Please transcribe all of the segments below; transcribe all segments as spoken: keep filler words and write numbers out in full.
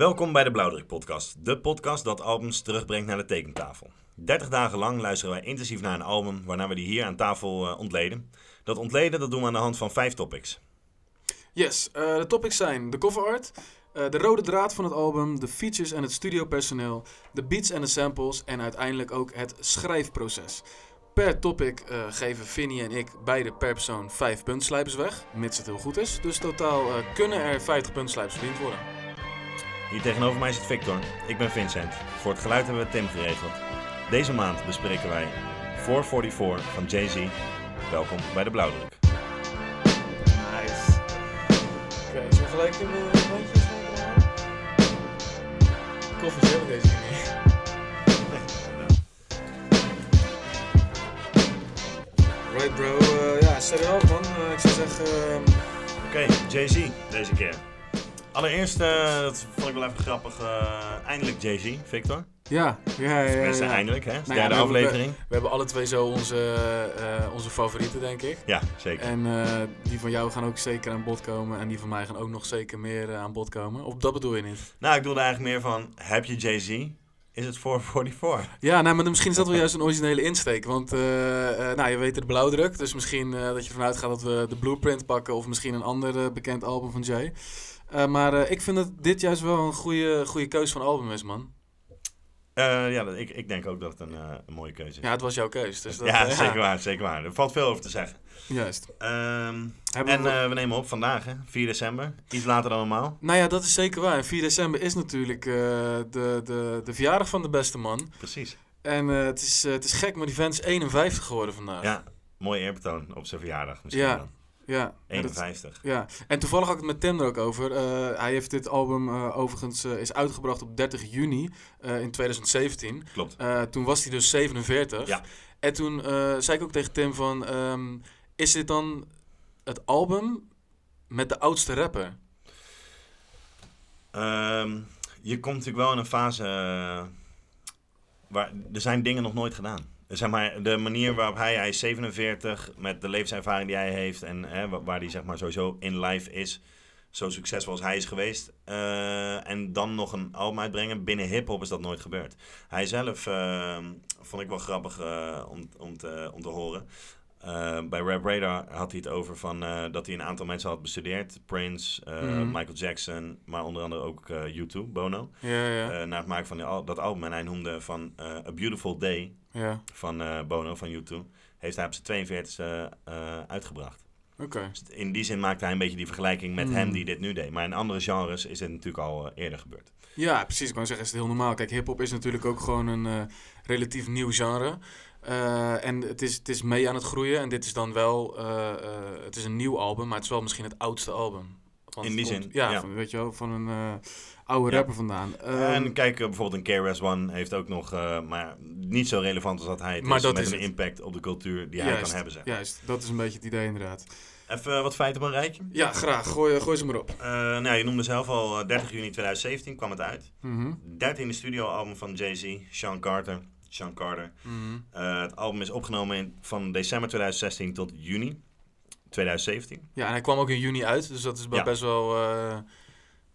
Welkom bij de Blauwdruk Podcast, de podcast dat albums terugbrengt naar de tekentafel. dertig dagen lang luisteren wij intensief naar een album, waarna we die hier aan tafel ontleden. Dat ontleden dat doen we aan de hand van vijf topics. Yes, uh, de topics zijn de cover art, uh, de rode draad van het album, de features en het studiopersoneel, de beats en de samples en uiteindelijk ook het schrijfproces. Per topic uh, geven Vinnie en ik beide per persoon vijf puntslijpers weg, mits het heel goed is. Dus totaal uh, kunnen er vijftig puntslijpers verdiend worden. Hier tegenover mij zit Victor, ik ben Vincent. Voor het geluid hebben we Tim geregeld. Deze maand bespreken wij four forty-four van Jay-Z. Welkom bij de Blauwdruk. Nice. Oké, okay, zullen we gelijk een rondje doen? Koffie is heel deze keer. Right bro, uh, ja, sterren op man. Uh, ik zou zeggen... Uh... Oké, okay, Jay-Z deze keer. Allereerst, uh, dat vond ik wel even grappig, uh, eindelijk Jay-Z, Victor. Ja, ja, ja. ja, ja. Eindelijk, hè? Nou, derde ja, aflevering. We, we hebben alle twee zo onze, uh, onze favorieten, denk ik. Ja, zeker. En uh, die van jou gaan ook zeker aan bod komen en die van mij gaan ook nog zeker meer uh, aan bod komen. Of dat bedoel je niet? Nou, ik bedoelde eigenlijk meer van, heb je Jay-Z? Is het four forty-four? Ja, nou, maar misschien is dat wel juist een originele insteek. Want uh, uh, nou, je weet de blauwdruk. Dus misschien uh, dat je ervan uitgaat dat we de Blueprint pakken. Of misschien een ander uh, bekend album van Jay. Uh, maar uh, ik vind dat dit juist wel een goede, goede keuze van album is, man. Uh, ja, ik, ik denk ook dat het een, uh, een mooie keuze is. Ja, het was jouw keuze. Dus dat, ja, uh, zeker ja. waar, zeker waar. Er valt veel over te zeggen. Juist. Um, en we... Uh, we nemen op vandaag, hè? vier december. Iets later dan normaal. Nou ja, dat is zeker waar. vier december is natuurlijk uh, de, de, de verjaardag van de beste man. Precies. En uh, het, is, uh, het is gek, maar die vent is eenenvijftig geworden vandaag. Ja, mooi eerbetoon op zijn verjaardag misschien ja. dan. Ja, eenenvijftig. Dat, ja, en toevallig had ik het met Tim er ook over. Uh, hij heeft dit album uh, overigens uh, is uitgebracht op dertig juni uh, in twintig zeventien. Klopt. Uh, toen was hij dus zevenenveertig. Ja. En toen uh, zei ik ook tegen Tim van, um, is dit dan het album met de oudste rapper? Um, je komt natuurlijk wel in een fase uh, waar er zijn dingen nog nooit gedaan. Zeg maar, de manier waarop hij, hij is zevenenveertig, met de levenservaring die hij heeft en hè, waar hij zeg maar sowieso in life is, zo succesvol als hij is geweest. Uh, en dan nog een album uitbrengen, binnen hiphop is dat nooit gebeurd. Hij zelf, uh, vond ik wel grappig uh, om, om, te, om te horen, uh, bij Rap Radar had hij het over van, uh, dat hij een aantal mensen had bestudeerd. Prince, uh, mm-hmm. Michael Jackson, maar onder andere ook uh, U twee, Bono, ja, ja. Uh, na het maken van die, dat album. En hij noemde van uh, A Beautiful Day. Ja. Van uh, Bono, van U twee, heeft hij op zijn tweeënveertigste uh, uitgebracht. Okay. Dus in die zin maakte hij een beetje die vergelijking met mm. hem die dit nu deed. Maar in andere genres is dit natuurlijk al uh, eerder gebeurd. Ja, precies. Ik kan zeggen, is het heel normaal. Kijk, hiphop is natuurlijk ook gewoon een uh, relatief nieuw genre. Uh, en het is, het is mee aan het groeien. En dit is dan wel, uh, uh, het is een nieuw album, maar het is wel misschien het oudste album. Want in die zin, komt, ja, ja. Van, weet je wel, van een uh, oude ja. rapper vandaan. Um, en kijk, uh, bijvoorbeeld een K R S-One heeft ook nog, uh, maar niet zo relevant als dat hij het maar is, dat met is een het. impact op de cultuur die juist, hij kan hebben. Zeg. Juist, dat is een beetje het idee inderdaad. Even uh, wat feiten op een rijtje? Ja, graag. Gooi, gooi ze maar op. Uh, nou, je noemde zelf al, uh, dertig juni twintig zeventien kwam het uit. Mm-hmm. dertiende studioalbum van Jay-Z, Sean Carter. Sean Carter. Mm-hmm. Uh, het album is opgenomen in, van december twintig zestien tot juni twintig zeventien. Ja, en hij kwam ook in juni uit, dus dat is ja. best wel uh,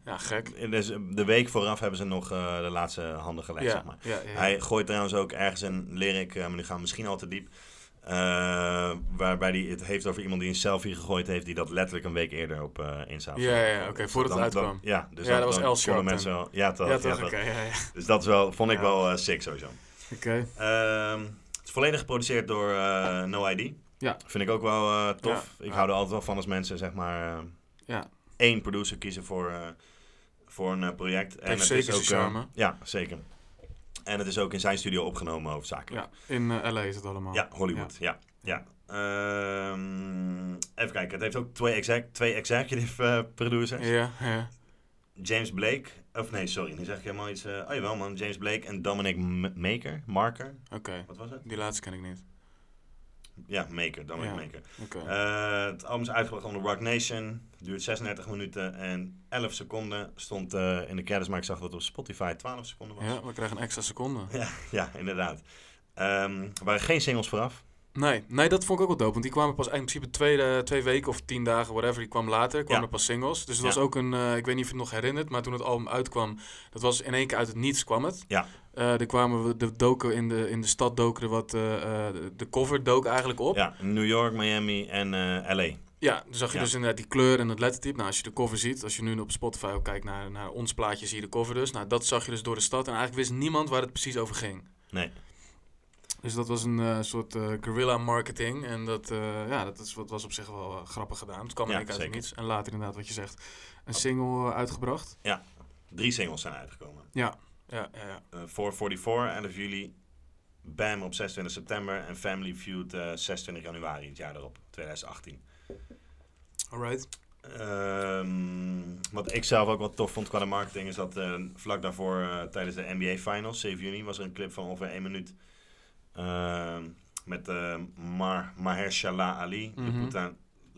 ja, gek. Dus de week vooraf hebben ze nog uh, de laatste handen gelegd, ja, zeg maar. Ja, ja. Hij gooit trouwens ook ergens een lyric, uh, maar nu gaan we misschien al te diep, uh, waarbij hij het heeft over iemand die een selfie gegooid heeft, die dat letterlijk een week eerder op uh, Insta. Ja, ja, ja oké, okay, voordat het uitkwam. Dan, ja, dus ja, dat, dat was L-Short. Mensen, ja, dat, ja, toch, ja, dat, okay, ja, ja. Dus dat is wel, vond ik ja. wel uh, sick sowieso. Oké. Okay. Uh, het is volledig geproduceerd door uh, No I D. Ja. Vind ik ook wel uh, tof. Ja. Ik hou er altijd wel van als mensen, zeg maar, uh, ja. één producer kiezen voor, uh, voor een uh, project. Dat en het zeker is ook samen. Uh, ja, zeker. En het is ook in zijn studio opgenomen, hoofdzakelijk. Ja, in uh, L A is het allemaal. Ja, Hollywood, ja. ja, ja. Um, even kijken, het heeft ook twee, exec- twee executive uh, producers. Ja, ja. James Blake, of nee, sorry, nu zeg ik helemaal iets. Uh, oh jawel man, James Blake en Dominic M- Maker, Marker. Oké, okay. Wat was het? Die laatste ken ik niet. Ja, Maker, dan ja. Maker. Okay. Uh, het album is uitgebracht onder Roc Nation. Duurt zesendertig minuten en elf seconden. Stond uh, in de credits, maar ik zag dat het op Spotify twaalf seconden was. Ja, we krijgen een extra seconde. Ja, ja inderdaad. Um, er waren geen singles vooraf. Nee, nee, dat vond ik ook wel dope. Want die kwamen pas in principe twee, twee weken of tien dagen, whatever, die kwam later. Kwamen ja. er pas singles. Dus het ja. was ook een, uh, ik weet niet of je het nog herinnert, maar toen het album uitkwam, dat was in één keer uit het niets kwam het. Ja. Uh, er kwamen we, de doken in de, in de stad doken er wat, uh, de, de cover dook eigenlijk op. Ja, New York, Miami en uh, L A. Ja, dan zag je ja. dus inderdaad die kleur en het lettertype. Nou, als je de cover ziet, als je nu op Spotify ook kijkt naar, naar ons plaatje, zie je de cover dus. Nou, dat zag je dus door de stad en eigenlijk wist niemand waar het precies over ging. Nee. Dus dat was een uh, soort uh, guerrilla marketing. En dat, uh, ja, dat is, wat was op zich wel uh, grappig gedaan. Het kwam ja, eigenlijk uit niets. En later inderdaad, wat je zegt, een single uh, uitgebracht. Ja, drie singles zijn uitgekomen. Ja, ja, ja. ja. Uh, four forty-four, elf juli. Bam op zesentwintig september. En Family Feud uh, zesentwintig januari, het jaar erop, twintig achttien. Alright. Um, wat ik zelf ook wat tof vond qua de marketing is dat uh, vlak daarvoor uh, tijdens de N B A Finals, zeven juni, was er een clip van ongeveer één minuut uh, met uh, Mar- Mahershala Ali, mm-hmm. de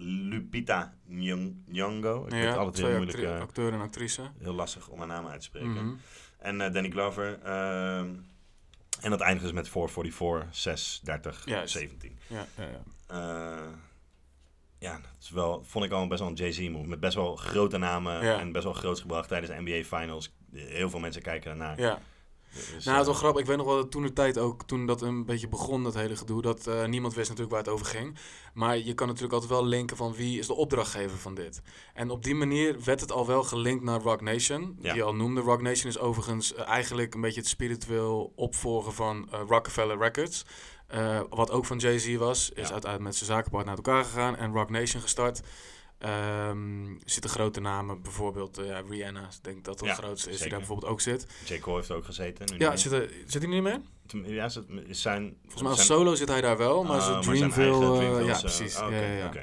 Lupita Nyong'o. Ik ja, vind het altijd heel moeilijk. Actri- uh, acteur en actrice. Heel lastig om haar naam uit te spreken. Mm-hmm. En uh, Danny Glover. Uh, en dat eindigt dus met four forty-four, zes dertig, yes. zeventien. Ja, ja, ja. Uh, Ja, dat is wel, vond ik al best wel een Jay-Z-move. Met best wel grote namen ja. en best wel groots gebracht tijdens de N B A Finals. Heel veel mensen kijken ernaar. Ja. Dus, nou, uh, het is wel grappig. Ik weet nog wel dat toen de tijd ook, toen dat een beetje begon, dat hele gedoe, dat uh, niemand wist natuurlijk waar het over ging. Maar je kan natuurlijk altijd wel linken van wie is de opdrachtgever van dit. En op die manier werd het al wel gelinkt naar Roc Nation, ja. die je al noemde. Roc Nation is overigens uh, eigenlijk een beetje het spiritueel opvolgen van uh, Rockefeller Records. Uh, wat ook van Jay-Z was, is ja. uiteindelijk met zijn zakenpartner uit elkaar gegaan en Roc Nation gestart. Um, zitten grote namen, bijvoorbeeld uh, ja, Rihanna, ik denk dat dat ja, het grootste is, zeker. Die daar bijvoorbeeld ook zit. J. Cole heeft ook gezeten. Nu ja, zit, er, zit hij nu niet meer? Ja, zit, zijn, volgens mij als zijn, solo zit hij daar wel, maar uh, Dreamville... Uh, ja, precies. Uh, okay, ja, ja, ja.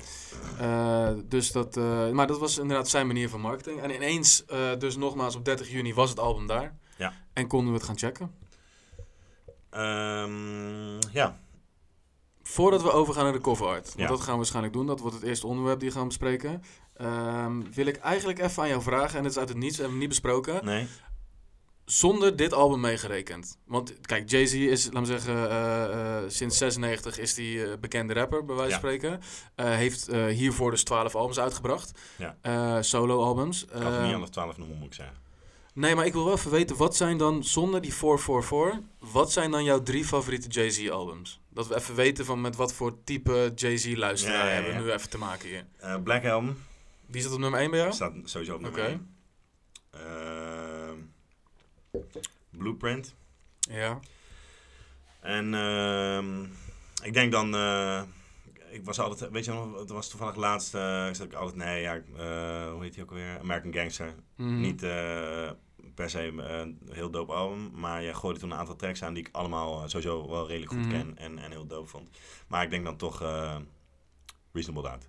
Okay. Uh, dus dat, uh, maar dat was inderdaad zijn manier van marketing. En ineens, uh, dus nogmaals, op dertig juni was het album daar ja. en konden we het gaan checken. Um, ja. Voordat we overgaan naar de cover art, want ja. dat gaan we waarschijnlijk doen, dat wordt het eerste onderwerp die we gaan bespreken, um, wil ik eigenlijk even aan jou vragen, en het is uit het niets, hebben we niet besproken, nee. zonder dit album meegerekend. Want kijk, Jay-Z is, laten we zeggen, uh, uh, sinds zesennegentig is hij uh, bekende rapper, bij wijze ja. van spreken. Uh, heeft uh, hiervoor dus twaalf albums uitgebracht, ja. uh, solo albums. Ik had het niet anders twaalf noemen, moet ik zeggen. Nee, maar ik wil wel even weten, wat zijn dan, zonder die four forty-four, wat zijn dan jouw drie favoriete Jay-Z-albums? Dat we even weten van met wat voor type Jay-Z-luisteraar ja, ja, ja. hebben we nu even te maken hier. Uh, Black Album. Die staat op nummer één bij jou? Staat sowieso op nummer okay. één. Uh, Blueprint. Ja. En uh, ik denk dan, uh, ik was altijd, weet je nog, het was toevallig laatst, uh, ik zat altijd, nee, ja, uh, hoe heet die ook alweer? American Gangster. Mm. Niet... Uh, per se een heel dope album, maar je gooide toen een aantal tracks aan die ik allemaal sowieso wel redelijk goed mm. ken en, en heel dope vond. Maar ik denk dan toch uh, Reasonable Doubt.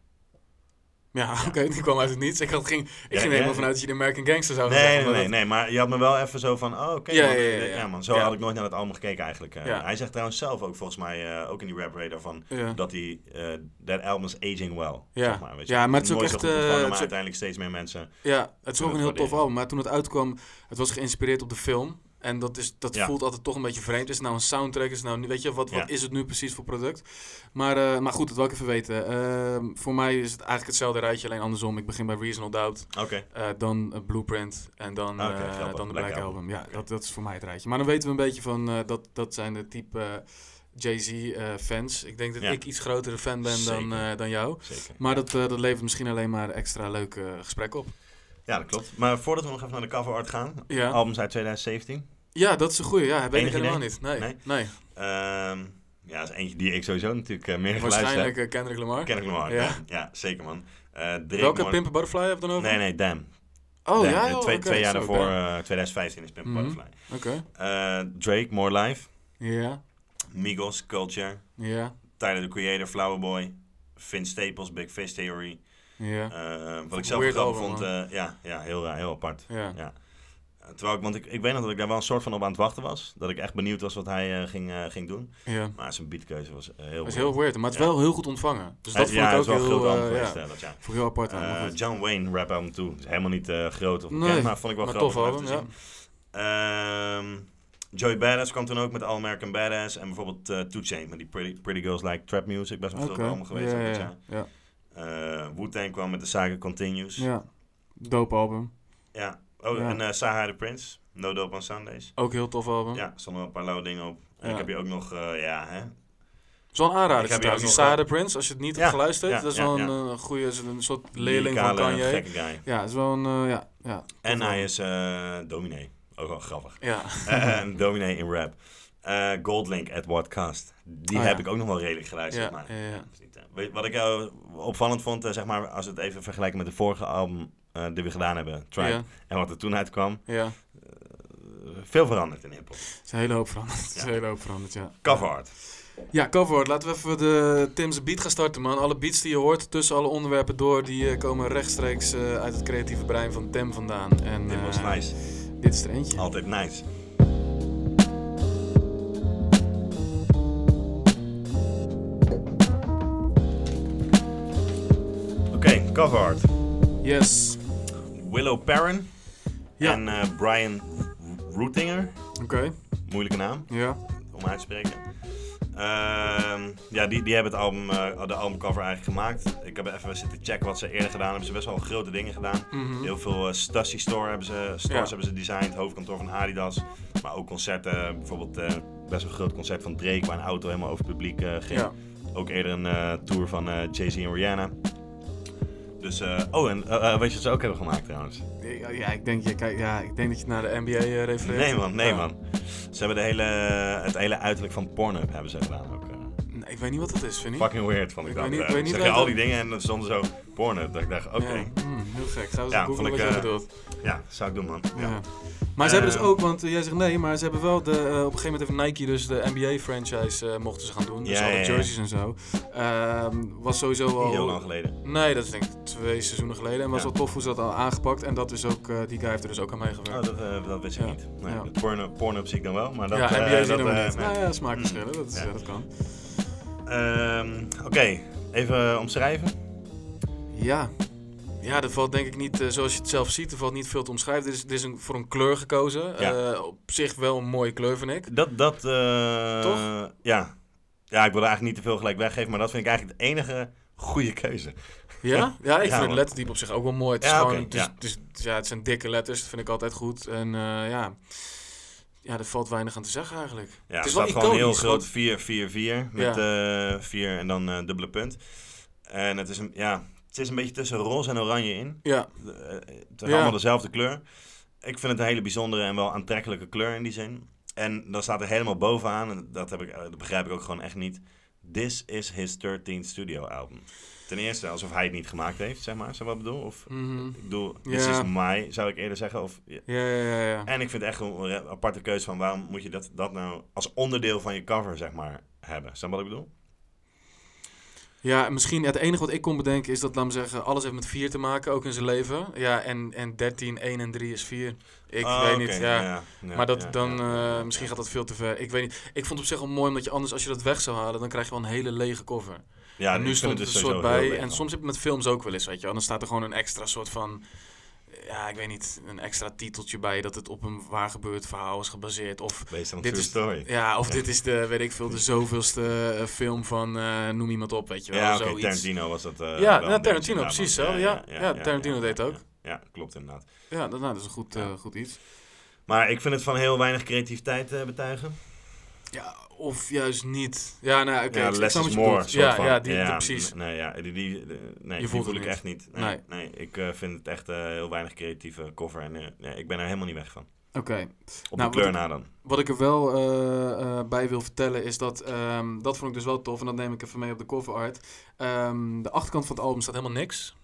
Ja, ja. oké, okay, die kwam uit het niets. Ik, had, ging, ik ja, ging ja, helemaal ja. vanuit dat je de American Gangster zou gaan nee, zeggen. Nee, nee, nee, maar je had me wel even zo van, oh, oké. Okay, ja, ja, ja, ja. ja, man, zo ja. had ik nooit naar dat album gekeken eigenlijk. Uh, ja. Hij zegt trouwens zelf ook volgens mij, uh, ook in die Rap Radar, van ja. dat die, uh, that album is aging well. Ja, zeg maar, weet je. ja maar het is ook echt... Uh, ontvangen, maar is, uiteindelijk steeds meer mensen... Ja, het is ook een heel tof album, maar toen het uitkwam, het was geïnspireerd op de film. En dat, is, dat ja. voelt altijd toch een beetje vreemd. Is het nou een soundtrack? Is het nou, weet je, wat, wat ja. is het nu precies voor product? Maar, uh, maar goed, dat wil ik even weten. Uh, voor mij is het eigenlijk hetzelfde rijtje, alleen andersom. Ik begin bij Reasonable Doubt, okay. uh, dan uh, Blueprint en dan, okay, uh, dan de Black, Black Album. Album. Ja, okay. dat, dat is voor mij het rijtje. Maar dan weten we een beetje van, uh, dat, dat zijn de type uh, Jay-Z-fans. Uh, ik denk dat ja. ik iets grotere fan ben dan, uh, dan jou. Zeker. Maar dat, uh, dat levert misschien alleen maar extra leuk uh, gesprek op. Ja, dat klopt. Maar voordat we nog even naar de cover art gaan, ja. albums uit twintig zeventien. Ja, dat is een goeie. Ja, dat weet ik helemaal niet. Nee, nee. nee. Um, ja, dat is eentje die ik sowieso natuurlijk uh, meer geluisterd heb. Waarschijnlijk uh, Kendrick Lamar. Kendrick Lamar, ja. ja. ja zeker, man. Uh, Welke Mor- Pimp a Butterfly heb je dan over? Nee, nee, Damn. Oh, Damn. ja? Joh, twee, okay. twee jaar daarvoor, uh, twintig vijftien, is Pimp a mm-hmm. Butterfly. Oké. Okay. Uh, Drake, More Life. Ja. Yeah. Migos, Culture. Ja. Yeah. Tyler, the Creator, Flower Boy. Vince Staples, Big Fish Theory. Ja. Uh, wat ik zelf wel grappig vond, uh, ja, ja, heel, heel apart. Ja. Ja. Terwijl ik, want ik, ik weet nog dat ik daar wel een soort van op aan het wachten was. Dat ik echt benieuwd was wat hij uh, ging, uh, ging doen. Ja. Maar zijn beatkeuze was uh, heel weird. is heel weird, maar het is ja. wel heel goed ontvangen. Dus dat ja, vond ja, ik ook heel, heel, uh, ja. stellen, dat, ja. Vond heel apart. Uh, John Wayne rap album toe. Is helemaal niet uh, groot of bekend, nee, maar vond ik wel grappig. Tof album, ja. Uh, Joey Badass kwam toen ook met All American Badass. En bijvoorbeeld uh, two Chainz met die Pretty, Pretty Girls Like Trap Music. Best wel veel okay. allemaal geweest. Yeah, yeah, yeah. Uh, Wu-Tang kwam met de Saga Continues. Ja, yeah. Dope album. Ja, oh, yeah. en uh, Sahar the Prince. No Dope on Sundays. Ook heel tof album. Ja, er stonden wel een paar lauwe dingen op. En ja. ik heb hier ook nog, uh, ja hè. Zo'n aanrader trouwens, die Sahar the Prince, als je het niet ja, hebt geluisterd. Ja, dat is ja, wel ja. een uh, goede, een soort leerling Lyricale, van Kanye. Gekke guy. Ja, is wel een, uh, ja, ja. En hij is uh, dominee. Ook wel grappig. Ja. uh, dominee in rap. Uh, Goldlink, at what cost? Die oh, heb ja. ik ook nog wel redelijk geluisterd. Ja, maar, ja, ja. Niet, uh, wat ik uh, opvallend vond, uh, zeg maar, als we het even vergelijken met de vorige album uh, die we gedaan hebben, Tribe, ja. en wat er toen uitkwam. Ja. Veel veranderd in hiphop. Het is een hele hoop veranderd. Het is ja. een hele hoop veranderd, ja. Cover art. Ja, cover art. Laten we even de Tim's beat gaan starten, man. Alle beats die je hoort tussen alle onderwerpen door, die komen rechtstreeks uh, uit het creatieve brein van Tim vandaan. En, dit was uh, nice. Dit is er eentje. Altijd nice. Oké, okay, cover art. Yes. Willow Perrin. Ja. En uh, Brian Roetinger. Oké. Okay. Moeilijke naam. Ja. Om uit te spreken. Uh, ja, die, die hebben het album, uh, de albumcover eigenlijk gemaakt. Ik heb even zitten checken wat ze eerder gedaan hebben. Ze hebben best wel grote dingen gedaan. Mm-hmm. Heel veel uh, Stussy Store hebben ze, stores ja. hebben ze designed. Hoofdkantoor van Adidas. Maar ook concerten. Bijvoorbeeld uh, best wel een groot concert van Drake, waar een auto helemaal over het publiek uh, ging. Ja. Ook eerder een uh, tour van uh, Jay-Z en Rihanna. Dus, uh, oh, en uh, uh, weet je wat ze ook hebben gemaakt trouwens? Ja, ja, ik denk, ja, kijk, ja, ik denk dat je naar de N B A uh, refereert. Nee man, nee oh. man. Ze hebben de hele, het hele uiterlijk van Pornhub hebben ze gedaan ook. Uh. Nee, ik weet niet wat dat is, vind ik. Fucking weird, vond ik, ik dat. Niet, uh, ik weet niet, al die dingen en dan stonden zo Pornhub. Dat ik dacht, oké. Okay. Ja, mm, heel gek. Zou ze ja, googlen wat je bedoelt? Ja, zou ik doen man. Ja. Ja. Maar ze uh, hebben dus ook, want uh, jij zegt nee, maar ze hebben wel de, uh, op een gegeven moment heeft Nike dus de N B A-franchise uh, mochten ze gaan doen. Dus yeah, alle yeah, jerseys yeah. en zo. Uh, was sowieso al... Niet heel lang geleden. Nee, dat is denk ik twee seizoenen geleden. En was ja. wel tof hoe ze dat al aangepakt. En dat is ook, uh, die guy heeft er dus ook aan meegewerkt. Oh, dat, uh, dat wist ik ja. niet. Nee, ja. Pornhub porn zie ik dan wel, maar dat... Ja, uh, N B A uh, zie ik uh, niet. Nee. Nou ja, smaakverschillen, mm. dat, is, ja. Ja, dat kan. Um, Oké, okay. even uh, omschrijven. Ja... Ja, er valt denk ik niet, uh, zoals je het zelf ziet, er valt niet veel te omschrijven. Dit is, dit is een, voor een kleur gekozen. Ja. Uh, op zich wel een mooie kleur, vind ik. Dat, dat, uh, Toch? Uh, ja. ja, ik wil er eigenlijk niet te veel gelijk weggeven, maar dat vind ik eigenlijk de enige goede keuze. Ja? Ja, ik ja, vind het lettertype op zich ook wel mooi. Het is ja, gewoon, okay, het, is, ja. Het, is, het, is, ja, het zijn dikke letters, dat vind ik altijd goed. En uh, ja... Ja, er valt weinig aan te zeggen eigenlijk. Ja, het is wel gewoon heel groot, vier vier vier, met ja. uh, vier en dan uh, dubbele punt. En het is een, ja... Het is een beetje tussen roze en oranje in. Ja. Het zijn ja. allemaal dezelfde kleur. Ik vind het een hele bijzondere en wel aantrekkelijke kleur in die zin. En dan staat er helemaal bovenaan, en dat, heb ik, dat begrijp ik ook gewoon echt niet. This is his thirteenth studio album. Ten eerste, alsof hij het niet gemaakt heeft, zeg maar. Is dat wat ik bedoel? Of, mm-hmm. Ik bedoel, this ja. is my, zou ik eerder zeggen. Of, ja. Ja, ja, ja, ja. En ik vind het echt een aparte keuze van waarom moet je dat, dat nou als onderdeel van je cover, zeg maar, hebben. Is dat wat ik bedoel? Ja, misschien het enige wat ik kon bedenken is dat, laat me zeggen, alles heeft met vier te maken, ook in zijn leven. Ja, en, en dertien, één en drie is vier. Ik oh, weet okay. niet, ja. ja, ja maar dat ja, dan, ja. Uh, misschien gaat dat veel te ver. Ik weet niet. Ik vond het op zich wel mooi, omdat je anders, als je dat weg zou halen, dan krijg je wel een hele lege cover. Ja, en nu stond het dus een soort bij. Leeg, en soms heb je met films ook wel eens, weet je wel. Dan staat er gewoon een extra soort van... Ja, ik weet niet, een extra titeltje bij dat het op een waar gebeurd verhaal is gebaseerd. Of based on dit is, story. Ja, of ja. dit is de, weet ik veel, de zoveelste film van uh, noem iemand op, weet je wel. Ja, oké, okay, Tarantino was dat. Uh, ja, nou, Tarantino, precies zo. Ja, ja, ja, ja, ja, Tarantino ja, deed ook. Ja, ja, klopt inderdaad. Ja, dat, nou, dat is een goed, ja. uh, goed iets. Maar ik vind het van heel weinig creativiteit uh, betuigen. Ja, of juist niet. Ja, nou, oké. Okay, ja, less is more, ja, ja, die, ja, precies. N- nee, ja, die, die, die, nee, die voel ik echt niet. Nee, nee. nee ik uh, vind het echt uh, heel weinig creatieve cover. En uh, nee, ik ben er helemaal niet weg van. Oké. Okay. Op nou, de kleur na dan. Wat ik er wel uh, uh, bij wil vertellen is dat... Um, dat vond ik dus wel tof. En dat neem ik even mee op de cover art. Um, de achterkant van het album staat helemaal niks.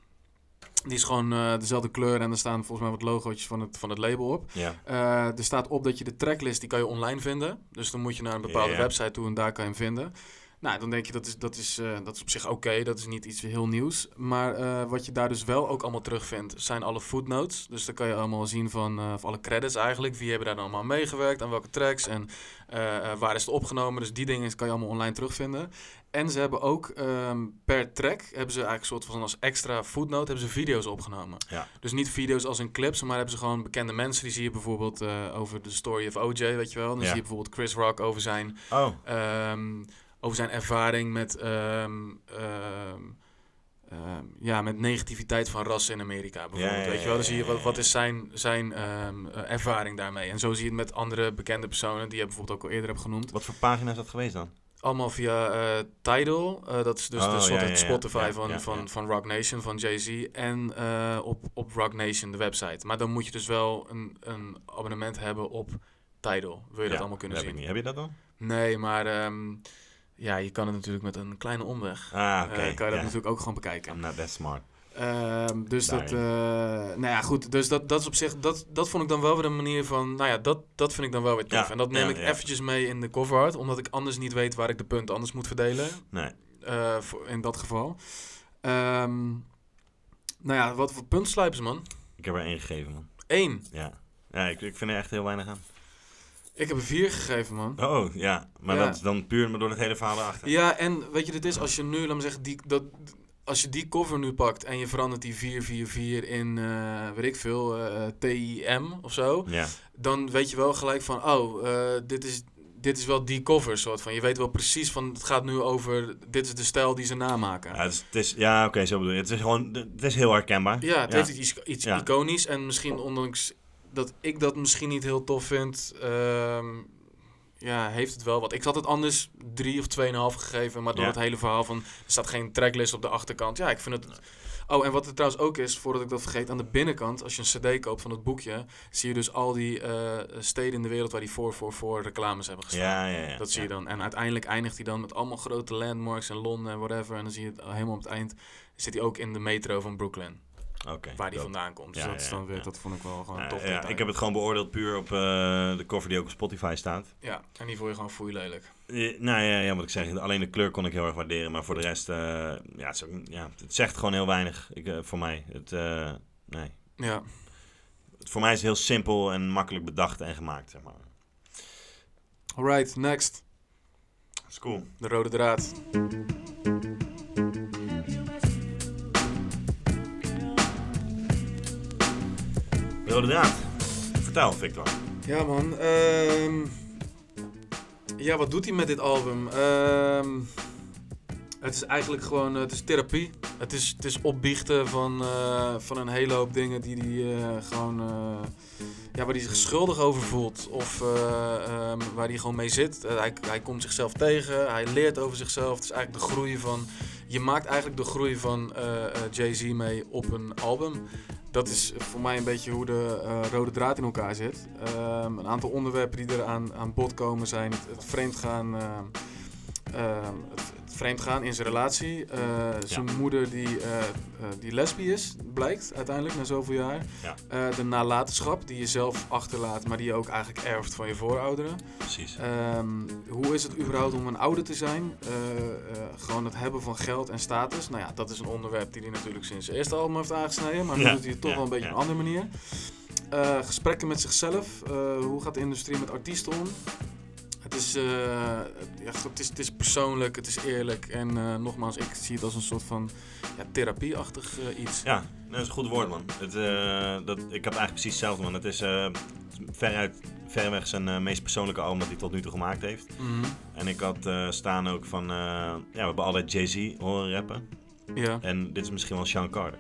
Die is gewoon uh, dezelfde kleur en er staan volgens mij wat logootjes van het, van het label op. Ja. Uh, er staat op dat je de tracklist, die kan je online vinden. Dus dan moet je naar een bepaalde yeah. website toe en daar kan je hem vinden. Nou, dan denk je dat is, dat is, uh, dat is op zich oké, okay, dat is niet iets heel nieuws. Maar uh, wat je daar dus wel ook allemaal terugvindt, zijn alle footnotes. Dus dan kan je allemaal zien van uh, of alle credits eigenlijk. Wie hebben daar dan allemaal meegewerkt, aan welke tracks en uh, uh, waar is het opgenomen. Dus die dingen kan je allemaal online terugvinden. En ze hebben ook um, per track, hebben ze eigenlijk soort van als extra footnote, hebben ze video's opgenomen. Ja. Dus niet video's als in clips, maar hebben ze gewoon bekende mensen. Die zie je bijvoorbeeld uh, over de story of O J, weet je wel. Dan ja. zie je bijvoorbeeld Chris Rock over zijn... Oh. Um, over zijn ervaring met, um, um, um, ja, met negativiteit van ras in Amerika bijvoorbeeld. Ja, ja, weet je wel? Dan zie je wat, wat is zijn, zijn um, ervaring daarmee. En zo zie je het met andere bekende personen die je bijvoorbeeld ook al eerder hebt genoemd. Wat voor pagina is dat geweest dan? Allemaal via uh, Tidal. Uh, dat is dus oh, de soort ja, ja, Spotify ja, ja, van, ja, ja. Van, van Rock Nation, van Jay-Z. En uh, op, op Rock Nation, de website. Maar dan moet je dus wel een, een abonnement hebben op Tidal. Wil je ja, dat allemaal kunnen dat zien? Heb, ik niet. Heb je dat dan? Nee, maar... Um, ja, je kan het natuurlijk met een kleine omweg. Ah, okay. uh, kan je dat yeah. natuurlijk ook gewoon bekijken. I'm not that smart. Uh, dus Sorry. dat... Uh, nou ja, goed. Dus dat, dat is op zich... Dat, dat vond ik dan wel weer een manier van... Nou ja, dat, dat vind ik dan wel weer tof. Ja, en dat neem ja, ik ja. eventjes mee in de cover art. Omdat ik anders niet weet waar ik de punten anders moet verdelen. Nee. Uh, voor, in dat geval. Um, nou ja, wat voor punten slijpen ze, man? Ik heb er één gegeven, man. Eén? Ja. Ja, ik, ik vind er echt heel weinig aan. Ik heb er vier gegeven, man. Oh, ja. Maar ja. dat is dan puur maar door het hele verhaal erachter. Ja, en weet je, dit is als je nu, laat me zeggen, die, dat, als je die cover nu pakt en je verandert die vier vier vier in, uh, weet ik veel, uh, T I M of zo. Ja. Dan weet je wel gelijk van, oh, uh, dit is... Dit is wel die cover soort van. Je weet wel precies van, het gaat nu over, dit is de stijl die ze namaken. Ja, het is, het is, ja oké, okay, zo bedoel je. Het is gewoon, het is heel herkenbaar. Ja, het ja. heeft iets, iets ja. iconisch en misschien ondanks... dat ik dat misschien niet heel tof vind, uh, ja, heeft het wel wat. Ik had het anders drie of tweeënhalf gegeven, maar door ja. het hele verhaal van, er staat geen tracklist op de achterkant. Ja, ik vind het... Oh, en wat er trouwens ook is, voordat ik dat vergeet, aan de binnenkant, als je een cd koopt van het boekje, zie je dus al die uh, steden in de wereld waar die vier vier vier reclames hebben gestaan. Ja, ja, ja. Dat zie ja. je dan. En uiteindelijk eindigt hij dan met allemaal grote landmarks in Londen en whatever. En dan zie je het helemaal op het eind, zit hij ook in de metro van Brooklyn. Okay, waar die dope. vandaan komt. Dus ja, dat, ja, dan weer, ja. dat vond ik wel gewoon ja, tof. Ja, ik heb het gewoon beoordeeld puur op uh, de cover die ook op Spotify staat. Ja, en die vond je gewoon foei lelijk. Ja, nou ja, ja, wat ik zeg, alleen de kleur kon ik heel erg waarderen. Maar voor de rest, uh, ja, het, ja, het zegt gewoon heel weinig ik, uh, voor mij. Het, uh, nee. Ja. Het, voor mij is het heel simpel en makkelijk bedacht en gemaakt, zeg maar. Alright, next. That's cool. De rode draad. Rode draad. Vertel, Victor. Ja, man. Um, ja, wat doet hij met dit album? Um, het is eigenlijk gewoon... Het is therapie. Het is, het is opbiechten van, uh, van een hele hoop dingen die hij uh, gewoon... Uh, ja, waar hij zich schuldig over voelt. Of uh, um, waar hij gewoon mee zit. Uh, hij, hij komt zichzelf tegen. Hij leert over zichzelf. Het is eigenlijk de groei van... Je maakt eigenlijk de groei van uh, Jay-Z mee op een album. Dat is voor mij een beetje hoe de uh, rode draad in elkaar zit. Um, een aantal onderwerpen die er aan, aan bod komen zijn het, het vreemdgaan, uh, uh, het, het vreemdgaan in zijn relatie. Uh, zijn ja. moeder die, uh, uh, die lesbisch is, blijkt uiteindelijk na zoveel jaar. Ja. Uh, de nalatenschap die je zelf achterlaat, maar die je ook eigenlijk erft van je voorouderen. Precies. Um, hoe is het überhaupt om een ouder te zijn? Uh, uh, gewoon het hebben van geld en status. Nou ja, dat is een onderwerp die hij natuurlijk sinds zijn eerste album heeft aangesneden. Maar nu ja, doet hij het toch ja, wel een beetje ja. op een andere manier. Uh, gesprekken met zichzelf. Uh, hoe gaat de industrie met artiesten om? Het is, uh, ja, het is, het is persoonlijk, het is eerlijk. En uh, nogmaals, ik zie het als een soort van ja, therapieachtig uh, iets. Ja, dat is een goed woord, man. Het, uh, dat, ik heb eigenlijk precies hetzelfde, man. Het is uh, veruit... verreweg zijn uh, meest persoonlijke album dat hij tot nu toe gemaakt heeft. Mm-hmm. En ik had uh, staan ook van... Uh, ja, we hebben altijd Jay-Z horen rappen. Ja. En dit is misschien wel Sean Carter.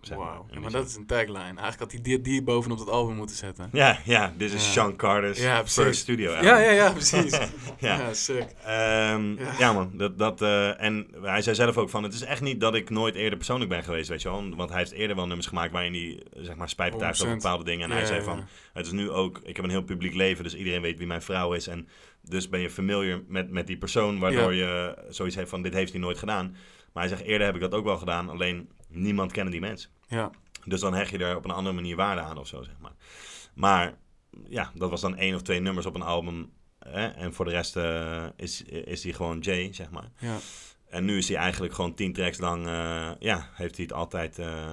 Zeg wow. maar, ja, maar dat is een tagline. Eigenlijk had hij dit hier bovenop dat album moeten zetten. Ja, ja. Dit is ja. Sean Carter's ja, first studio album. Ja, ja, ja, precies. ja. ja, sick. Um, ja. ja, man. Dat, dat, uh, en hij zei zelf ook van... Het is echt niet dat ik nooit eerder persoonlijk ben geweest, weet je wel. Want hij heeft eerder wel nummers gemaakt waarin hij, zeg maar, spijt betuigt over bepaalde dingen. En ja, hij zei van... Ja. Het is nu ook... Ik heb een heel publiek leven, dus iedereen weet wie mijn vrouw is. En dus ben je familiar met, met die persoon, waardoor ja. je zoiets heeft van... Dit heeft hij nooit gedaan. Maar hij zegt, eerder heb ik dat ook wel gedaan, alleen... Niemand kende die mensen. Ja. Dus dan heg je er op een andere manier waarde aan of zo, zeg maar. Maar ja, dat was dan één of twee nummers op een album. Hè? En voor de rest uh, is, is hij gewoon Jay, zeg maar. Ja. En nu is hij eigenlijk gewoon tien tracks lang... Uh, ja, heeft hij het altijd uh,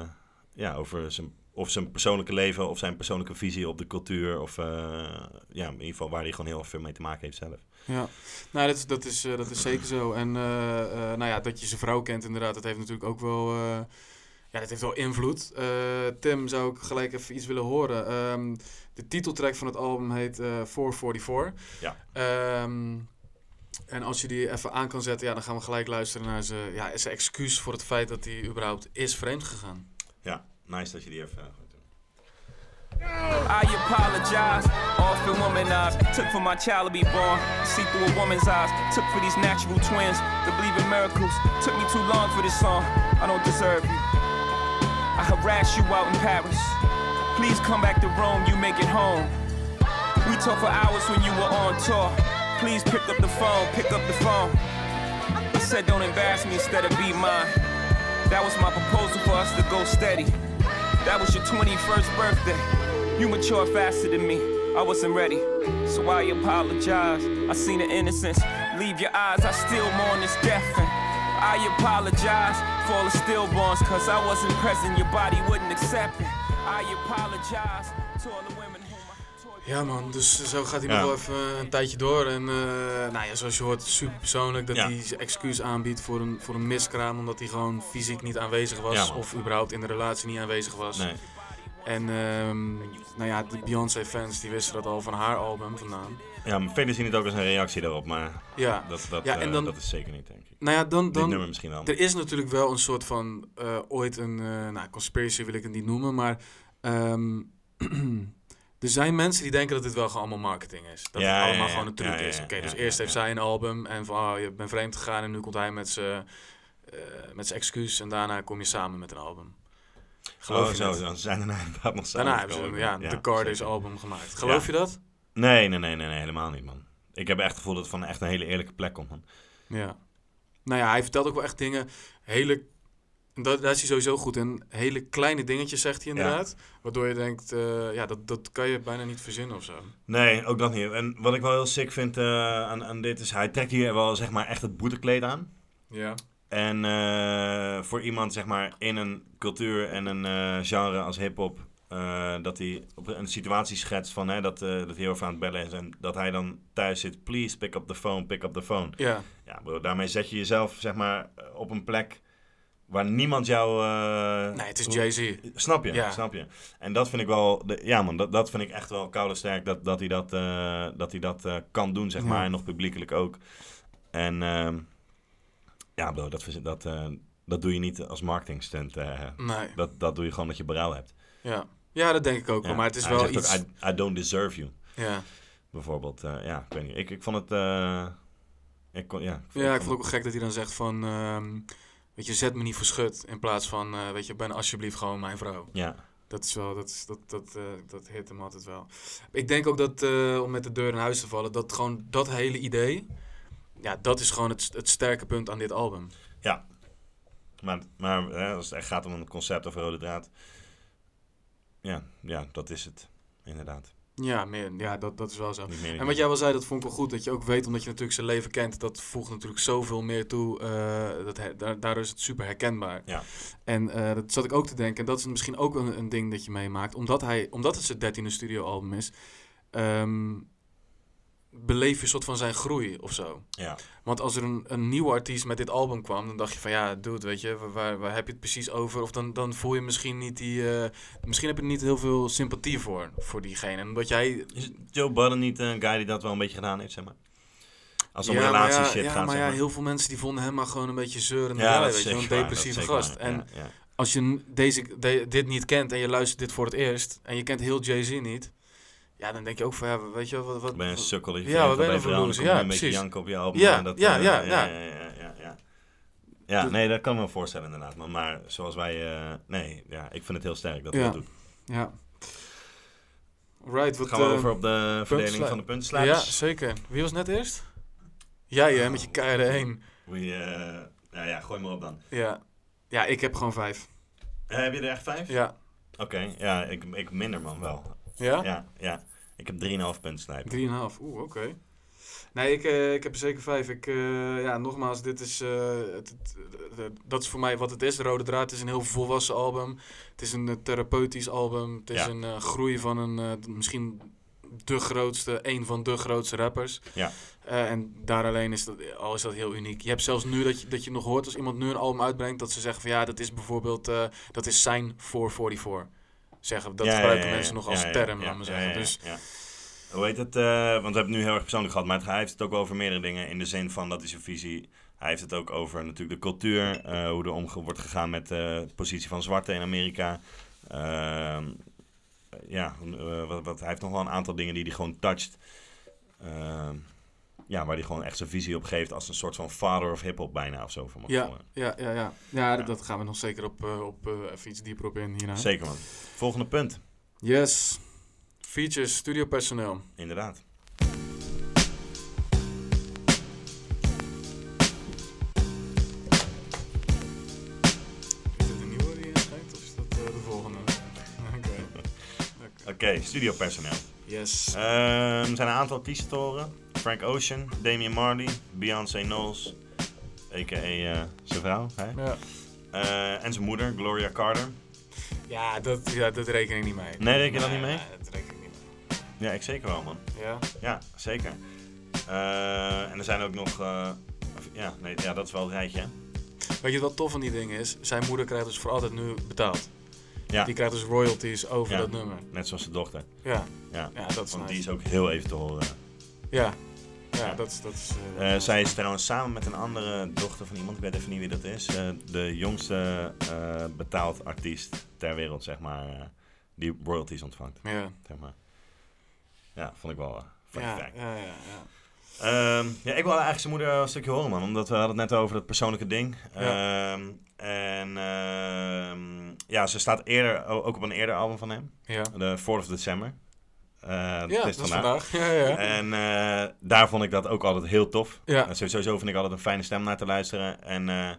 ja, over zijn, of zijn persoonlijke leven... of zijn persoonlijke visie op de cultuur... of uh, ja, in ieder geval waar hij gewoon heel veel mee te maken heeft zelf. Ja, nou, dat, dat, is, uh, dat is zeker zo. En uh, uh, nou ja, dat je zijn vrouw kent inderdaad... dat heeft natuurlijk ook wel... Uh, ja, dat heeft wel invloed. Uh, Tim, zou ik gelijk even iets willen horen. Um, de titeltrack van het album heet uh, four forty-four. Ja. Um, en als je die even aan kan zetten, ja, dan gaan we gelijk luisteren naar zijn, ja, zijn excuus voor het feit dat hij überhaupt is vreemd gegaan. Ja, nice dat je die even uh, gaat doen. I apologize, often womanized. Took for my child to be born. See through a woman's eyes. Took for these natural twins to believe in miracles. Took me too long for this song. I don't deserve you. I harass you out in Paris. Please come back to Rome, you make it home. We talked for hours when you were on tour. Please pick up the phone, pick up the phone. I said don't embarrass me instead of be mine. That was my proposal for us to go steady. That was your twenty-first birthday. You matured faster than me, I wasn't ready. So I apologize, I seen the innocence. Leave your eyes, I still mourn this death. And I apologize for all the stillborns, cause I wasn't present, your body wouldn't accept it. I apologize to all the women. Ja man, dus zo gaat hij ja. nog wel even een tijdje door. En uh, nou ja, zoals je hoort, super persoonlijk dat ja. hij zijn excuus aanbiedt voor een, voor een miskraam. Omdat hij gewoon fysiek niet aanwezig was. Ja, of überhaupt in de relatie niet aanwezig was. Nee. En um, nou ja, de Beyoncé fans die wisten dat al van haar album vandaan. Ja, maar velen zien het ook als een reactie daarop. Maar ja. dat, dat, ja, en dan, uh, dat is zeker niet, denk ik. Nou ja, dan, dan, Dit nummer misschien wel. Er is natuurlijk wel een soort van, uh, ooit een, uh, nou conspiracy wil ik het niet noemen. Maar... Um, er zijn mensen die denken dat dit wel gewoon allemaal marketing is. Dat ja, het allemaal ja, ja. gewoon een truc ja, ja, ja. is. Oké, okay, dus ja, eerst ja, heeft ja. zij een album en van, oh, je bent vreemd gegaan en nu komt hij met zijn uh, met excuus en daarna kom je samen met een album. Geloof oh, je zo, dan zijn er nou inderdaad nog samen. Daarna hebben ze ja, ja, de Cardi's album gemaakt. Geloof ja. je dat? Nee, nee, nee, nee, nee, helemaal niet, man. Ik heb echt het gevoel dat het van echt een hele eerlijke plek komt, man. Ja. Nou ja, hij vertelt ook wel echt dingen, hele... Dat, daar is hij sowieso goed in. Hele kleine dingetjes zegt hij inderdaad. Ja. Waardoor je denkt, uh, ja, dat, dat kan je bijna niet verzinnen of zo. Nee, ook dat niet. En wat ik wel heel sick vind uh, aan, aan dit is... Hij trekt hier wel zeg maar echt het boetekleed aan. Ja. En uh, voor iemand zeg maar in een cultuur en een uh, genre als hiphop... Uh, dat hij op een situatie schetst van... Hè, dat, uh, dat hij heel veel aan het bellen is en dat hij dan thuis zit... Please, pick up the phone, pick up the phone. Ja. Ja, bro, daarmee zet je jezelf zeg maar op een plek... waar niemand jou... Uh, nee, het is Jay-Z. Snap je, ja. snap je. En dat vind ik wel... De, ja man, dat, dat vind ik echt wel koud en sterk... dat, dat hij dat, uh, dat, hij dat uh, kan doen, zeg ja. maar. En nog publiekelijk ook. En uh, ja, bro, dat, dat, uh, dat doe je niet als marketingstunt. Uh, nee. Dat, dat doe je gewoon dat je berouw hebt. Ja, ja dat denk ik ook wel. Ja. Maar het is hij wel iets... Ook, I, I don't deserve you. Ja. Bijvoorbeeld, uh, ja, ik weet niet. Ik, ik vond het... Uh, ik kon, ja, ik vond, ja, ik vond het ook wel gek dat hij dan zegt van... Uh, weet je, zet me niet voor schut in plaats van, uh, weet je, ben alsjeblieft gewoon mijn vrouw. Ja. Dat is wel, dat is, dat, dat, uh, dat hit hem altijd wel. Ik denk ook dat, uh, om met de deur in huis te vallen, dat gewoon dat hele idee, ja, dat is gewoon het, het sterke punt aan dit album. Ja. Maar, maar hè, als het echt gaat om een concept of rode draad, ja, ja, dat is het, inderdaad. Ja, meer, ja dat, dat is wel zo. En wat jij wel zei, dat vond ik wel goed. Dat je ook weet, omdat je natuurlijk zijn leven kent... dat voegt natuurlijk zoveel meer toe. Uh, dat he, da- daardoor is het super herkenbaar. Ja. En uh, dat zat ik ook te denken. En dat is misschien ook een, een ding dat je meemaakt. Omdat, hij, omdat het zijn dertiende studioalbum is... Um, beleef je een soort van zijn groei of zo. Ja. Want als er een, een nieuwe artiest met dit album kwam... dan dacht je van, ja, dude, weet je, waar, waar heb je het precies over? Of dan, dan voel je misschien niet die... Uh, misschien heb je er niet heel veel sympathie voor, voor diegene. Omdat jij... Is Joe Budden niet een guy die dat wel een beetje gedaan heeft, zeg maar? Als om ja, relatie ja, shit ja, gaat, maar zeg maar. Ja, heel veel mensen die vonden hem maar gewoon een beetje zeuren. Ja, dat weet je, een depressieve gast. En ja, ja. als je deze, de, dit niet kent en je luistert dit voor het eerst... en je kent heel Jay-Z niet... Ja, dan denk je ook van, ja, weet je wat... wat ben je een sukkel? Je ja, wat ben je voor loos? Ja, een beetje janken op je album. Ja, dat, ja, uh, ja, ja, ja, ja, ja, ja. Ja, nee, dat kan me voorstellen inderdaad. Maar, maar zoals wij... Uh, nee, ja, ik vind het heel sterk dat we ja. dat doen. Ja. Right, wat, gaan we uh, over op de verdeling van de puntenslagers? Ja, zeker. Wie was net eerst? Jij, hè, oh, met je keiharde één. Uh, nou ja, gooi maar op dan. Ja, ja ik heb gewoon vijf. Uh, heb je er echt vijf? Ja. Oké, okay, ja, ik, ik minder man wel. Ja? Ja, ja. Ik heb drie komma vijf punten snijden. drie komma vijf, oeh, oké. Okay. Nee, ik, uh, ik heb er zeker vijf. Ik, uh, ja, nogmaals, dit is, uh, het, het, het, dat is voor mij wat het is. De Rode Draad, het is een heel volwassen album. Het is een therapeutisch album. Het is ja. een uh, groei van een, uh, misschien de grootste, een van de grootste rappers. Ja. Uh, en daar alleen is dat, al is dat heel uniek. Je hebt zelfs nu dat je, dat je nog hoort als iemand nu een album uitbrengt, dat ze zeggen van ja, dat is bijvoorbeeld, uh, dat is zijn four forty-four. Zeggen, dat ja, gebruiken ja, ja, mensen ja, nog als ja, term, ja, laat maar ja, zeggen. Ja, ja, dus, ja. Hoe heet het? Uh, want we hebben het nu heel erg persoonlijk gehad, maar hij heeft het ook wel over meerdere dingen. In de zin van, dat is zijn visie. Hij heeft het ook over natuurlijk de cultuur. Uh, hoe er om wordt gegaan met uh, de positie van zwarten in Amerika. Uh, ja, uh, wat, wat, hij heeft nog wel een aantal dingen die hij gewoon toucht. Uh, ja, waar hij gewoon echt zijn visie op geeft als een soort van father of hip-hop bijna of zo. Van ja, ja, ja, ja. ja, ja. Dat, dat gaan we nog zeker op, uh, op uh, even iets dieper op in hierna. Zeker man. Volgende punt. Yes. Features, studiopersoneel. Inderdaad. Is dit een nieuwe die je schrijft of is dat uh, de volgende? Oké, okay. okay. okay, studiopersoneel. Yes. Um, er zijn een aantal artiesten te horen. Frank Ocean, Damian Marley, Beyoncé Knowles, a k a. Uh, zijn vrouw. Hè? Ja. Uh, en zijn moeder, Gloria Carter. Ja, dat, ja, dat reken ik niet mee. Nee, reken je dat nee, niet mee? Nee, dat reken ik niet mee. Ja, ik zeker wel, man. Ja? Ja, zeker. Uh, en er zijn ook nog... Uh, ja, nee, ja, dat is wel het rijtje, hè? Weet je wat tof van die dingen is? Zijn moeder krijgt dus voor altijd nu betaald. Ja. Die krijgt dus royalties over ja. dat nummer. Net zoals zijn dochter. Ja. Ja, ja dat is Want nice. Die is ook heel even te horen. Ja. Ja, ja. dat is... Dat is uh, uh, zij is trouwens samen met een andere dochter van iemand. Ik weet even niet wie dat is. Uh, de jongste uh, betaald artiest ter wereld, zeg maar. Uh, die royalties ontvangt. Ja. Zeg maar. Ja, vond ik wel... Uh, vond ja, ik ja, ja, ja. Um, ja, ik wil eigenlijk zijn moeder een stukje horen, man. Omdat we hadden het net over dat persoonlijke ding. Ja. Um, en um, ja, ze staat eerder, ook op een eerder album van hem. Ja. De fourth of December. Uh, ja, dat is dat vandaag. Is vandaag. Ja, ja. En uh, daar vond ik dat ook altijd heel tof. Ja. En sowieso vind ik altijd een fijne stem naar te luisteren. En uh,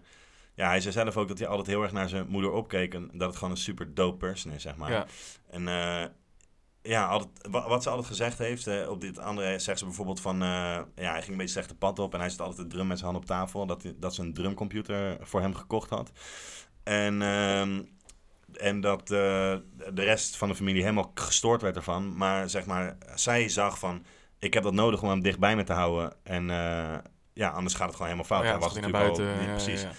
ja, hij zei zelf ook dat hij altijd heel erg naar zijn moeder opkeek. En dat het gewoon een super dope person is, zeg maar. Ja. En uh, ja, altijd, wat, wat ze altijd gezegd heeft, uh, op dit andere zegt ze bijvoorbeeld van... Uh, ja, hij ging een beetje slechte pad op en hij zit altijd de drum met zijn hand op tafel. Dat, dat ze een drumcomputer voor hem gekocht had. En... Uh, En dat uh, de rest van de familie helemaal gestoord werd ervan. Maar zeg maar, zij zag van... Ik heb dat nodig om hem dichtbij me te houden. En uh, ja, anders gaat het gewoon helemaal fout. Ja, hij was natuurlijk buiten, al... Ja, ja, precies. Ja, ja.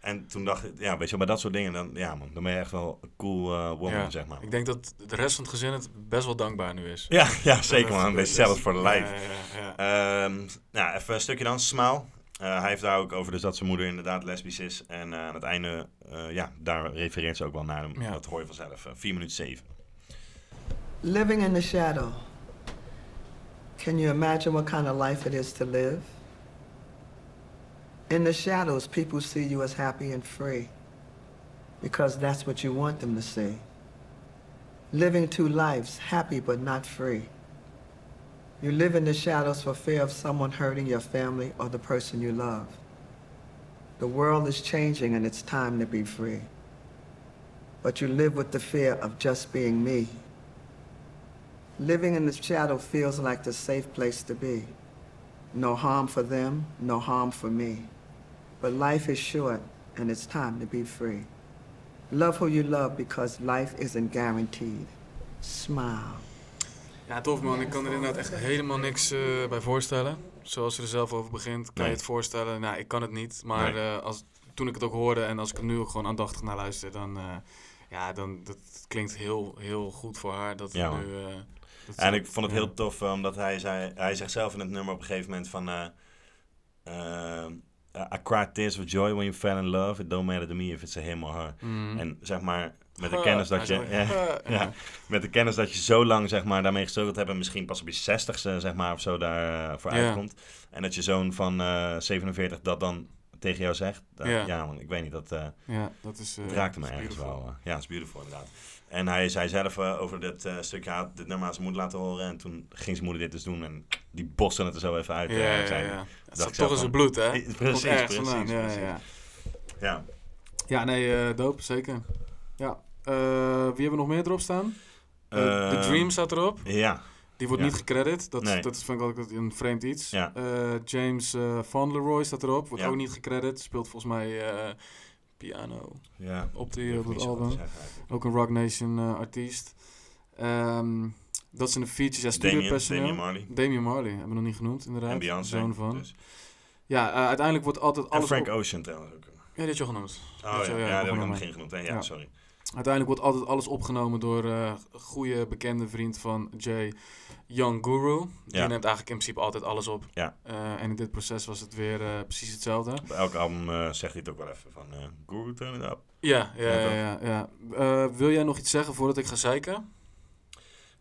En toen dacht ik... Ja, weet je, bij dat soort dingen... Dan, ja, man, dan ben je echt wel een cool uh, woman, ja, zeg maar. Ik denk dat de rest van het gezin het best wel dankbaar nu is. Ja, ja zeker, man. Een beetje zelfs voor de lijf. Ja, ja, ja. Um, nou, even een stukje dan. Smaal. Uh, hij heeft daar ook over dus dat zijn moeder inderdaad lesbisch is. En uh, aan het einde, uh, ja, daar refereert ze ook wel naar. Ja. Dat hoor je vanzelf. Uh, vier minuten zeven. Living in the shadow. Can you imagine what kind of life it is to live? In the shadows, people see you as happy and free. Because that's what you want them to see. Living two lives, happy but not free. You live in the shadows for fear of someone hurting your family or the person you love. The world is changing and it's time to be free. But you live with the fear of just being me. Living in the shadow feels like the safe place to be. No harm for them, no harm for me. But life is short and it's time to be free. Love who you love because life isn't guaranteed. Smile. Ja, tof man. Ik kan er inderdaad echt helemaal niks uh, bij voorstellen. Zoals ze er zelf over begint, kan nee. je het voorstellen. Nou, ik kan het niet. Maar nee. uh, als, toen ik het ook hoorde en als ik er nu ook gewoon aandachtig naar luister, dan, uh, ja, dan dat klinkt heel, heel goed voor haar. Dat ja, nu, uh, dat en ik vond het heel tof, uh, omdat hij zei, hij zegt zelf in het nummer op een gegeven moment van... Uh, uh, I cried tears of joy when you fell in love. It don't matter to me if it's a him or her. Mm. En zeg maar... Met de, kennis dat je, ja, ja, ja. met de kennis dat je zo lang zeg maar, daarmee gestruggeld hebt... en misschien pas op je zestigste zeg maar, of zo daarvoor uh, ja. uitkomt... en dat je zoon van uh, zevenenveertig dat dan tegen jou zegt... Uh, ja. ja, man, ik weet niet, dat, uh, ja, dat is, uh, raakte me ergens wel. Uh, ja, dat is beautiful, inderdaad. En hij zei zelf uh, over dit uh, stukje... dit nummer aan zijn moeder laten horen... en toen ging zijn moeder dit dus doen... en die bosten het er zo even uit. Ja, uh, ja, ja. Het zat toch in zijn bloed, hè? Precies, precies, precies, precies. Ja, ja. ja. ja nee, uh, dope, zeker. Ja. Uh, wie hebben we nog meer erop staan? Uh, uh, The Dream staat erop. Ja. Die wordt ja. niet gecredit. Dat, nee. dat vind ik altijd een vreemd iets. Ja. Uh, James uh, Fauntleroy staat erop. Wordt ja. ook niet gecredit. Speelt volgens mij uh, piano ja. op, die, op het album. Ook een Rock Nation uh, artiest. Um, dat zijn de features. Ja, studiopersoneel. Damian, Damian Marley. Damian Marley. Hebben we nog niet genoemd, inderdaad. En Beyoncé. Dus. Ja, uh, uiteindelijk wordt altijd alles... En Frank op... Ocean trouwens ook. Ja, dit je al genoemd. Oh dit ja, ja, ja dat heb ik nog geen genoemd. Hè? Ja, ja, sorry. Uiteindelijk wordt altijd alles opgenomen door uh, goede bekende vriend van Jay, Young Guru. Die ja. neemt eigenlijk in principe altijd alles op. Ja. Uh, en in dit proces was het weer uh, precies hetzelfde. Bij elk album uh, zegt hij het ook wel even van uh, Guru turn it up. Ja, ja, ja. ja, ja. Uh, wil jij nog iets zeggen voordat ik ga zeiken?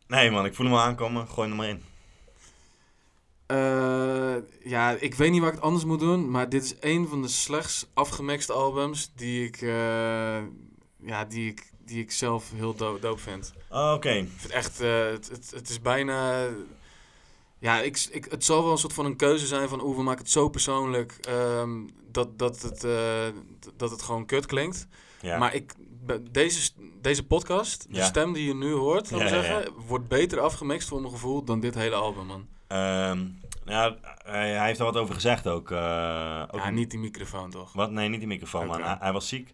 Nee man, ik voel hem al aankomen. Gooi hem maar in. Uh, ja, ik weet niet waar ik het anders moet doen, maar dit is een van de slechts afgemixte albums die ik, uh, ja, die ik, die ik zelf heel do- dope vind. Oh, oké. Okay. Ik vind echt, uh, het, het, het is bijna, ja, ik, ik, het zal wel een soort van een keuze zijn van, oeh, we maken het zo persoonlijk um, dat, dat, het, uh, dat het gewoon kut klinkt. Ja. Maar ik, deze, deze podcast, de ja. stem die je nu hoort, ja, zeggen, ja, ja. wordt beter afgemixt voor mijn gevoel dan dit hele album, man. Um, nou, hij, hij heeft er wat over gezegd ook. Uh, ook ja, niet die microfoon toch? Wat? Nee, niet die microfoon, okay. maar hij, hij was ziek.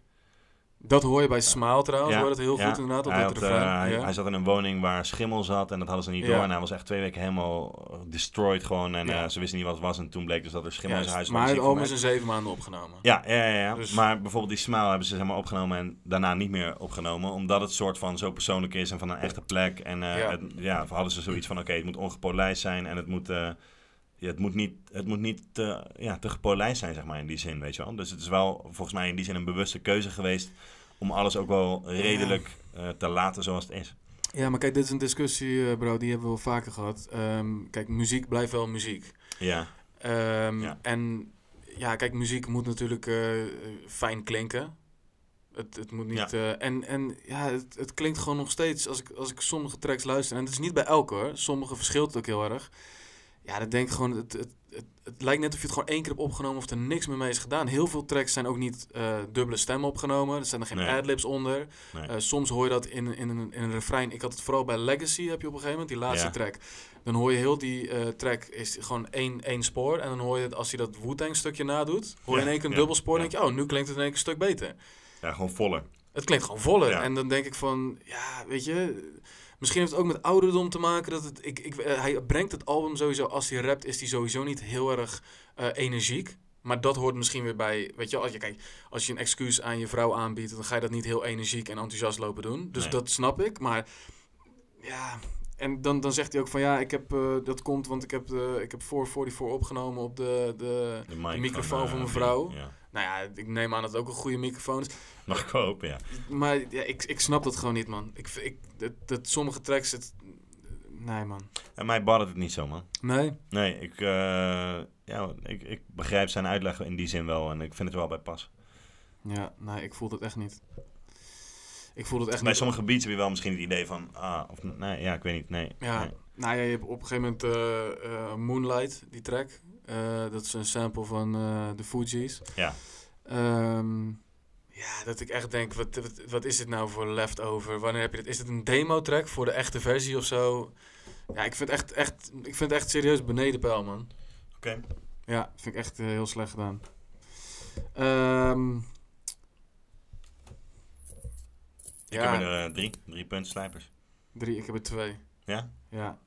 Dat hoor je bij Smile trouwens, ja, hoor het heel ja, goed inderdaad op hij dit had, refrein. Uh, hij, ja. hij zat in een woning waar schimmel zat en dat hadden ze niet ja. door. En hij was echt twee weken helemaal destroyed gewoon. En ja. uh, ze wisten niet wat het was en toen bleek dus dat er schimmel ja, in zijn huis was. Maar hij had is in zeven maanden opgenomen. Ja, ja, ja, ja. Dus... maar bijvoorbeeld die Smile hebben ze helemaal opgenomen en daarna niet meer opgenomen. Omdat het soort van zo persoonlijk is en van een echte plek. En uh, ja. Het, ja, hadden ze zoiets van oké, okay, het moet ongepolijst zijn en het moet... Uh, Ja, het moet niet, het moet niet te, ja, te gepolijst zijn, zeg maar, in die zin, weet je wel. Dus het is wel, volgens mij, in die zin een bewuste keuze geweest om alles ook wel redelijk uh, te laten zoals het is. Ja, maar kijk, dit is een discussie, bro, die hebben we wel vaker gehad. Um, kijk, muziek blijft wel muziek. Ja. Um, ja. En ja, kijk, muziek moet natuurlijk uh, fijn klinken. Het, het moet niet... Ja. Uh, en, en ja, het, het klinkt gewoon nog steeds, als ik, als ik sommige tracks luister, en het is niet bij elke, hoor. Sommige verschilt het ook heel erg. Ja, dat denk ik gewoon, het, het, het, het lijkt net of je het gewoon één keer hebt opgenomen of er niks meer mee is gedaan. Heel veel tracks zijn ook niet uh, dubbele stemmen opgenomen. Er zijn er geen nee. adlibs onder. Nee. Uh, soms hoor je dat in, in, in, in een refrein. Ik had het vooral bij Legacy, heb je op een gegeven moment, die laatste ja. track. Dan hoor je heel die uh, track, is gewoon één, één spoor. En dan hoor je het, als hij dat Wu-Tang stukje nadoet, hoor je ja. in één keer een ja. dubbel spoor. En ja. denk je, oh, nu klinkt het in één keer een stuk beter. Ja, gewoon voller. Het klinkt gewoon voller. Ja. En dan denk ik van, ja, weet je... Misschien heeft het ook met ouderdom te maken. Dat het, ik, ik, hij brengt het album sowieso... Als hij rapt is hij sowieso niet heel erg uh, energiek. Maar dat hoort misschien weer bij... Weet je, als je, kijk, als je een excuus aan je vrouw aanbiedt... dan ga je dat niet heel energiek en enthousiast lopen doen. Dus nee. dat snap ik. Maar ja... En dan, dan zegt hij ook van ja, ik heb, uh, dat komt, want ik heb, uh, ik heb four forty-four opgenomen op de, de, de, de microfoon van, uh, van mijn vrouw. Ja. Nou ja, ik neem aan dat het ook een goede microfoon is. Mag ik hopen, ja. Maar ja, ik, ik snap dat gewoon niet, man. Ik, ik, dat, dat sommige tracks, het... nee, man. En mij baddert het niet zo, man. Nee? Nee, ik, uh, ja, ik, ik begrijp zijn uitleg in die zin wel en ik vind het wel bij pas. Ja, nee, ik voel dat echt niet. Ik voel het echt bij niet... sommige beats heb je wel misschien het idee van... Ah, of nee, ja, ik weet niet, nee. Ja, nee. Nou ja, je hebt op een gegeven moment uh, uh, Moonlight, die track. Uh, dat is een sample van uh, de Fugees. Ja. Um, ja, dat ik echt denk, wat, wat, wat is dit nou voor leftover? Wanneer heb je dit? Is dit een demo-track voor de echte versie of zo? Ja, ik vind het echt, echt, ik vind het echt serieus beneden peil, man. Oké. Okay. Ja, vind ik echt uh, heel slecht gedaan. Um, Ik ja. heb er uh, drie. Drie puntslijpers. Drie, ik heb er twee. Ja? Ja.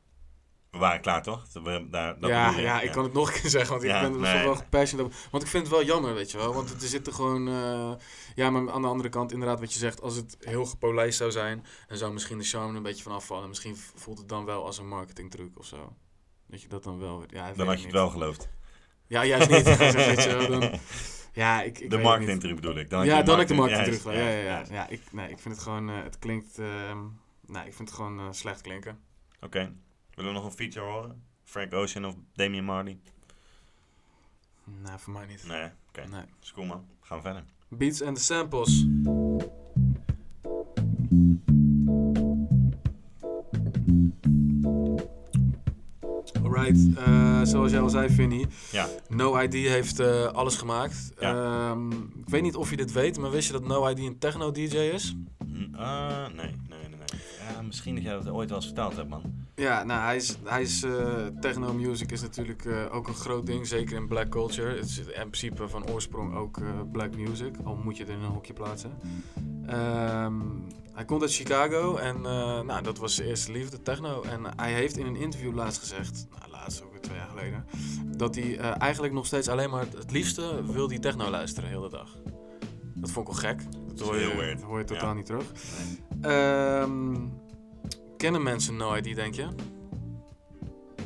We waren klaar, toch? We, daar, dat ja, ja, ja, ik kan het nog een keer zeggen, want ja, ik ben nee. er wel gepassioneerd over. Want ik vind het wel jammer, weet je wel. Want er zitten gewoon... Uh, ja, maar aan de andere kant, inderdaad, wat je zegt... Als het heel gepolijst zou zijn... Dan zou misschien de charme een beetje van afvallen. Misschien voelt het dan wel als een marketingtruc of zo. Dat je dat dan wel... Ja, dat dan had je niet. Het wel geloofd. Ja, juist niet. Weet je wel, dan... Ja, ik, ik de marketingtruc bedoel ik. Dan ja, dan heb ik de marketingtruc. Ja, ja, ja, ja. ja ik, nee, ik vind het gewoon... Uh, het klinkt... Uh, nee, ik vind het gewoon uh, slecht klinken. Oké. Okay. Willen we nog een feature horen? Frank Ocean of Damian Marley? Nee, voor mij niet. Nee, oké. Okay. Nee. Is cool, man. Gaan we verder. Beats and the Samples. Alright, uh, zoals jij al zei, Vinnie. Ja. No I D heeft uh, alles gemaakt. Ja. Um, ik weet niet of je dit weet, maar wist je dat No I D een techno D J is? Uh, nee, nee, nee. nee. Ja. Ja, misschien dat jij dat ooit wel eens verteld hebt, man. Ja, nou, hij is, hij is uh, techno music is natuurlijk uh, ook een groot ding, zeker in black culture. Het is in principe van oorsprong ook uh, black music, al moet je het in een hokje plaatsen. Um, hij komt uit Chicago en uh, nou, dat was zijn eerste liefde, techno. En hij heeft in een interview laatst gezegd, nou, laatst ook weer twee jaar geleden, dat hij uh, eigenlijk nog steeds alleen maar het liefste wil die techno luisteren, heel de dag. Dat vond ik wel gek. Dat hoor je, heel weird. Dat hoor je totaal ja. niet terug. Nee. Um, kennen mensen No I D, denk je?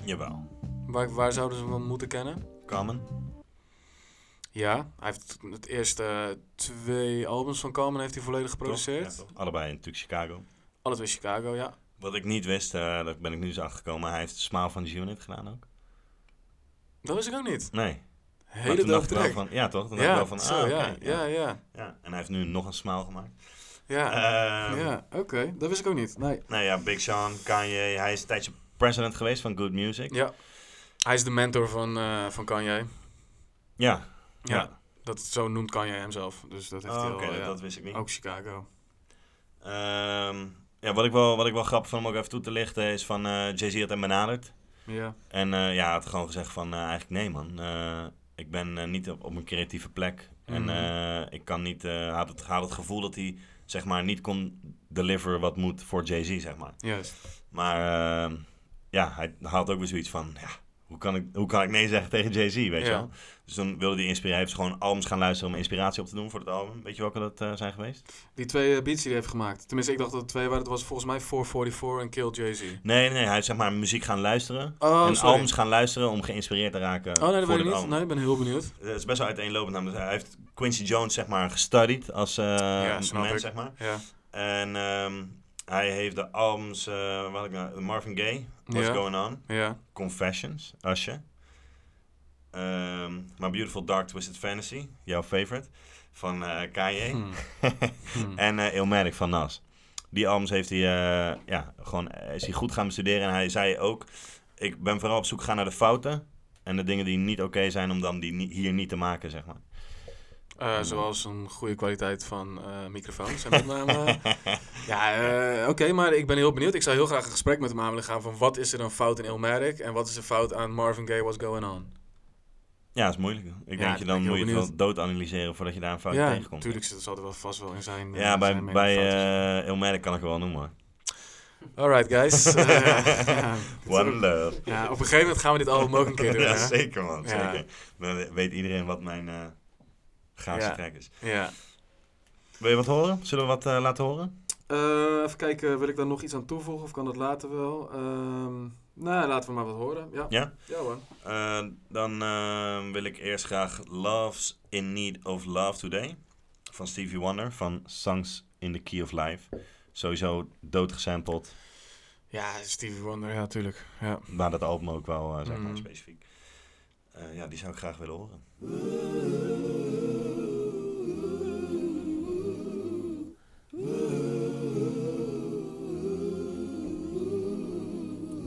Jawel. Waar, waar zouden ze hem moeten kennen? Common. Ja, hij heeft het eerste twee albums van Common heeft hij volledig geproduceerd. Toch? Ja, toch. Allebei natuurlijk Chicago. Alle twee Chicago, ja. Wat ik niet wist, uh, daar ben ik nu eens achtergekomen. Hij heeft Smile van G-Unit gedaan ook. Dat wist ik ook niet. Nee. Hele dag van, ja toch? Dan ja, dacht ik wel van, zo, ah, ja, okay, ja. Ja, ja. ja. En hij heeft nu nog een smile gemaakt. Ja, um, ja oké. Okay. Dat wist ik ook niet. Nee. Nou ja, Big Sean, Kanye. Hij is een tijdje president geweest van Good Music. Ja. Hij is de mentor van, uh, van Kanye. Ja. Ja. ja. Dat, zo noemt Kanye hemzelf. Dus dat heeft oh, hij al. Oké, okay, ja. dat wist ik niet. Ook Chicago. Um, ja, wat ik wel, wat ik wel grappig vond om ook even toe te lichten is van uh, Jay-Z had hem benaderd. Ja. En uh, ja, had gewoon gezegd van, uh, eigenlijk nee man, uh, ik ben uh, niet op, op een creatieve plek. Mm-hmm. En uh, ik kan niet... Hij uh, had, het, had het gevoel dat hij, zeg maar, niet kon deliveren wat moet voor Jay-Z, zeg maar. Juist. Maar uh, ja, hij had ook weer zoiets van... Ja, hoe kan ik, hoe kan ik nee zeggen tegen Jay-Z, weet ja. je wel? Dus toen wilde hij inspireren. Hij heeft gewoon albums gaan luisteren om inspiratie op te doen voor het album. Weet je welke dat uh, zijn geweest? Die twee uh, beats die hij heeft gemaakt. Tenminste, ik dacht dat het twee waren. Dat was volgens mij four forty-four en Kill Jay-Z. Nee, nee, hij heeft zeg maar muziek gaan luisteren. Oh, en sorry. albums gaan luisteren om geïnspireerd te raken. Oh, nee, dat weet ik niet. Album. Nee, ik ben heel benieuwd. Het is best wel uiteenlopend. Namelijk, hij heeft Quincy Jones, zeg maar, gestudied als uh, ja, mens, zeg maar. Ja. En um, hij heeft de albums, uh, wat ik nou, Marvin Gaye, What's yeah. Going On, yeah. Confessions, Usher. Um, My Beautiful Dark Twisted Fantasy, jouw favorite, van uh, Kanye. Hmm. en uh, Illmatic van Nas. Die albums heeft hij, uh, ja, gewoon, is hij goed gaan bestuderen. En hij zei ook, ik ben vooral op zoek gegaan naar de fouten en de dingen die niet oké okay zijn om dan die ni- hier niet te maken, zeg maar. Uh, zoals een goede kwaliteit van uh, microfoons en opname. ja, uh, oké, okay, maar ik ben heel benieuwd. Ik zou heel graag een gesprek met hem aan willen gaan van wat is er dan fout in Illmatic en wat is er fout aan Marvin Gaye, What's Going On? Ja, dat is moeilijk. Ik ja, denk je dan moet je het wel dood analyseren voordat je daar een fout ja, tegenkomt. Ja, natuurlijk zal er wel vast wel in zijn. Ja, in bij, zijn bij uh, Illmatic kan ik wel noemen hoor. Alright guys. Uh, ja, One love. Ja, op een gegeven moment gaan we dit album ook een keer doen. ja, hè? Zeker man. Ja. Zeker. Dan weet iedereen wat mijn... Uh, Gaafste ja. track is. Ja. Wil je wat horen? Zullen we wat uh, laten horen? Uh, even kijken, wil ik daar nog iets aan toevoegen of kan dat later wel? Uh, nou, laten we maar wat horen. Ja, ja? ja hoor. Uh, dan uh, wil ik eerst graag Love's in Need of Love Today van Stevie Wonder van Songs in the Key of Life. Sowieso doodgesampled. Ja, Stevie Wonder, ja, natuurlijk. Ja. Maar dat album ook wel, uh, zeg maar, mm. specifiek. Uh, ja, die zou ik graag willen horen.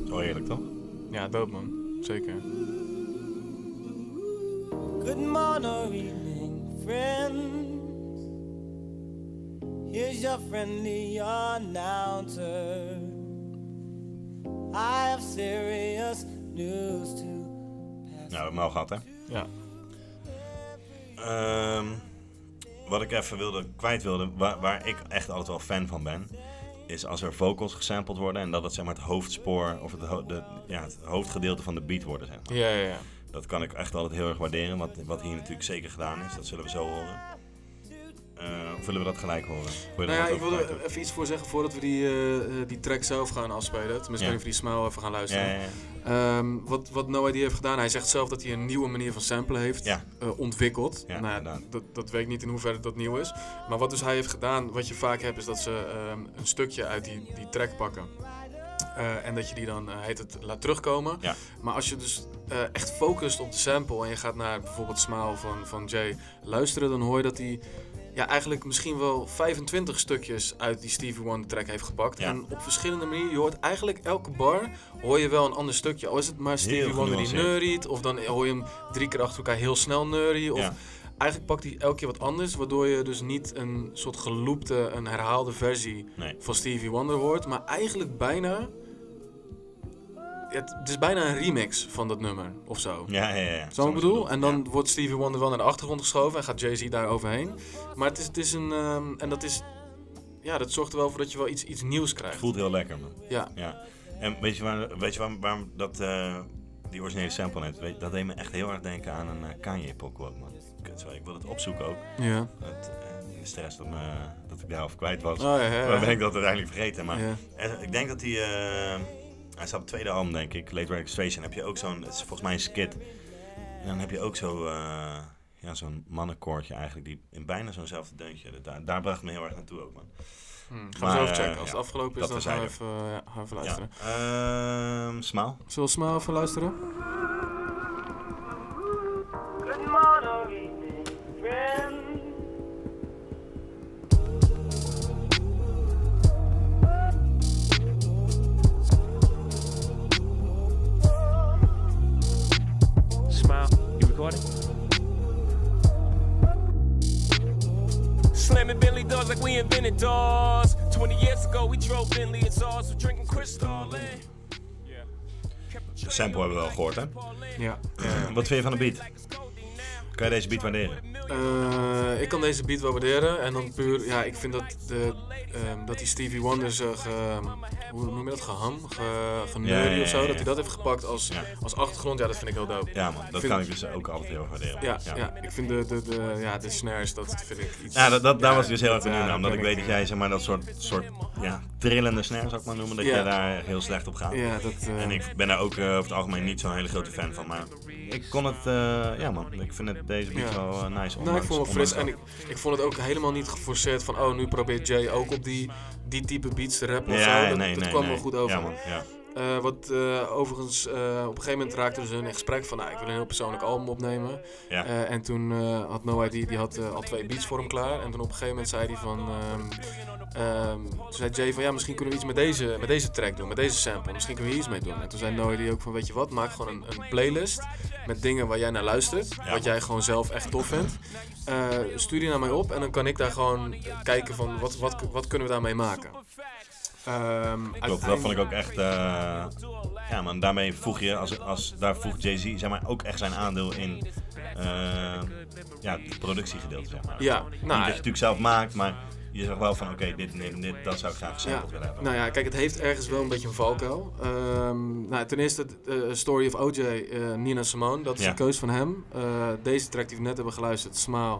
Zo eerlijk toch? Ja, dope man. Zeker. Good morning, friends. Here's your friendly announcer. I have serious news to. Nou, dat mogen gehad, hè? Ja. Um, wat ik even wilde, kwijt wilde, waar, waar ik echt altijd wel fan van ben, is als er vocals gesampled worden en dat het zeg maar het hoofdspoor of het, ho- de, ja, het hoofdgedeelte van de beat worden, zeg maar. Ja, ja, ja. Dat kan ik echt altijd heel erg waarderen, wat, wat hier natuurlijk zeker gedaan is, dat zullen we zo horen. Uh, of willen we dat gelijk horen? Nou ja, ik wilde er even iets voor zeggen voordat we die, uh, die track zelf gaan afspelen. Tenminste, ja. even die smile even gaan luisteren. Ja, ja, ja. Um, wat, wat No I D heeft gedaan, hij zegt zelf dat hij een nieuwe manier van samplen heeft ja. uh, ontwikkeld. Ja, nou, ja, dat, dat weet ik niet in hoeverre dat nieuw is. Maar wat dus hij heeft gedaan, wat je vaak hebt, is dat ze um, een stukje uit die, die track pakken. Uh, en dat je die dan, uh, heet het, laat terugkomen. Ja. Maar als je dus uh, echt focust op de sample en je gaat naar bijvoorbeeld Smile van, van Jay luisteren, dan hoor je dat hij... Ja, eigenlijk misschien wel vijfentwintig stukjes uit die Stevie Wonder track heeft gepakt. Ja. En op verschillende manieren, je hoort eigenlijk elke bar, hoor je wel een ander stukje. Al is het maar Stevie Wonder die neuriet, of dan hoor je hem drie keer achter elkaar heel snel neurien. Of ja. Eigenlijk pakt hij elke keer wat anders, waardoor je dus niet een soort geloopte, een herhaalde versie nee. van Stevie Wonder hoort. Maar eigenlijk bijna... Het, het is bijna een remix van dat nummer, of zo. Ja, ja, ja. Zo ik bedoel? En dan ja. wordt Stevie Wonder wel naar de achtergrond geschoven en gaat Jay-Z daar overheen. Maar het is, het is een... Um, en dat is... Ja, dat zorgt er wel voor dat je wel iets, iets nieuws krijgt. Het voelt heel lekker, man. Ja. ja. En weet je, waar, weet je waarom, waarom dat, uh, die originele sample net... Weet, dat deed me echt heel erg denken aan een uh, Kanye-pop, man. Kut, sorry, ik wil het opzoeken ook. Ja. Het, uh, de stress dat, me, dat ik daarover kwijt was. Oh, ja, ja, ja. Maar ben ik dat uiteindelijk vergeten. Maar ja. en, ik denk dat die... Uh, Hij staat op het tweede album, denk ik, Late Registration. Heb je ook zo'n, het is volgens mij een skit. En dan heb je ook zo, uh, ja, zo'n mannenkoortje eigenlijk, die in bijna zo'nzelfde deuntje. Daar, daar bracht me heel erg naartoe ook, man. Hmm, gaan maar, we zo even checken. Als ja, het afgelopen is, dan gaan we even, uh, ja, gaan we even luisteren. Ja. Uh, Smile. Zullen we Smile even luisteren? Good morning, friend. Slamming Bentley doors like we invented doors. twenty years ago we drove Bentley and saws for drinking crystal. De sample hebben we wel gehoord, hè? Ja. Uh, wat vind je van de beat? Kan je deze beat waarderen? Uh, ik kan deze beat wel waarderen. En dan puur, ja, ik vind dat, de, um, dat die Stevie Wonder zich, uh, hoe noem je dat, geham, ge, geneurie ja, ja, ja, of zo, ja, ja. dat hij dat heeft gepakt als, ja. als achtergrond. Ja, dat vind ik heel dope. Ja, man, dat vind kan ik dus ook altijd heel erg waarderen. Ja, ja. ja, ik vind de, de, de, ja, de snares, dat vind ik iets... Ja, dat, dat, daar ja, was ik dus heel erg benieuwd naar, omdat ik weet dat jij zeg maar dat soort, soort ja, trillende snares, zou ik maar noemen, dat ja. jij daar heel slecht op gaat. Ja, dat, uh... En ik ben daar ook uh, over het algemeen niet zo'n hele grote fan van, maar ik kon het, uh, ja man, ik vind het deze beat ja. wel uh, nice. Nou, ik vond het fris en ik, ik vond het ook helemaal niet geforceerd van oh, nu probeert Jay ook op die, die type beats te rappen of ja, zo. Dat, nee, dat nee, kwam nee. wel goed over. Ja, man. Ja. Uh, wat uh, overigens, uh, op een gegeven moment raakten we dus in een gesprek van nou, ik wil een heel persoonlijk album opnemen. Ja. Uh, en toen uh, had No I D, die had uh, al twee beats voor hem klaar. En toen op een gegeven moment zei hij van... Um, Um, toen zei Jay van ja, misschien kunnen we iets met deze, met deze track doen, met deze sample, misschien kunnen we hier iets mee doen. En toen zei No I D ook van weet je wat, maak gewoon een, een playlist met dingen waar jij naar luistert, ja, wat jij gewoon zelf echt tof vindt. Uh, stuur die naar mij op en dan kan ik daar gewoon kijken van wat, wat, wat kunnen we daarmee maken. Um, Klopt, dat vond ik ook echt, uh, ja man, daarmee voeg je, als, als, daar voegt Jay-Z zeg maar, ook echt zijn aandeel in uh, ja, het productiegedeelte. Zeg maar. ja, nou, Niet dat je het natuurlijk zelf maakt, maar... Je zegt wel van oké, okay, dit, dit, dit, dat zou ik graag gesampled ja. willen hebben. Nou ja, kijk, het heeft ergens wel een beetje een valkuil. Um, nou, ten eerste, uh, Story of O J, uh, Nina Simone, dat is ja. de keus van hem. Uh, deze track die we net hebben geluisterd, Smile,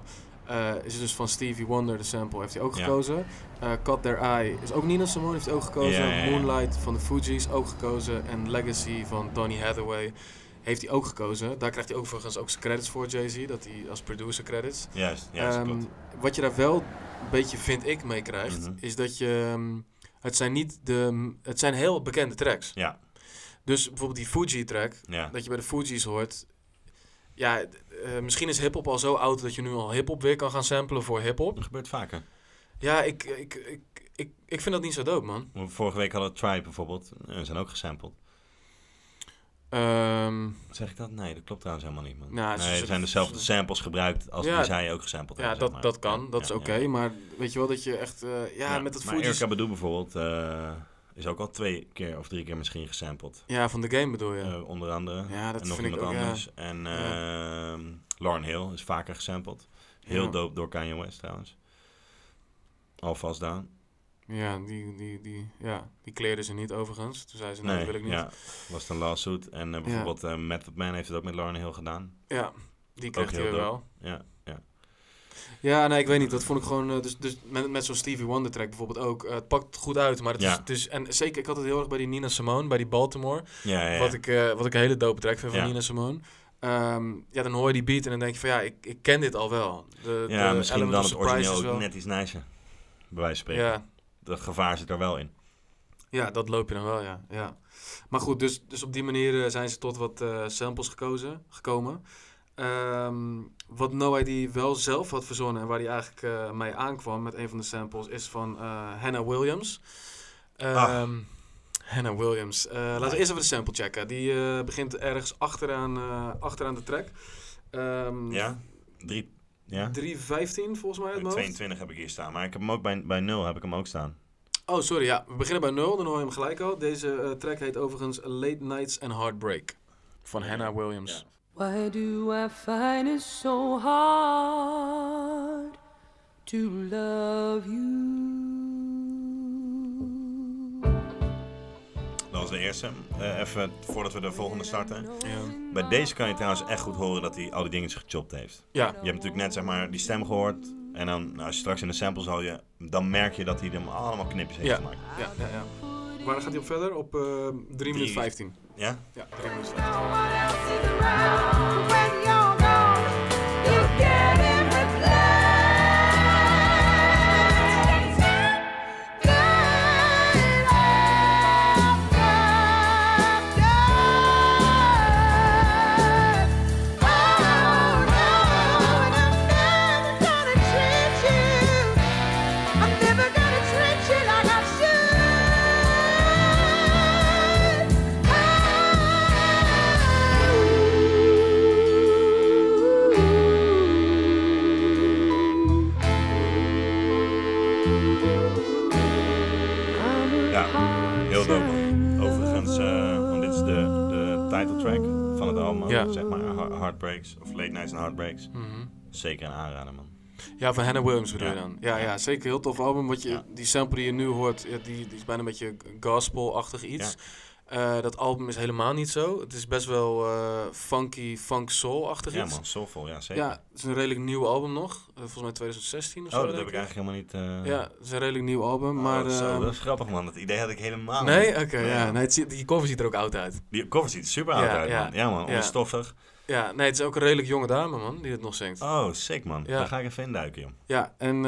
uh, is dus van Stevie Wonder, de sample, heeft hij ook ja. gekozen. Uh, Cut Their Eye is ook Nina Simone, heeft hij ook gekozen. Ja, ja, ja. Moonlight van de Fugees, ook gekozen. En Legacy van Donny Hathaway. Heeft hij ook gekozen. Daar krijgt hij ook overigens ook zijn credits voor, Jay-Z. Dat hij als producer credits. Juist, juist, um, klopt. Wat je daar wel een beetje, vind ik, mee krijgt... Mm-hmm. is dat je... Het zijn niet de... Het zijn heel bekende tracks. Ja. Dus bijvoorbeeld die Fuji-track... Ja. Dat je bij de Fugees hoort... Ja, uh, misschien is hiphop al zo oud... dat je nu al hiphop weer kan gaan samplen voor hiphop. Dat gebeurt vaker. Ja, ik, ik, ik, ik, ik vind dat niet zo dope, man. Vorige week hadden we Tribe bijvoorbeeld. Ze zijn ook gesampled. Um, zeg ik dat? Nee, dat klopt trouwens helemaal niet, man. Nou, nee, er zijn dezelfde samples gebruikt als ja, die zij ook gesampled hebben. Ja, dat, zeg maar. dat kan. Dat ja, is oké. Okay, ja. Maar weet je wel dat je echt... Uh, ja, ja, met het maar Fugees... Erykah Badu bijvoorbeeld uh, is ook al twee keer of drie keer misschien gesampled. Ja, van The Game bedoel je? Uh, onder andere. Ja, dat en nog vind ik ook, anders. Ja. En uh, ja. Lauryn Hill is vaker gesampled. Heel ja. dope door Kanye West trouwens. Alvast Down. Ja, die, die, die, ja, die kleerden ze niet overigens. Toen zei ze, nee, nee dat wil ik niet. Ja, was een lawsuit. En uh, bijvoorbeeld ja. uh, Method Man heeft het ook met Lauryn Hill gedaan. Ja, die kreeg hij wel. Ja, ja. ja, nee, ik weet niet. Dat vond ik gewoon... Uh, dus, dus met, met zo'n Stevie Wonder track bijvoorbeeld ook. Uh, het pakt goed uit, maar het ja. is... Het is en zeker, ik had het heel erg bij die Nina Simone, bij die Baltimore. Ja, ja, ja. Wat, ik, uh, wat ik een hele dope track vind ja. van Nina Simone. Um, ja, dan hoor je die beat en dan denk je van ja, ik, ik ken dit al wel. De, ja, de misschien dan het origineel ook wel. Net iets nicer. Bij wijze van spreken. Ja. Dat gevaar zit er wel in. Ja, dat loop je dan wel, ja. ja. Maar goed, dus, dus op die manier zijn ze tot wat uh, samples gekozen, gekomen. Um, wat No I D wel zelf had verzonnen... en waar hij eigenlijk uh, mee aankwam met een van de samples... is van uh, Hannah Williams. Um, ah. Hannah Williams. Uh, laten we eerst even de sample checken. Die uh, begint ergens achteraan, uh, achteraan de track. Um, ja, drie Ja? drie vijftien volgens mij uit mijn tweeëntwintig heb ik hier staan, maar ik heb hem ook bij, bij nul heb ik hem ook staan. Oh, sorry, ja. We beginnen bij nul, dan hoor je hem gelijk al. Deze uh, track heet overigens Late Nights and Heartbreak van Hannah Williams. Ja. Why do I find it so hard to love you? Dat was de eerste. Uh, even voordat we de volgende starten. Ja. Bij deze kan je trouwens echt goed horen dat hij al die dingetjes gechopt heeft. Ja. Je hebt natuurlijk net zeg maar die stem gehoord. En dan, nou, als je straks in de samples hou je, dan merk je dat hij hem allemaal knipjes heeft ja. gemaakt. Ja, ja, ja. Waar gaat hij op verder? Op uh, drie minuten vijftien. Ja? Ja, drie minuten vijftien. Ja. Zeg maar Heartbreaks of Late Nights and Heartbreaks. Mm-hmm. Zeker een aanrader, man. Ja, van Hannah Williams bedoel ja. je dan. Ja, ja, zeker. Heel tof album. Wat je, ja. Die sample die je nu hoort, ja, die, die is bijna een beetje gospel-achtig iets. Ja. Uh, dat album is helemaal niet zo. Het is best wel uh, funky, funk-soul-achtig ja, iets. Ja man, soulful, ja zeker. Ja, het is een redelijk nieuw album nog. Uh, volgens mij twintig zestien of oh, zo. Oh, dat heb ik eigenlijk helemaal niet... Uh... Ja, het is een redelijk nieuw album, oh, maar... Uh... Zo, dat is grappig man. Dat idee had ik helemaal nee? niet. Okay, nee? Oké, ja. Nee, het zie- die cover ziet er ook oud uit. Die cover ziet er super oud ja, uit, ja. man. Ja man, onstoffig. Ja. Ja, nee, het is ook een redelijk jonge dame, man, die het nog zingt. Oh, sick, man. Ja. Daar ga ik even induiken, joh. Ja, en uh,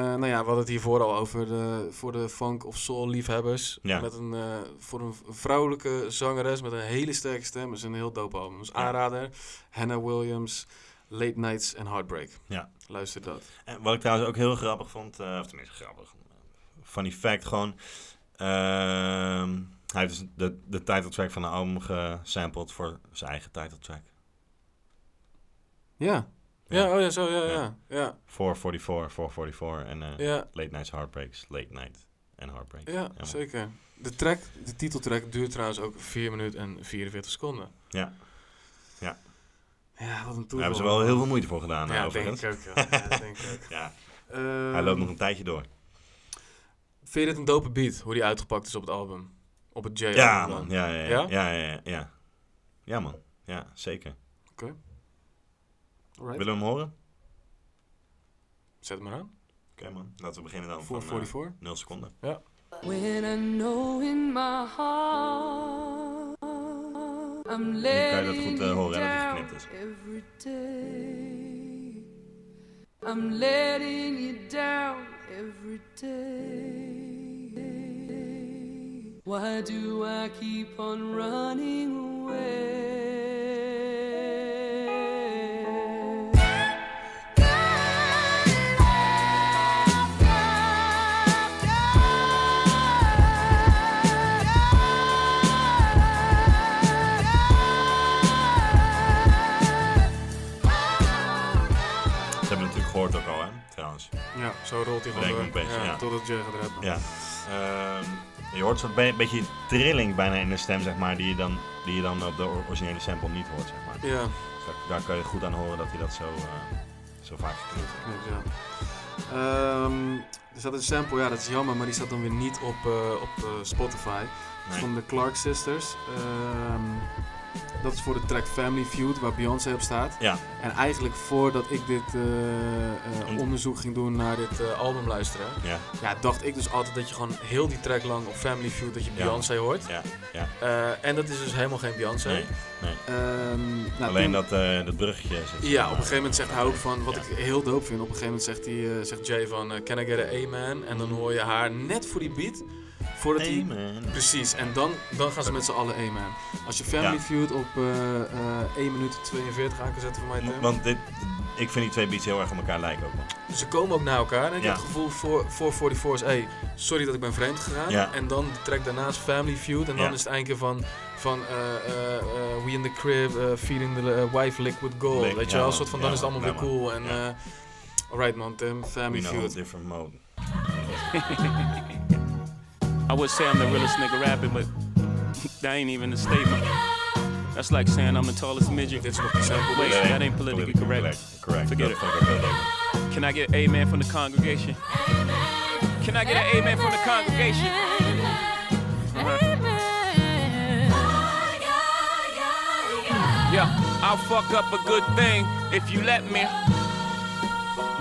nou ja, we hadden het hiervoor al over de, voor de funk of soul liefhebbers. Ja. Met een, uh, voor een vrouwelijke zangeres met een hele sterke stem. Dat is een heel dope album. Dus ja. aanrader, Hannah Williams, Late Nights and Heartbreak. Ja. Luister dat. En wat ik trouwens ook heel grappig vond, uh, of tenminste grappig, funny fact gewoon... Uh, hij heeft dus de, de titeltrack van de album gesampled voor zijn eigen titeltrack. Ja. Ja, ja, oh ja, zo, ja, ja. ja. four forty-four, four forty-four en uh, ja. Late Nights Heartbreaks, Late Night en Heartbreaks. Ja, ja zeker. De track, de titeltrack duurt trouwens ook vier minuten en vierenveertig seconden. Ja. Ja. Ja, wat een toeval. Daar hebben ze wel heel veel moeite voor gedaan. Ja, overigens. Denk ik ook. Ja, ja, denk ik ook. Ja. Um, Hij loopt nog een tijdje door. Vind je dit een dope beat, hoe die uitgepakt is op het album? Op het J-album? Ja, man. Ja, ja, ja. Ja, ja, ja. Ja, ja man. Ja, zeker. Oké. Okay. Alright. Willen we hem horen? Zet hem maar aan. Oké okay, man, laten we beginnen dan voor uh, nul seconden. Ja. When I know in my heart I'm nu kan je dat goed uh, horen en dat het geknipt is. Every day, I'm letting you down every day. Why do I keep on running away? Hoort ook al, hè, trouwens. Ja, zo rolt hij gewoon door, ja, ja. totdat je eruit komt. Ja. Uh, je hoort zo'n be- beetje trilling bijna in de stem, zeg maar, die je dan, die je dan op de originele sample niet hoort, zeg maar. Ja. Daar, daar kan je goed aan horen dat hij dat zo, uh, zo vaak verknipt. Ja. Um, er staat een sample, ja, dat is jammer, maar die staat dan weer niet op, uh, op uh, Spotify. Nee. Van de Clark Sisters. Um, Dat is voor de track Family Feud, waar Beyoncé op staat. Ja. En eigenlijk voordat ik dit uh, uh, onderzoek ging doen naar dit uh, album luisteren... Ja. Ja, dacht ik dus altijd dat je gewoon heel die track lang op Family Feud dat je ja. Beyoncé hoort. Ja. Ja. Uh, en dat is dus helemaal geen Beyoncé. Nee. Nee. Um, nou, Alleen toen, dat, uh, dat bruggetje is het. Ja, op een gegeven moment zegt hij ook van, wat ja. ik heel dope vind... Op een gegeven moment zegt, die, uh, zegt Jay van, uh, can I get an amen? En dan hoor je haar net voor die beat... Voordat die, precies, en dan, dan gaan ze met z'n allen amen. Als je Family ja. Feud op uh, uh, één minuut tweeënveertig aan kan zetten voor mij. Tim. Want dit, ik vind die twee beats heel erg op elkaar lijken ook, man. Ze komen ook naar elkaar. En ik ja. heb het gevoel voor four forty-four is, hey, sorry dat ik ben vreemd gegaan. Ja. En dan de track daarnaast Family Feud. En dan ja. is het eindje van, van uh, uh, uh, we in the crib, uh, feeding the uh, wife liquid gold. Weet je wel, soort van, ja, dan is het allemaal ja, weer cool. En, ja. uh, Alright, man, Tim. Family no, Feud. Different mode. I would say I'm the realest nigga rapping, but that ain't even a statement. That's like saying I'm the tallest midget. That's what the wait, that ain't politically correct. Correct. Forget it. Can I get an amen from the congregation? Can I get an amen from the congregation? Uh-huh. Yeah, I'll fuck up a good thing if you let me.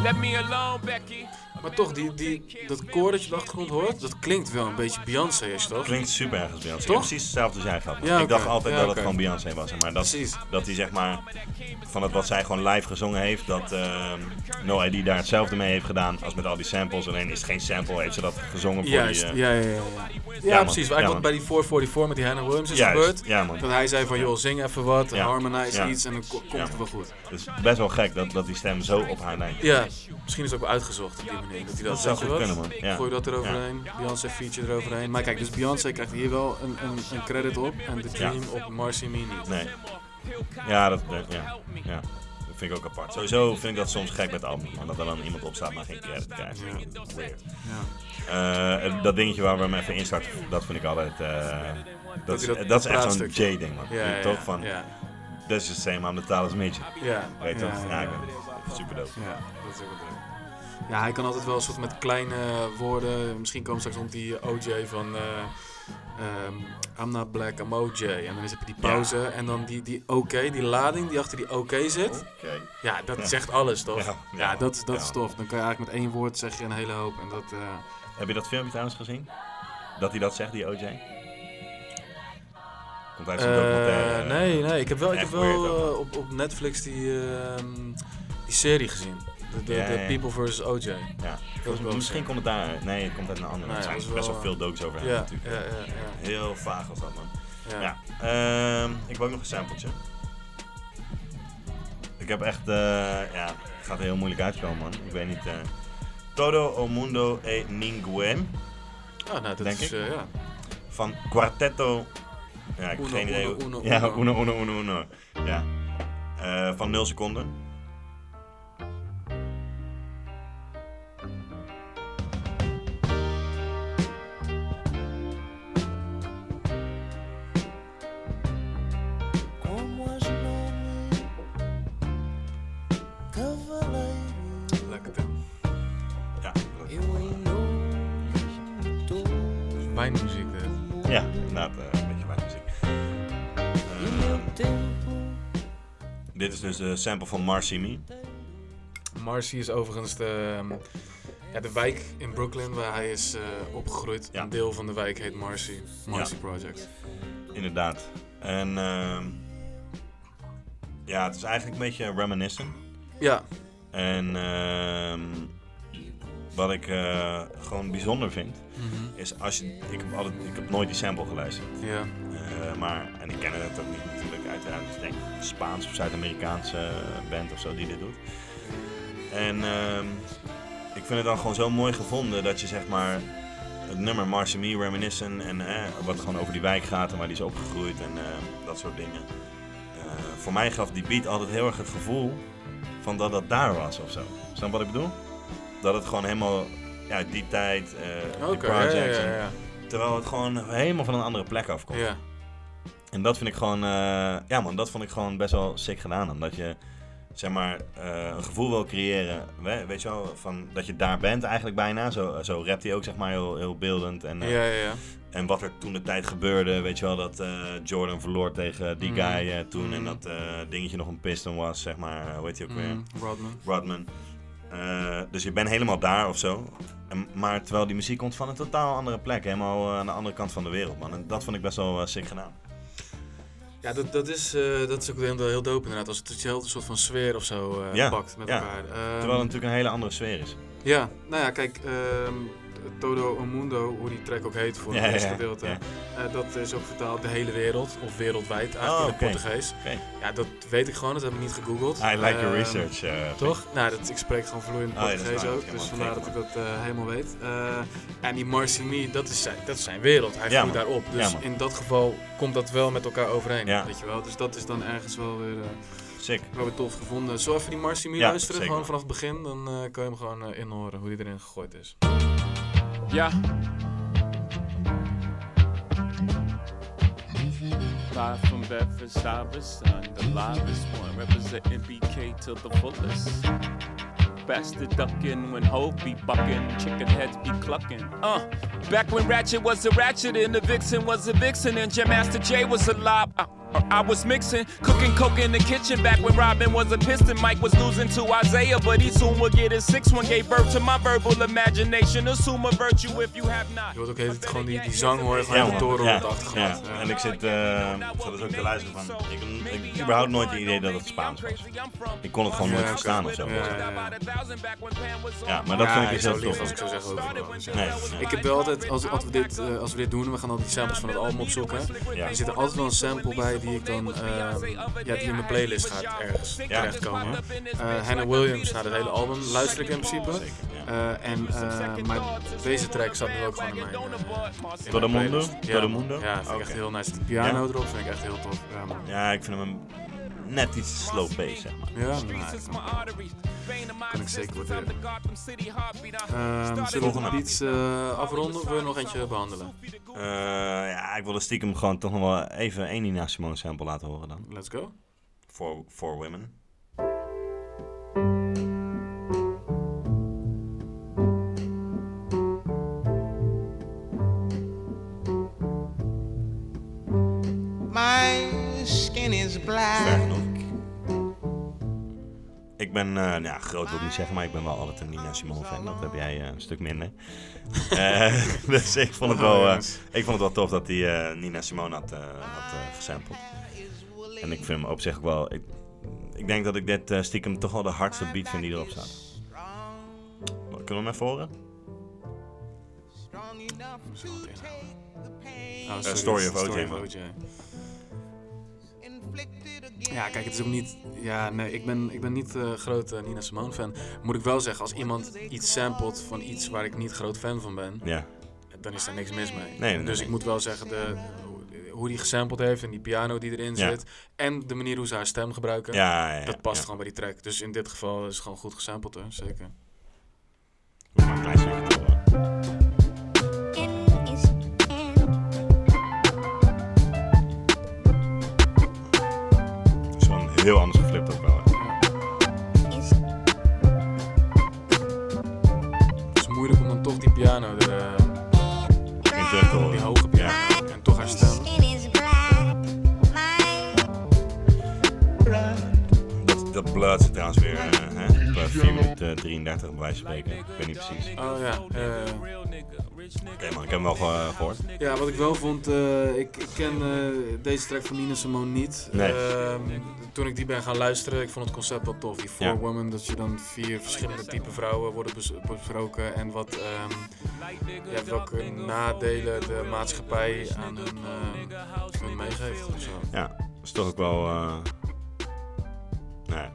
Let me alone, Becky. Maar toch, die, die, dat koor dat je op de achtergrond hoort, dat klinkt wel een beetje Beyoncé, is toch? Klinkt super ergens Beyoncé. Toch? Precies hetzelfde als jij gehad. Ja, ik okay. dacht altijd ja, dat okay. het gewoon Beyoncé was. Maar dat, dat die zeg maar, van het wat zij gewoon live gezongen heeft, dat uh, No I D daar hetzelfde mee heeft gedaan als met al die samples. Alleen is het geen sample, heeft ze dat gezongen voor Juist, die... Uh, ja, ja, ja, ja. ja, ja precies. Eigenlijk ja, wat bij die four forty-four met die Hannah Williams is Juist, gebeurd. Ja, dat hij zei van, joh, zing even wat, ja. harmonize ja. iets en dan komt ja. het wel goed. Het is best wel gek dat, dat die stem zo op haar lijkt. Ja, misschien is het ook wel uitgezocht op die manier. Dat, dat, dat zou goed kunnen, man. Ja. Gooi dat eroverheen, ja. Beyoncé feature eroverheen. Maar kijk, dus Beyoncé krijgt hier wel een, een, een credit op en de team ja. op Marcy Me niet. Nee. Ja dat, ja, ja, dat vind ik ook apart. Sowieso vind ik dat soms gek met album, dat er dan iemand opstaat maar geen credit krijgt. Ja. Weird. Ja. Uh, dat dingetje waar we hem even instart, dat vind ik altijd... Uh, dat, dat, dat, dat is echt zo'n J-ding, man. Ja, ja, toch? Van, ja. That's the same, I'm the tallest midget. Ja. Weet je ja, toch? Ja, ja. Super dope. Ja, dat is ook wel dope. Ja, hij kan altijd wel een soort met kleine woorden. Misschien komen straks rond die O J van... Uh, um, I'm not black, I'm O J. En dan heb je die pauze. Ja. En dan die, die oké, okay, die lading die achter die oké okay zit. Okay. Ja, dat ja. zegt alles, toch? Ja, ja, ja dat, dat ja. is tof. Dan kan je eigenlijk met één woord zeg je een hele hoop. En dat, uh... Heb je dat filmpje trouwens gezien? Dat hij dat zegt, die O J? Komt uit zijn uh, documentaire? Uh, nee, nee. Ik heb wel, ik heb wel uh, op, op Netflix die, uh, die serie gezien. De, de, ja, de ja. People versus. O J. Ja. Misschien misschien komt het daar. Nee, het komt uit een andere. Nee, er zijn best wel, wel veel docs over hem ja, natuurlijk. Ja, ja, ja. Heel vaag als dat, man. Ja. ja. Um, ik wil ook nog een sampletje. Ik heb echt... Uh, ja, het gaat er heel moeilijk uitkomen, man. Ik weet niet... Uh, Todo o mundo e ningún. Ah, nou, dat is... Uh, ja. Van Quarteto... Ja, ik heb geen idee. Uno, uno, ja, uno, uno, uno, uno. uno. Ja. Uh, van nul seconden. Wijnmuziek, dus. Ja, inderdaad, uh, een beetje wijnmuziek. Uh, dit is dus de sample van Marcy Me. Marcy is overigens de, ja, de wijk in Brooklyn waar hij is uh, opgegroeid. Ja. Een deel van de wijk heet Marcy. Marcy ja. Project. Inderdaad. En uh, ja, het is eigenlijk een beetje reminiscent. Ja. En... Uh, Wat ik uh, gewoon bijzonder vind, mm-hmm. is als je... Ik heb, altijd, ik heb nooit die sample geluisterd. Ja. Uh, maar, en ik ken het ook niet natuurlijk uiteraard. Ik denk een Spaans of Zuid-Amerikaanse band of zo die dit doet. En uh, ik vind het dan gewoon zo mooi gevonden dat je zeg maar... Het nummer Marcy Me, Reminiscen en eh, wat gewoon over die wijk gaat en waar die is opgegroeid en uh, dat soort dingen. Uh, voor mij gaf die beat altijd heel erg het gevoel van dat dat daar was of zo. Snap wat ik bedoel? Dat het gewoon helemaal, ja, die tijd, uh, okay, die projects, ja, ja, ja, ja. En, terwijl het gewoon helemaal van een andere plek afkomt. Ja. En dat vind ik gewoon, uh, ja man, dat vond ik gewoon best wel sick gedaan. Omdat je, zeg maar, uh, een gevoel wil creëren, we, weet je wel, van dat je daar bent eigenlijk bijna. Zo, zo rapt hij ook, zeg maar, heel, heel beeldend. En, uh, ja, ja, ja. en wat er toen de tijd gebeurde, weet je wel, dat uh, Jordan verloor tegen die mm. guy uh, toen. Mm. En dat uh, dingetje nog een piston was, zeg maar, uh, hoe heet hij ook mm. weer? Rodman. Rodman. Uh, dus je bent helemaal daar of zo. En, maar terwijl die muziek komt van een totaal andere plek. Helemaal uh, aan de andere kant van de wereld, man. En dat vond ik best wel uh, sick gedaan. Ja, dat, dat, is, uh, dat is ook heel dope inderdaad. Als het hetzelfde soort van sfeer of zo uh, ja, pakt met ja. elkaar. Um, terwijl het natuurlijk een hele andere sfeer is. Ja, nou ja, kijk. Um, Todo o Mundo, hoe die track ook heet voor ja, het eerste ja, gedeelte. Ja. Uh, dat is ook vertaald de hele wereld, of wereldwijd, eigenlijk oh, in het okay. Portugees. Okay. Ja, dat weet ik gewoon, dat heb ik niet gegoogeld. I like uh, your research. Uh, toch? Nou, dat, ik spreek gewoon vloeiend oh, Portugees ja, ook, ja, dus man, vandaar dat ik dat uh, helemaal weet. Uh, en die Marcy Me, dat is zijn, dat is zijn wereld, hij ja, groeit daarop. Dus ja, in dat geval komt dat wel met elkaar overeen, ja. weet je wel. Dus dat is dan ergens wel weer... Uh, Sick. We hebben het tof gevonden. Zo even die Marcy Mie ja, luisteren, zeker. Gewoon vanaf het begin. Dan uh, kan je hem gewoon uh, inhoren hoe die erin gegooid is. Ja. Live from Bedford Stuyvesant, the livest one, representing B K till the fullest. Best to duckin' when hoes be buckin', chicken heads be cluckin'. Uh, back when Ratchet was a ratchet and the Vixen was a vixen and Jam Master Jay was alive. Uh, I was mixing, cooking coke in the kitchen back when Robin was a piston. Mike was losing to Isaiah, but he soon would get his six. One gave birth to my verbal imagination. Assume a virtue if you have not. Je hoort ook even gewoon die, die zang hoor, van ja, de toren ja, op de achtergrond. Ja. Ja. En ik zit, uh, ik zat dus ook te luisteren van, ik heb überhaupt nooit het idee dat het Spaans was. Ik kon het gewoon ja, nooit verstaan of zo. Ja, ja, ja, maar dat ja, vind ik zo lief als ik zou zeggen over nee, ja. Ik heb wel altijd, als, als, we dit, uh, als we dit doen, we gaan altijd die samples van het album opzoeken. Ja. Er zit er altijd wel een sample bij die ik dan, uh, ja, die in mijn playlist gaat ergens ja. terechtkomen. Uh, Hannah Williams, nou, dat hele album luister ik in principe. Zeker, ja. uh, en, uh, maar deze track zat nu ook gewoon in mijn, uh, in Todo mijn playlist. Mundo? Ja, Todo Mundo? Ja, vind okay. ik echt heel nice. De piano ja. erop vind ik echt heel tof. Ja, man. Ja, ik vind hem net iets slow pace, zeg maar. Ja, maar kan ik zeker wat hebben. Um, zullen we nog iets uh, afronden of wil je nog eentje behandelen? Uh, ja, ik wilde stiekem gewoon toch nog wel even één Nina Simone sample laten horen dan. Let's go. For, for women. My skin is black. Ik ben, uh, nou ja, groot wil ik niet zeggen, maar ik ben wel altijd een Nina Simone fan. Dat heb jij uh, een stuk minder. uh, dus ik vond, het wel, uh, ik vond het wel tof dat hij uh, Nina Simone had, uh, had uh, gesampled. En ik vind hem op zich ook wel... Ik, ik denk dat ik dit uh, stiekem toch wel de hardste beat vind die erop staat. Kunnen we hem even horen? Oh, uh, story of O J. Ja, kijk, het is ook niet... Ja, nee, ik ben, ik ben niet uh, groot uh, Nina Simone fan. Moet ik wel zeggen, als iemand iets samplet van iets waar ik niet groot fan van ben... Ja. Dan is daar niks mis mee. Nee, nee, dus nee. Ik moet wel zeggen, de, hoe die gesampled heeft en die piano die erin ja. zit... En de manier hoe ze haar stem gebruiken, ja, ja, ja, dat past ja. gewoon bij die track. Dus in dit geval is het gewoon goed gesampled, hè? Zeker. Heel anders geflipt ook wel. Het is moeilijk om dan toch die piano er, uh, in te horen. Die hoge piano. Ja. En toch haar stem. Dat, dat blood zit trouwens weer uh, hè, op uh, vier minuten drieëndertig bij wijze van spreken. Ik weet niet precies. Oh ja. Uh, Oké okay, man, ik heb hem wel uh, gehoord. Ja, wat ik wel vond, uh, ik, ik ken uh, deze track van Nina Simone niet. Nee. Uh, toen ik die ben gaan luisteren, ik vond het concept wel tof. Die Four ja. Women, dat je dan vier verschillende type vrouwen worden besproken. En wat, um, ja, welke nadelen de maatschappij aan hun, uh, hun meegeeft. Ofzo. Ja, dat is toch ook wel... Uh, nee.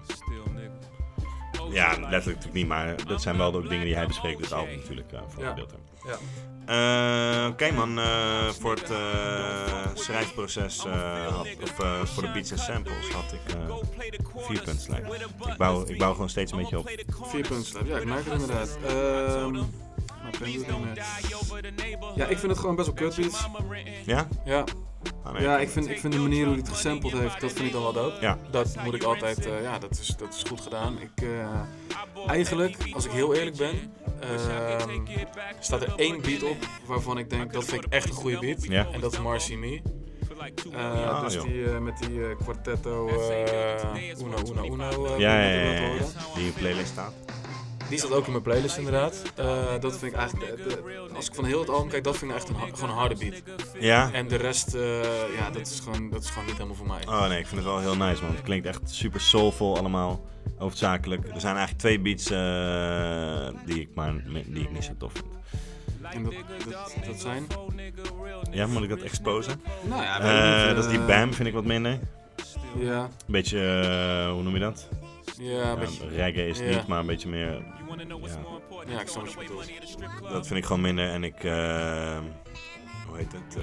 Ja, letterlijk natuurlijk niet, maar dat zijn wel de dingen die hij bespreekt in het album natuurlijk. Uh, voor ja. beeld ja. uh, Oké okay, man, uh, voor het uh, schrijfproces, uh, had, of uh, voor de beats en samples had ik uh, vier puntslijf. Ik bouw, ik bouw gewoon steeds een beetje op. Vier puntslijf, ja ik merk het inderdaad. Uh, ja, ik vind het gewoon best wel kut beats. Ja? Ja. Ah, nee, ja, ik vind, ik vind de manier hoe hij het gesampled heeft, dat vind ik dan wel dope. Ja. Dat moet ik altijd, uh, ja, dat is, dat is goed gedaan. Ik, uh, eigenlijk, als ik heel eerlijk ben, uh, staat er één beat op waarvan ik denk, dat vind ik echt een goede beat. Ja. En dat is Marcy Mie. Uh, ja, dus joh. die uh, met die uh, Quartetto uh, Uno Uno Uno. Uh, ja, ja, ja, ja, die in playlist staat. Die staat ook in mijn playlist inderdaad. Uh, dat vind ik eigenlijk, de, de, als ik van heel het album kijk, dat vind ik echt een, gewoon een harde beat. Ja. En de rest, uh, ja, dat is, gewoon, dat is gewoon niet helemaal voor mij. Oh nee, ik vind het wel heel nice man. Het klinkt echt super soulful allemaal, hoofdzakelijk. Er zijn eigenlijk twee beats uh, die, ik maar, die ik niet zo tof vind. En dat, dat, dat zijn? Ja, moet ik dat exposen? Nou ja. Uh, niet, uh, dat is die Bam, vind ik wat minder. Ja. Een beetje, uh, hoe noem je dat? Ja, ja, reggae is het ja. niet, maar een beetje meer... Ja, ja ik snap wat je bedoelt. Dat vind ik gewoon minder en ik... Uh, hoe heet het?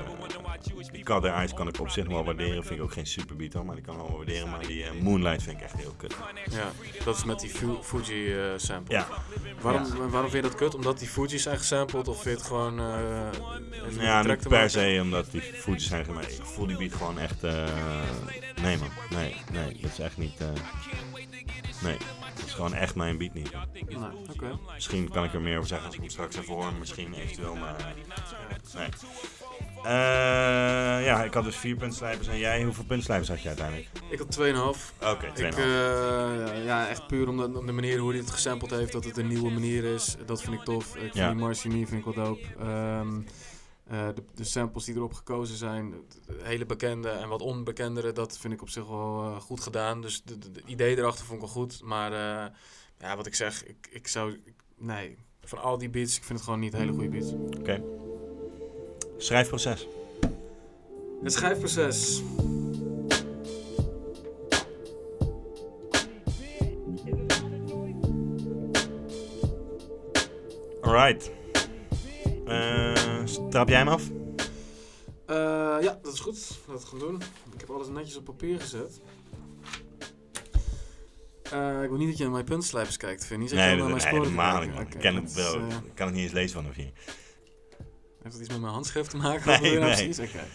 Uh, Color Eyes kan ik op zich wel waarderen. Vind ik ook geen superbeat hoor, maar die kan ik wel waarderen. Maar die uh, Moonlight vind ik echt heel kut. Ja, dat is met die Fu- Fuji uh, sample. Ja. Waarom, ja. waarom vind je dat kut? Omdat die Fuji's zijn gesampled? Of vind je het gewoon... Uh, ja, niet per maken? se omdat die Fuji's zijn gemaakt. Ik voel die beat gewoon echt... Uh, nee man, nee, nee. Dat is echt niet... Uh, nee. Dat is gewoon echt mijn beat niet. Nee, okay. Misschien kan ik er meer over zeggen als ik hem straks even hoor. Misschien eventueel, maar... Nee. Uh, ja, ik had dus vier puntslijpers en jij, hoeveel puntslijpers had je uiteindelijk? Ik had tweeënhalf. Oké, okay, tweeënhalf. Uh, ja, echt puur om de, om de manier hoe hij het gesampled heeft, dat het een nieuwe manier is. Dat vind ik tof. Ik vind ja. die Marcy Me vind ik wel dope. Um, Uh, de, de samples die erop gekozen zijn, hele bekende en wat onbekendere, dat vind ik op zich wel uh, goed gedaan. Dus het idee erachter vond ik wel goed. Maar uh, ja, wat ik zeg, ik, ik zou... Ik, nee, van al die beats, ik vind het gewoon niet hele goede beats. Oké. Okay. Schrijfproces. Het schrijfproces. Alright. Eh... Uh, Trap jij hem af? Uh, ja, dat is goed. Laten we gaan doen. Ik heb alles netjes op papier gezet. Uh, ik wil niet dat je naar mijn puntslijpers kijkt, Vinnie. Nee, dat, naar mijn nee helemaal niet. Okay, ik ken het wel. Uh... Ik kan het niet eens lezen vanaf hier. Heeft dat iets met mijn handschrift te maken? Nee, nee. Nou precies? Okay.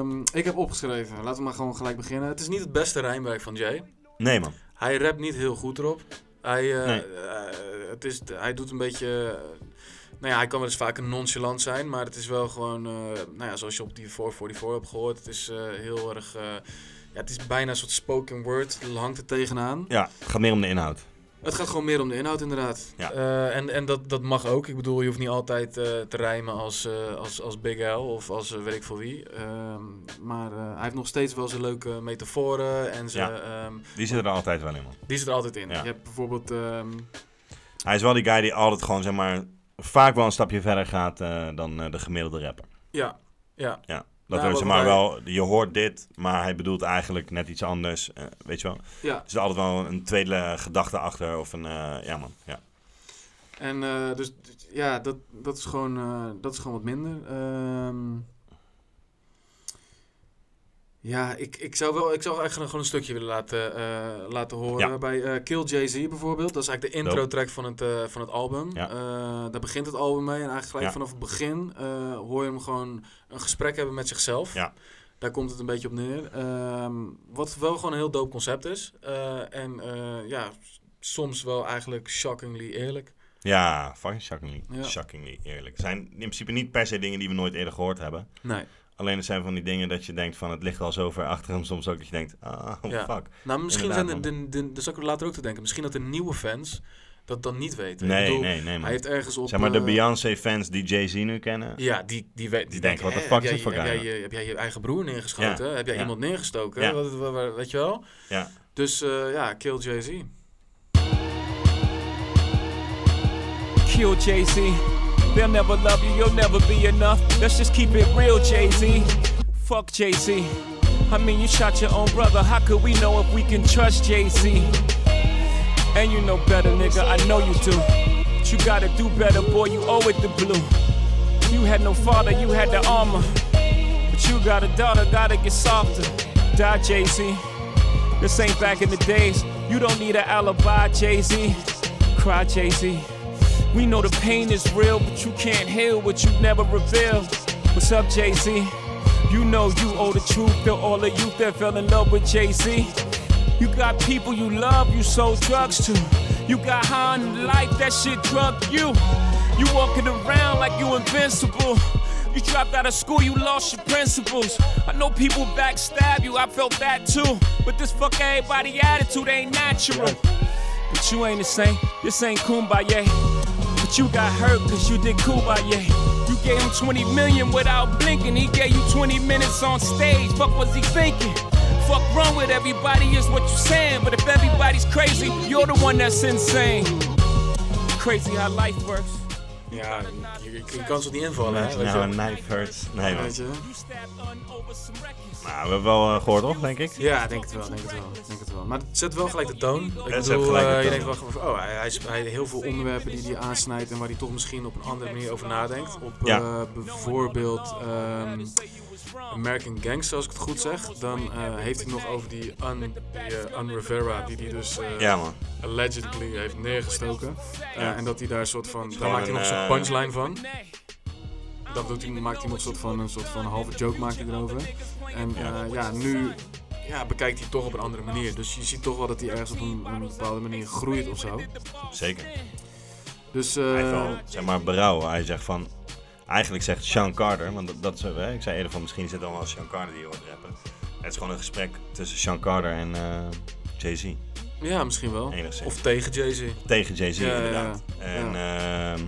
Uh, ik heb opgeschreven. Laten we maar gewoon gelijk beginnen. Het is niet het beste rijmwerk van Jay. Nee, man. Hij rapt niet heel goed erop. Hij, uh, nee. uh, het is, hij doet een beetje... Uh, Nou ja, hij kan wel eens vaak een nonchalant zijn, maar het is wel gewoon, uh, nou ja, zoals je op die four forty-four hebt gehoord, het is uh, heel erg, uh, ja, het is bijna een soort spoken word, hangt er tegenaan. Ja, het gaat meer om de inhoud. Het gaat gewoon meer om de inhoud, inderdaad. Ja. Uh, en en dat, dat mag ook. Ik bedoel, je hoeft niet altijd uh, te rijmen als, uh, als, als Big L of als uh, weet ik veel wie. Uh, maar uh, hij heeft nog steeds wel zijn leuke metaforen. En zijn, ja, um, die zitten er altijd wel in, man. Die zitten er altijd in. Ja. Je hebt bijvoorbeeld... Um, hij is wel die guy die altijd gewoon, zeg maar... vaak wel een stapje verder gaat uh, dan uh, de gemiddelde rapper. Ja, ja. ja dat nou, ze maar hij... wel, je hoort dit, maar hij bedoelt eigenlijk net iets anders. Uh, weet je wel? Ja. Er zit altijd wel een tweede uh, gedachte achter of een... Uh, ja, man. Ja. En uh, dus, ja, dat, dat, is gewoon, uh, dat is gewoon wat minder. Um... Ja, ik, ik zou wel, ik zou echt gewoon een stukje willen laten, uh, laten horen. Ja. Bij uh, Kill Jay-Z bijvoorbeeld. Dat is eigenlijk de intro-track van het, uh, van het album. Ja. Uh, daar begint het album mee. En eigenlijk gelijk ja. vanaf het begin uh, hoor je hem gewoon een gesprek hebben met zichzelf. Ja. Daar komt het een beetje op neer. Uh, wat wel gewoon een heel dope concept is. Uh, en uh, ja, soms wel eigenlijk shockingly eerlijk. Ja, fucking shockingly, ja. shockingly eerlijk. Het zijn in principe niet per se dingen die we nooit eerder gehoord hebben. Nee. Alleen het zijn van die dingen dat je denkt van het ligt al zo ver achter hem soms ook dat je denkt, ah, oh, ja. fuck. Nou, misschien zijn er, de, de, de, zal ik er later ook te denken, misschien dat de nieuwe fans dat dan niet weten. Nee, ik bedoel, nee, nee. Man. Hij heeft ergens op... Zeg maar de uh, Beyoncé fans die Jay-Z nu kennen. Ja, die, die, we, die, die denken, wat de fuck is het voor guy? Heb, heb jij je eigen broer neergeschoten? Ja. Heb jij ja. iemand neergestoken? Ja. Wat, wat, wat, weet je wel? Ja. Dus uh, ja, kill Jay-Z. Kill Jay-Z. They'll never love you, you'll never be enough. Let's just keep it real, Jay-Z. Fuck Jay-Z. I mean, you shot your own brother. How could we know if we can trust Jay-Z? And you know better, nigga, I know you do. But you gotta do better, boy, you owe it to Blue. You had no father, you had the armor. But you got a daughter, gotta get softer. Die, Jay-Z. This ain't back in the days. You don't need an alibi, Jay-Z. Cry, Jay-Z. We know the pain is real, but you can't heal what you never reveal. What's up, Jay-Z? You know you owe the truth to all the youth that fell in love with Jay-Z. You got people you love, you sold drugs to. You got high on life, that shit drugged you. You walking around like you invincible. You dropped out of school, you lost your principles. I know people backstab you, I felt that too. But this fuck everybody attitude ain't natural. But you ain't the same, this ain't Kumbaya. But you got hurt cause you did Kumbaya. You gave him twenty million without blinking. He gave you twenty minutes on stage. Fuck was he thinking? Fuck wrong with everybody is what you're saying. But if everybody's crazy, you're the one that's insane. Crazy how life works. Ja, je, je kan ze niet invallen, hè? Nou, een knife hurts. Nee, weet je. Maar we hebben wel uh, gehoord, toch, denk ik? Ja, denk het wel, denk het wel, denk het wel. Maar het zet wel gelijk de toon. Ik bedoel, zet gelijk de toon. Je denkt wel van, oh, hij, hij, hij heeft heel veel onderwerpen die hij aansnijdt en waar hij toch misschien op een andere manier over nadenkt. Op ja. uh, bijvoorbeeld um, American Gangster, als ik het goed zeg. Dan uh, heeft hij nog over die Ann uh, Rivera, die hij dus uh, ja, man. allegedly heeft neergestoken. Uh, ja. En dat hij daar een soort van, daar maakt hij nog een soort punchline van. Dat doet hij, maakt hij nog een soort van, een soort van halve joke maakt hij erover. En ja, uh, ja nu ja, bekijkt hij toch op een andere manier. Dus je ziet toch wel dat hij ergens op een, een bepaalde manier groeit of zo. Zeker. Dus, uh, hij heeft wel, zeg maar, berouw. Hij zegt van, eigenlijk zegt Sean Carter, want dat, dat is, hè, ik zei eerder van misschien zit er wel Sean Carter die hoort rappen. Het is gewoon een gesprek tussen Sean Carter en uh, Jay-Z. Ja, misschien wel. Enigszins. Of tegen Jay-Z. Tegen Jay-Z, ja, inderdaad. Ja, ja. En, ja. Uh,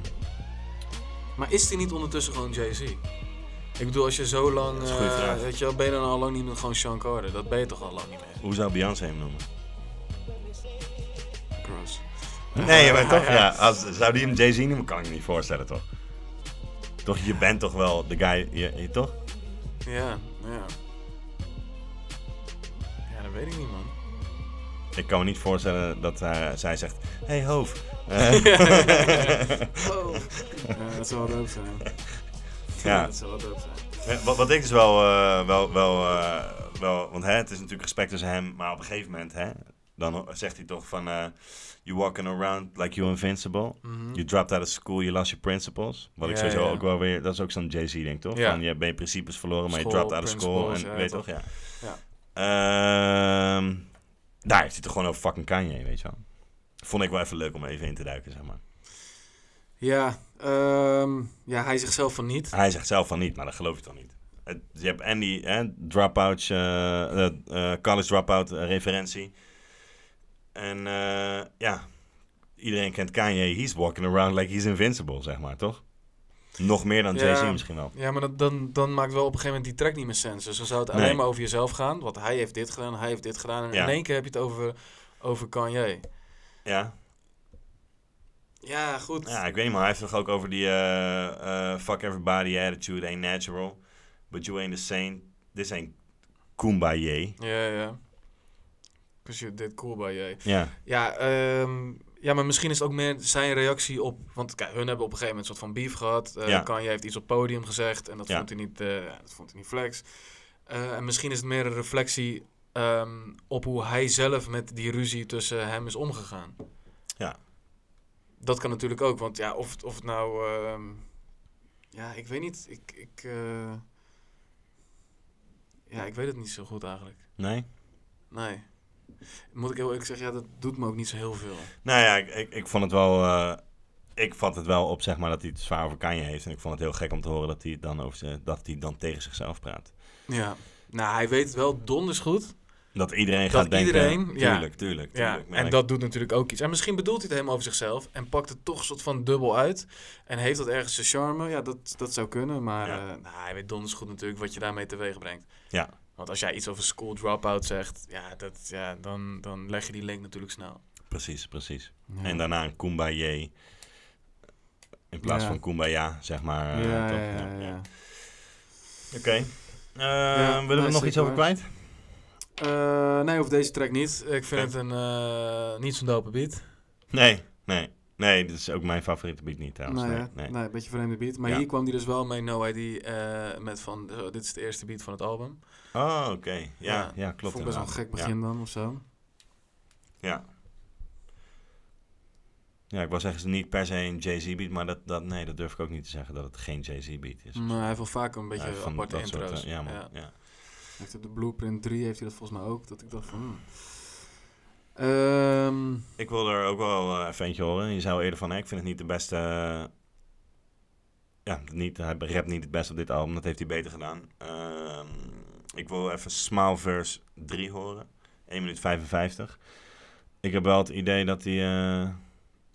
maar is die niet ondertussen gewoon Jay-Z? Ik bedoel, als je zo lang, uh, weet je wel, ben je dan al lang niet meer gewoon Sean Carter? Dat ben je toch al lang niet meer? Hoe zou Beyoncé hem noemen? Gross. Nee, maar toch, ja. Als, zou die hem Jay-Z noemen? Kan ik me niet voorstellen, toch? Toch, je bent toch wel de guy, je, je, toch? Ja, ja. Ja, dat weet ik niet, man. Ik kan me niet voorstellen dat uh, zij zegt, hey, Hoof. Uh. ja, ja, ja, ja. Hoof. Ja, dat zou wel dope zijn. Ja, ja, dat zou wel dope zijn. Ja, wat, wat ik dus wel, uh, wel, wel, uh, wel, want hè, het is natuurlijk respect tussen hem, maar op een gegeven moment, hè, dan zegt hij toch van, uh, you walking around like you're invincible, mm-hmm. you dropped out of school, you lost your principles. Wat ja, ik sowieso ja. ook wel weer, dat is ook zo'n Jay-Z ding, toch? Ja. Van, je hebt je principes verloren, maar school, je dropped out of school, en ja, weet toch? Ja. ja. Uh, daar heeft hij toch gewoon over fucking Kanye, weet je wel. Vond ik wel even leuk om even in te duiken, zeg maar. Ja, um, ja, hij zegt zelf van niet. Hij zegt zelf van niet, maar dat geloof je toch niet? Het, je hebt Andy, eh, dropout, uh, uh, uh, college dropout uh, referentie. En uh, ja, iedereen kent Kanye. He's walking around like he's invincible, zeg maar, toch? Nog meer dan Jay-Z ja, misschien wel. Ja, maar dat, dan, dan maakt wel op een gegeven moment die track niet meer sens. Dus dan zou het alleen nee. maar over jezelf gaan. Want hij heeft dit gedaan, hij heeft dit gedaan. En ja. in één keer heb je het over, over Kanye. Ja. Ja, goed. Ja, ik weet niet, maar hij heeft het toch ook over die... Uh, uh, fuck everybody attitude ain't natural. But you ain't the same. This ain't kumbaya. Ja, ja. Because you did kumbaya. Ja. Ja, um, ja, maar misschien is het ook meer zijn reactie op... Want kijk, hun hebben op een gegeven moment een soort van beef gehad. Uh, ja. Kanye heeft iets op podium gezegd. En dat, ja. vond, hij niet, uh, dat vond hij niet flex. Uh, en misschien is het meer een reflectie... Um, op hoe hij zelf met die ruzie tussen hem is omgegaan. Ja. Dat kan natuurlijk ook, want ja, of, of het nou... Uh, ja, ik weet niet. Ik, ik, uh, ja, ik weet het niet zo goed eigenlijk. Nee? Nee. Moet ik heel eerlijk zeggen, ja, dat doet me ook niet zo heel veel. Nou ja, ik, ik, ik vond het wel... Uh, ik vat het wel op, zeg maar, dat hij het zwaar over Kanye heeft. En ik vond het heel gek om te horen dat hij dan, over, dat hij dan tegen zichzelf praat. Ja. Nou, hij weet wel donders goed... Dat iedereen dat gaat iedereen, denken, ja. tuurlijk, tuurlijk, tuurlijk. Ja, en ik... dat doet natuurlijk ook iets. En misschien bedoelt hij het helemaal over zichzelf en pakt het toch een soort van dubbel uit. En heeft dat ergens zijn charme, ja, dat, dat zou kunnen. Maar ja. uh, nou, hij weet donders goed natuurlijk wat je daarmee teweeg brengt. Ja. Want als jij iets over school dropout zegt, ja, dat, ja dan, dan leg je die link natuurlijk snel. Precies, precies. Ja. En daarna een kumbaya in plaats ja. van kumbaya, zeg maar. Ja, uh, ja, ja, ja. ja. Oké. Okay. Uh, ja, willen we nog iets over kwijt? Uh, nee, over deze track niet. Ik vind het een uh, niet zo'n dope beat. Nee, nee. Nee, dit is ook mijn favoriete beat niet trouwens. Nee, nee, nee. nee een beetje vreemde beat. Maar ja. hier kwam die dus wel mee No I D uh, met van... Uh, dit is de eerste beat van het album. Oh, oké. Okay. Ja, ja, ja, klopt. Vond ik best wel een gek begin ja. dan, of zo. Ja. Ja, ik wou zeggen, niet per se een Jay-Z beat, maar dat, dat... Nee, dat durf ik ook niet te zeggen dat het geen Jay-Z beat is. Maar hij heeft wel vaak een beetje ja, aparte intro's. Soort, uh, ja, man. Ja. ja. Op de Blueprint drie heeft hij dat volgens mij ook. Dat ik dacht van... Hmm. Um, ik wil er ook wel uh, even eentje horen. Je zei eerder van... Hey, ik vind het niet de beste... Uh, ja, niet, hij rapt niet het beste op dit album. Dat heeft hij beter gedaan. Uh, ik wil even Smile Verse drie horen. één minuut vijfenvijftig. Ik heb wel het idee dat hij... Uh,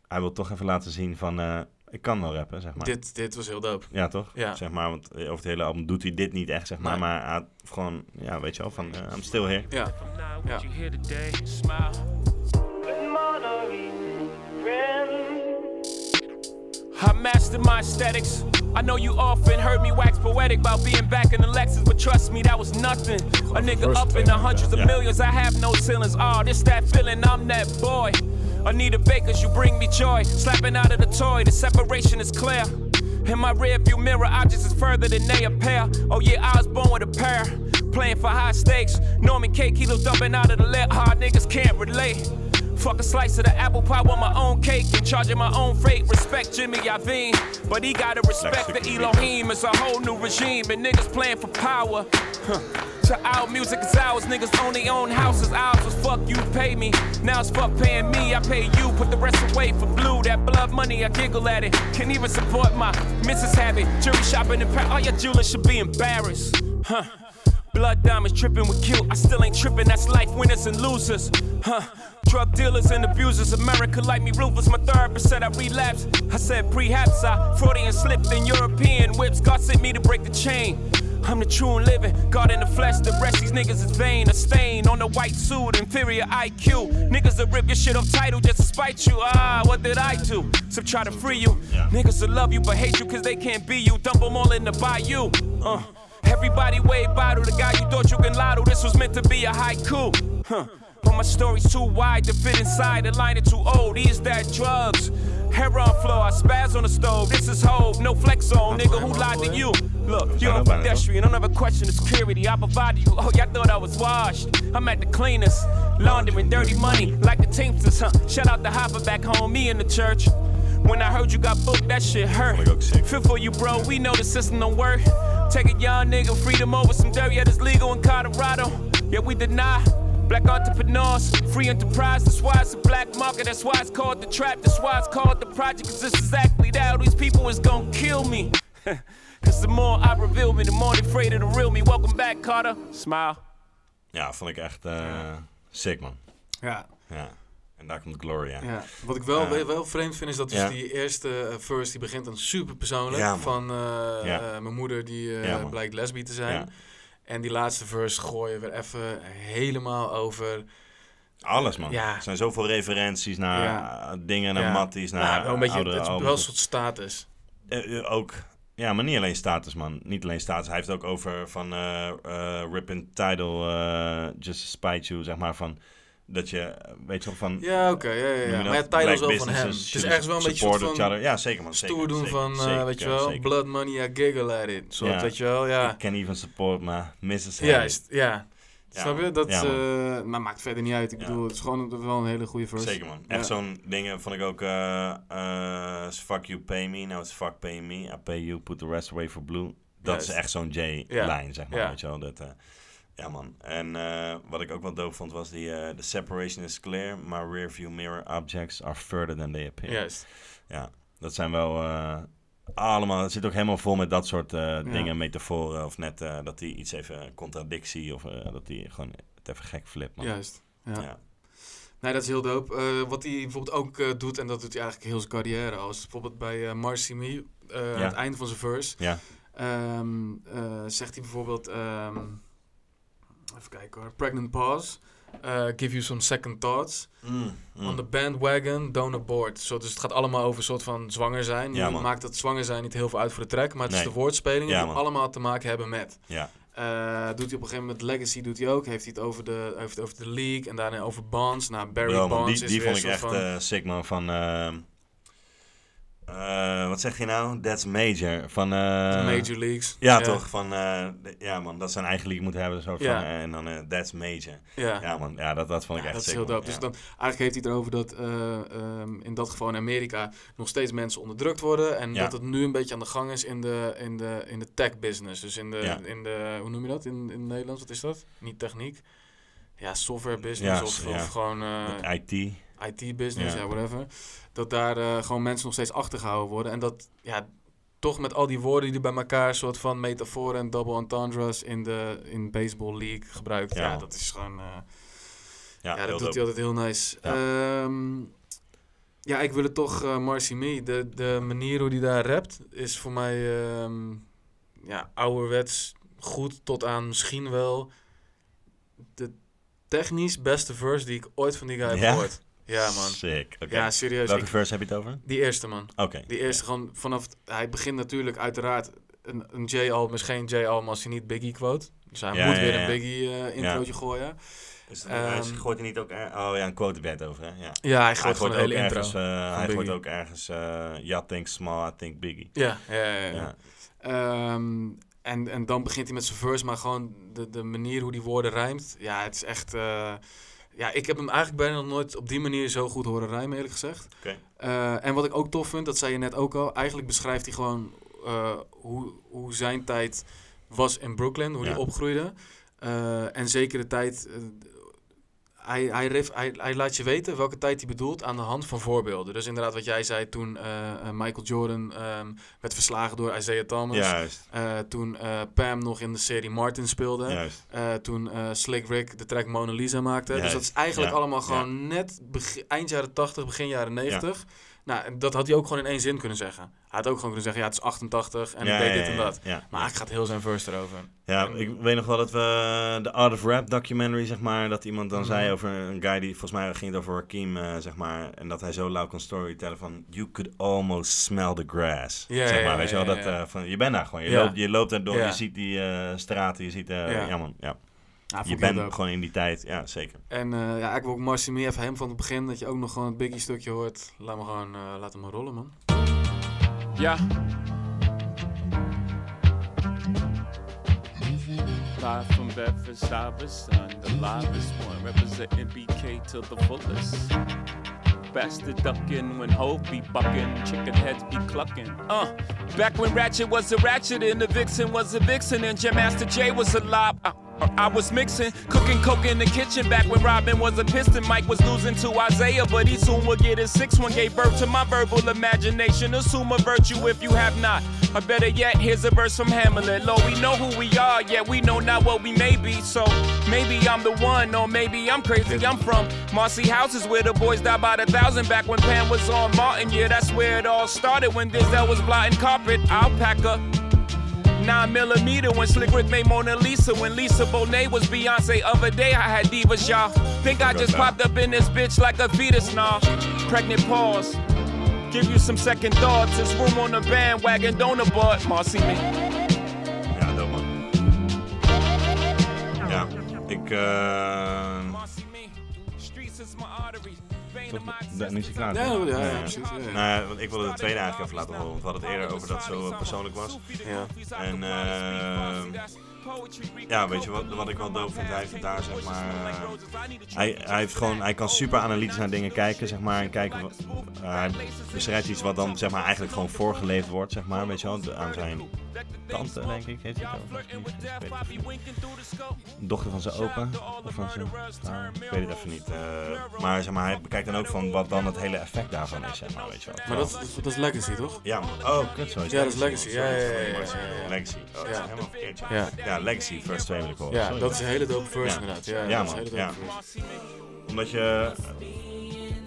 hij wil toch even laten zien van... Uh, ik kan wel rappen, zeg maar. Dit, dit was heel dope. Ja, toch? Ja. Zeg maar, want over het hele album doet hij dit niet echt, zeg maar. Nee. Maar uh, gewoon, ja, weet je wel, van uh, I'm still here. Ja. ja. ja. mastered my aesthetics. I know you often heard me wax poetic about being back in the Lexus, but trust me, that was nothing. A nigga up in the hundreds of millions, I have no ceilings. Oh, this that feeling, I'm that boy. Anita Baker's, you bring me joy. Slapping out of the toy, the separation is clear. In my rearview mirror, objects is further than they appear. Oh yeah, I was born with a pair. Playing for high stakes. Norman K. Kilo dumping out of the lip. Hard niggas can't relate. Fuck a slice of the apple pie, want my own cake and charging my own fate. Respect Jimmy Iovine, but he gotta respect the Elohim. It's a whole new regime, and niggas playing for power. Huh. To our music is ours, niggas own their own houses. Ours was fuck you, pay me. Now it's fuck paying me, I pay you. Put the rest away for blue, that blood money, I giggle at it. Can't even support my missus habit. Jury shopping in Paris, all your jewelers should be embarrassed. Huh. Blood diamonds tripping with guilt, I still ain't tripping, that's life, winners and losers. Huh. Drug dealers and abusers, America like me ruthless. My therapist said I relapsed. I said perhaps I Freudian slipped in European whips. God sent me to break the chain. I'm the true and living, God in the flesh. The rest these niggas is vain. A stain on the white suit, inferior I Q. Niggas that rip your shit off title just to spite you. Ah, what did I do? So try to free you. Niggas that love you but hate you cause they can't be you. Dump them all in the bayou. Uh, everybody way vital. The guy you thought you can lie to. This was meant to be a haiku. Huh. But my story's too wide to fit inside. The line is too old. These that drugs. Hair on floor. I spaz on the stove. This is hope. No flex on. Nigga, who lied to you? Look, you're a pedestrian. Don't ever question the security. I provided you. Oh, y'all thought I was washed. I'm at the cleaners. Laundering dirty money. Like the Teamsters, huh? Shout out the hopper back home. Me in the church. When I heard you got booked, that shit hurt. Feel for you, bro. We know the system don't work. Take a young nigga. Freedom over some dirty. Yeah, that's legal in Colorado. Yeah, we deny. Black entrepreneurs, free enterprise, that's why it's a black market, that's why it's called the trap, that's why it's called the project, cause it's exactly that, all these people is gonna kill me. Cause the more I reveal me, the more they afraid of the real me. Welcome back, Carter. Smile. Ja, vond ik echt uh, sick, man. Ja. Ja. En daar komt Gloria. Ja. Wat ik wel, uh, wel vreemd vind is dat dus yeah. die eerste verse, die begint dan super persoonlijk. Ja, van uh, yeah. uh, mijn moeder die uh, ja, blijkt lesbi te zijn. Ja. En die laatste verse gooien weer even helemaal over. Alles, man. Ja. Er zijn zoveel referenties naar ja. dingen, naar ja. matties, naar nou, een beetje, oudere albums. Het is wel een soort status. Uh, uh, ook. Ja, maar niet alleen status, man. Niet alleen status. Hij heeft ook over van uh, uh, Rip and Tidal, uh, Just to Spite You, zeg maar, van... Dat je, weet je wel, van... Ja, oké, okay, ja, ja, ja. Maar ja, Tidal is wel van hem. Het is ergens wel een beetje soort van... Ja, zeker, man. Zeker, stoer doen zeker, van, zeker, uh, weet je wel, zeker. Blood money, I giggle at it. Soort, ja. Weet je wel, ja. Ik can even support, maar misses him. Juist, ja. ja. Snap je? Dat, ja, uh, maar maakt verder niet uit. Ik ja. bedoel, het is gewoon wel een hele goede verse. Zeker, man. Echt ja. zo'n dingen vond ik ook... Uh, uh, fuck you, pay me. Now it's fuck pay me. I pay you, put the rest away for blue. Dat Juist. is echt zo'n J-lijn, ja. zeg maar, ja. weet je wel. Dat... Uh, Ja, man. En uh, wat ik ook wel doof vond was die... Uh, the separation is clear, my rearview mirror objects are further than they appear. Yes. Ja, dat zijn wel... Uh, allemaal, het zit ook helemaal vol met dat soort uh, ja. dingen, metaforen. Of net uh, dat hij iets even contradictie... Of uh, dat hij gewoon het even gek flipt, man. Juist, ja. ja. Nee, dat is heel dope. Uh, wat hij bijvoorbeeld ook uh, doet, en dat doet hij eigenlijk heel zijn carrière... als bijvoorbeeld bij uh, Marcy Me, uh, ja. aan het einde van zijn verse... Ja. Um, uh, zegt hij bijvoorbeeld... Um, Even kijken hoor. Pregnant pause. Uh, give you some second thoughts. Mm, mm. On the bandwagon, don't abort. Zo, dus het gaat allemaal over een soort van zwanger zijn. Ja, nu maakt dat zwanger zijn niet heel veel uit voor de track. Maar het nee. is de woordspelingen ja, die man. allemaal te maken hebben met. Ja. Uh, doet hij op een gegeven moment Legacy, doet hij ook. Heeft hij het over de, heeft het over de League en daarna over Bonds. Nou, Barry Bro, Bonds man, die, is die weer vond ik echt van... uh, sick, man. Van... Uh... Uh, wat zeg je nou? That's Major. Van... Uh, major Leagues. Ja, yeah. toch? Van... Uh, d- ja, man. Dat ze een eigen league moeten hebben. Zo yeah. van, uh, en dan uh, That's Major. Yeah. Ja, man. Ja, dat, dat vond ik ja, echt sick. Dat is heel dope. Ja. Dus dan, eigenlijk heeft hij het erover dat uh, um, in dat geval in Amerika nog steeds mensen onderdrukt worden. En ja. dat het nu een beetje aan de gang is in de, in de, in de tech business. Dus in de, ja. in de... Hoe noem je dat? In, in het Nederlands? Wat is dat? Niet techniek. Ja, software business. Ja, of, ja. of gewoon... Uh, I T. I T-business, ja, yeah. yeah, whatever. Dat daar uh, gewoon mensen nog steeds achtergehouden worden. En dat, ja, toch met al die woorden die bij elkaar... soort van metaforen en double entendres in de in baseball league gebruikt. Ja, ja dat is gewoon... Uh, ja, ja dat doet dope. Hij altijd heel nice. Ja, um, ja ik wil het toch, uh, Marcy Me. De, de manier hoe hij daar rapt is voor mij... Um, ja, ouderwets goed tot aan misschien wel... de technisch beste verse die ik ooit van die guy heb yeah. gehoord. Ja, man. Sick. Okay. Ja, serieus. Welke ik, verse heb je het over? Die eerste, man. Oké. Okay. Die eerste, okay. Gewoon vanaf... Hij begint natuurlijk uiteraard... Een, een J-album is geen J-album als hij niet Biggie quote. Dus hij ja, moet ja, weer ja. een Biggie-introotje uh, ja. gooien. Dus, um, hij gooit hij niet ook... Er, oh ja, een quote band over, hè? Ja, ja hij gooit gewoon een hele intro. Ergens, uh, hij gooit ook ergens... Uh, ja, think small, I think Biggie. Ja, ja, ja. ja, ja. ja. Um, en, en dan begint hij met zijn verse, maar gewoon de, de manier hoe die woorden rijmt. Ja, het is echt... Uh, Ja, ik heb hem eigenlijk bijna nog nooit op die manier zo goed horen rijmen, eerlijk gezegd. Okay. Uh, en wat ik ook tof vind, dat zei je net ook al... eigenlijk beschrijft hij gewoon uh, hoe, hoe zijn tijd was in Brooklyn, hoe ja. hij opgroeide. Uh, en zeker de tijd... Uh, hij, hij, ref, hij, hij laat je weten welke tijd hij bedoelt aan de hand van voorbeelden. Dus inderdaad wat jij zei toen uh, Michael Jordan um, werd verslagen door Isaiah Thomas. Juist. Uh, toen uh, Pam nog in de serie Martin speelde. Juist. Uh, toen uh, Slick Rick de track Mona Lisa maakte. Juist. Dus dat is eigenlijk ja. allemaal gewoon ja. net begin, eind jaren tachtig, begin jaren negentig. Ja. Nou, dat had hij ook gewoon in één zin kunnen zeggen. Hij had ook gewoon kunnen zeggen, ja, het is achtentachtig en ja, ik deed dit ja, ja, en dat. Ja, ja. Maar ik gaat heel zijn verse erover. Ja, en... ik weet nog wel dat we de Art of Rap documentary, zeg maar, dat iemand dan mm-hmm. zei over een guy die, volgens mij ging het over Rakim, uh, zeg maar, en dat hij zo lauw kon storytellen van, you could almost smell the grass. Ja, zeg maar, ja, weet je wel, ja, ja, dat, uh, van, je bent daar gewoon, je, ja. loopt, je loopt er door, ja. je ziet die uh, straten, je ziet, uh, ja. ja man, ja. Ja, je bent gewoon in die tijd, ja, zeker. En uh, ja, ik wil ook Marcy Mee even hem van het begin, dat je ook nog gewoon het Biggie-stukje hoort. Laat me gewoon, uh, laat hem maar rollen, man. Ja. Live from Bedford, Stuyvesant, the livest one, representing B K to the fullest. Bastard ducking when hoes be bucking, chicken heads be clucking. Uh, back when Ratchet was a ratchet and the Vixen was a vixen and Jam Master Jay was alive. Uh, I was mixing, cooking coke in the kitchen back when Robin was a piston. Mike was losing to Isaiah, but he soon would get his six. One gave birth to my verbal imagination. Assume a virtue if you have not. Or better yet, here's a verse from Hamlet. Lord, we know who we are, yet we know not what we may be. So maybe I'm the one, or maybe I'm crazy. I'm from Marcy houses where the boys died by the thousand. Back when Pam was on Martin, yeah, that's where it all started. When Denzel was blotting carpet, alpaca. Nine millimeter when Slick Rick made Mona Lisa. When Lisa Bonet was Beyonce. Other day I had divas, y'all. Think I just popped up in this bitch like a fetus, nah. Pregnant pause. Give you some second thoughts. It's room on the bandwagon, don't abort. Marcy me. Ja, dat man. Ja, ik uh... Dat is klaar. Ja, ja, ja, ja, precies. Ja. Nou, want ik wilde de tweede eigenlijk even laten horen, want we hadden het eerder over dat het zo persoonlijk was. Ja. En uh, ja, weet je wat, wat ik wel dope vind, hij heeft daar zeg maar, hij, hij heeft gewoon, hij kan super analytisch naar dingen kijken, zeg maar, en kijken, uh, hij beschrijft iets wat dan zeg maar eigenlijk gewoon voorgeleefd wordt, zeg maar, weet je wel, aan zijn tante, denk ik, heet het over. Dochter van zijn opa, of van zijn, nou, ik weet het even niet. Uh, maar zeg maar, hij bekijkt dan ook van wat dan het hele effect daarvan is, zeg maar, weet je wel. Maar dat, dat is Legacy, toch? Ja, man. Oh, kut, zo is ja, dat is Legacy, ja, ja, ja, ja, ja. Legacy, oh, dat is helemaal verkeerd. Ja. Ja, Legacy, first twee wil ik horen. Ja, sorry. Dat is een hele dope verse, ja. inderdaad. Ja, ja dat man, is hele dope ja. verse. Omdat je...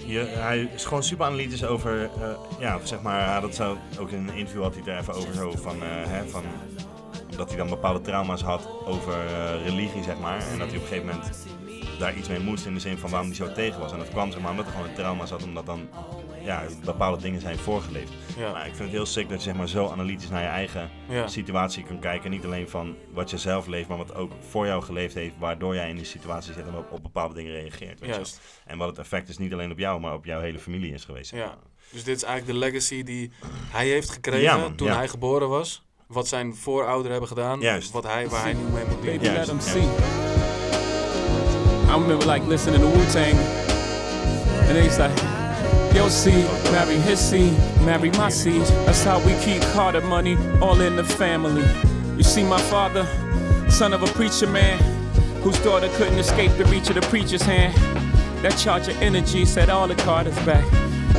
Je, hij is gewoon super analytisch over, uh, ja, zeg maar, dat zou, ook in een interview had hij het er even over zo van, uh, hè, van, dat hij dan bepaalde trauma's had over uh, religie, zeg maar, en dat hij op een gegeven moment daar iets mee moest in de zin van waarom hij zo tegen was. En dat kwam, zeg maar, omdat er gewoon een trauma zat, omdat dan, ja, bepaalde dingen zijn voorgeleefd. Ja. Maar ik vind het heel sick dat je, zeg maar, zo analytisch naar je eigen ja. situatie kunt kijken, niet alleen van wat je zelf leeft, maar wat ook voor jou geleefd heeft, waardoor jij in die situatie zit en op, op bepaalde dingen reageert. Weet Juist. Je. En wat het effect is niet alleen op jou, maar op jouw hele familie is geweest. Ja. Dus dit is eigenlijk de legacy die hij heeft gekregen ja, man, toen ja. hij geboren was, wat zijn voorouders hebben gedaan, Juist. Wat hij, waar hij nu mee moet leven. Juist. Juist. Juist. I remember like listening to Wu-Tang, and they used to like, yo see, marry his see, marry my see. That's how we keep Carter money, all in the family. You see my father, son of a preacher man, whose daughter couldn't escape the reach of the preacher's hand. That charge of energy set all the Carters back.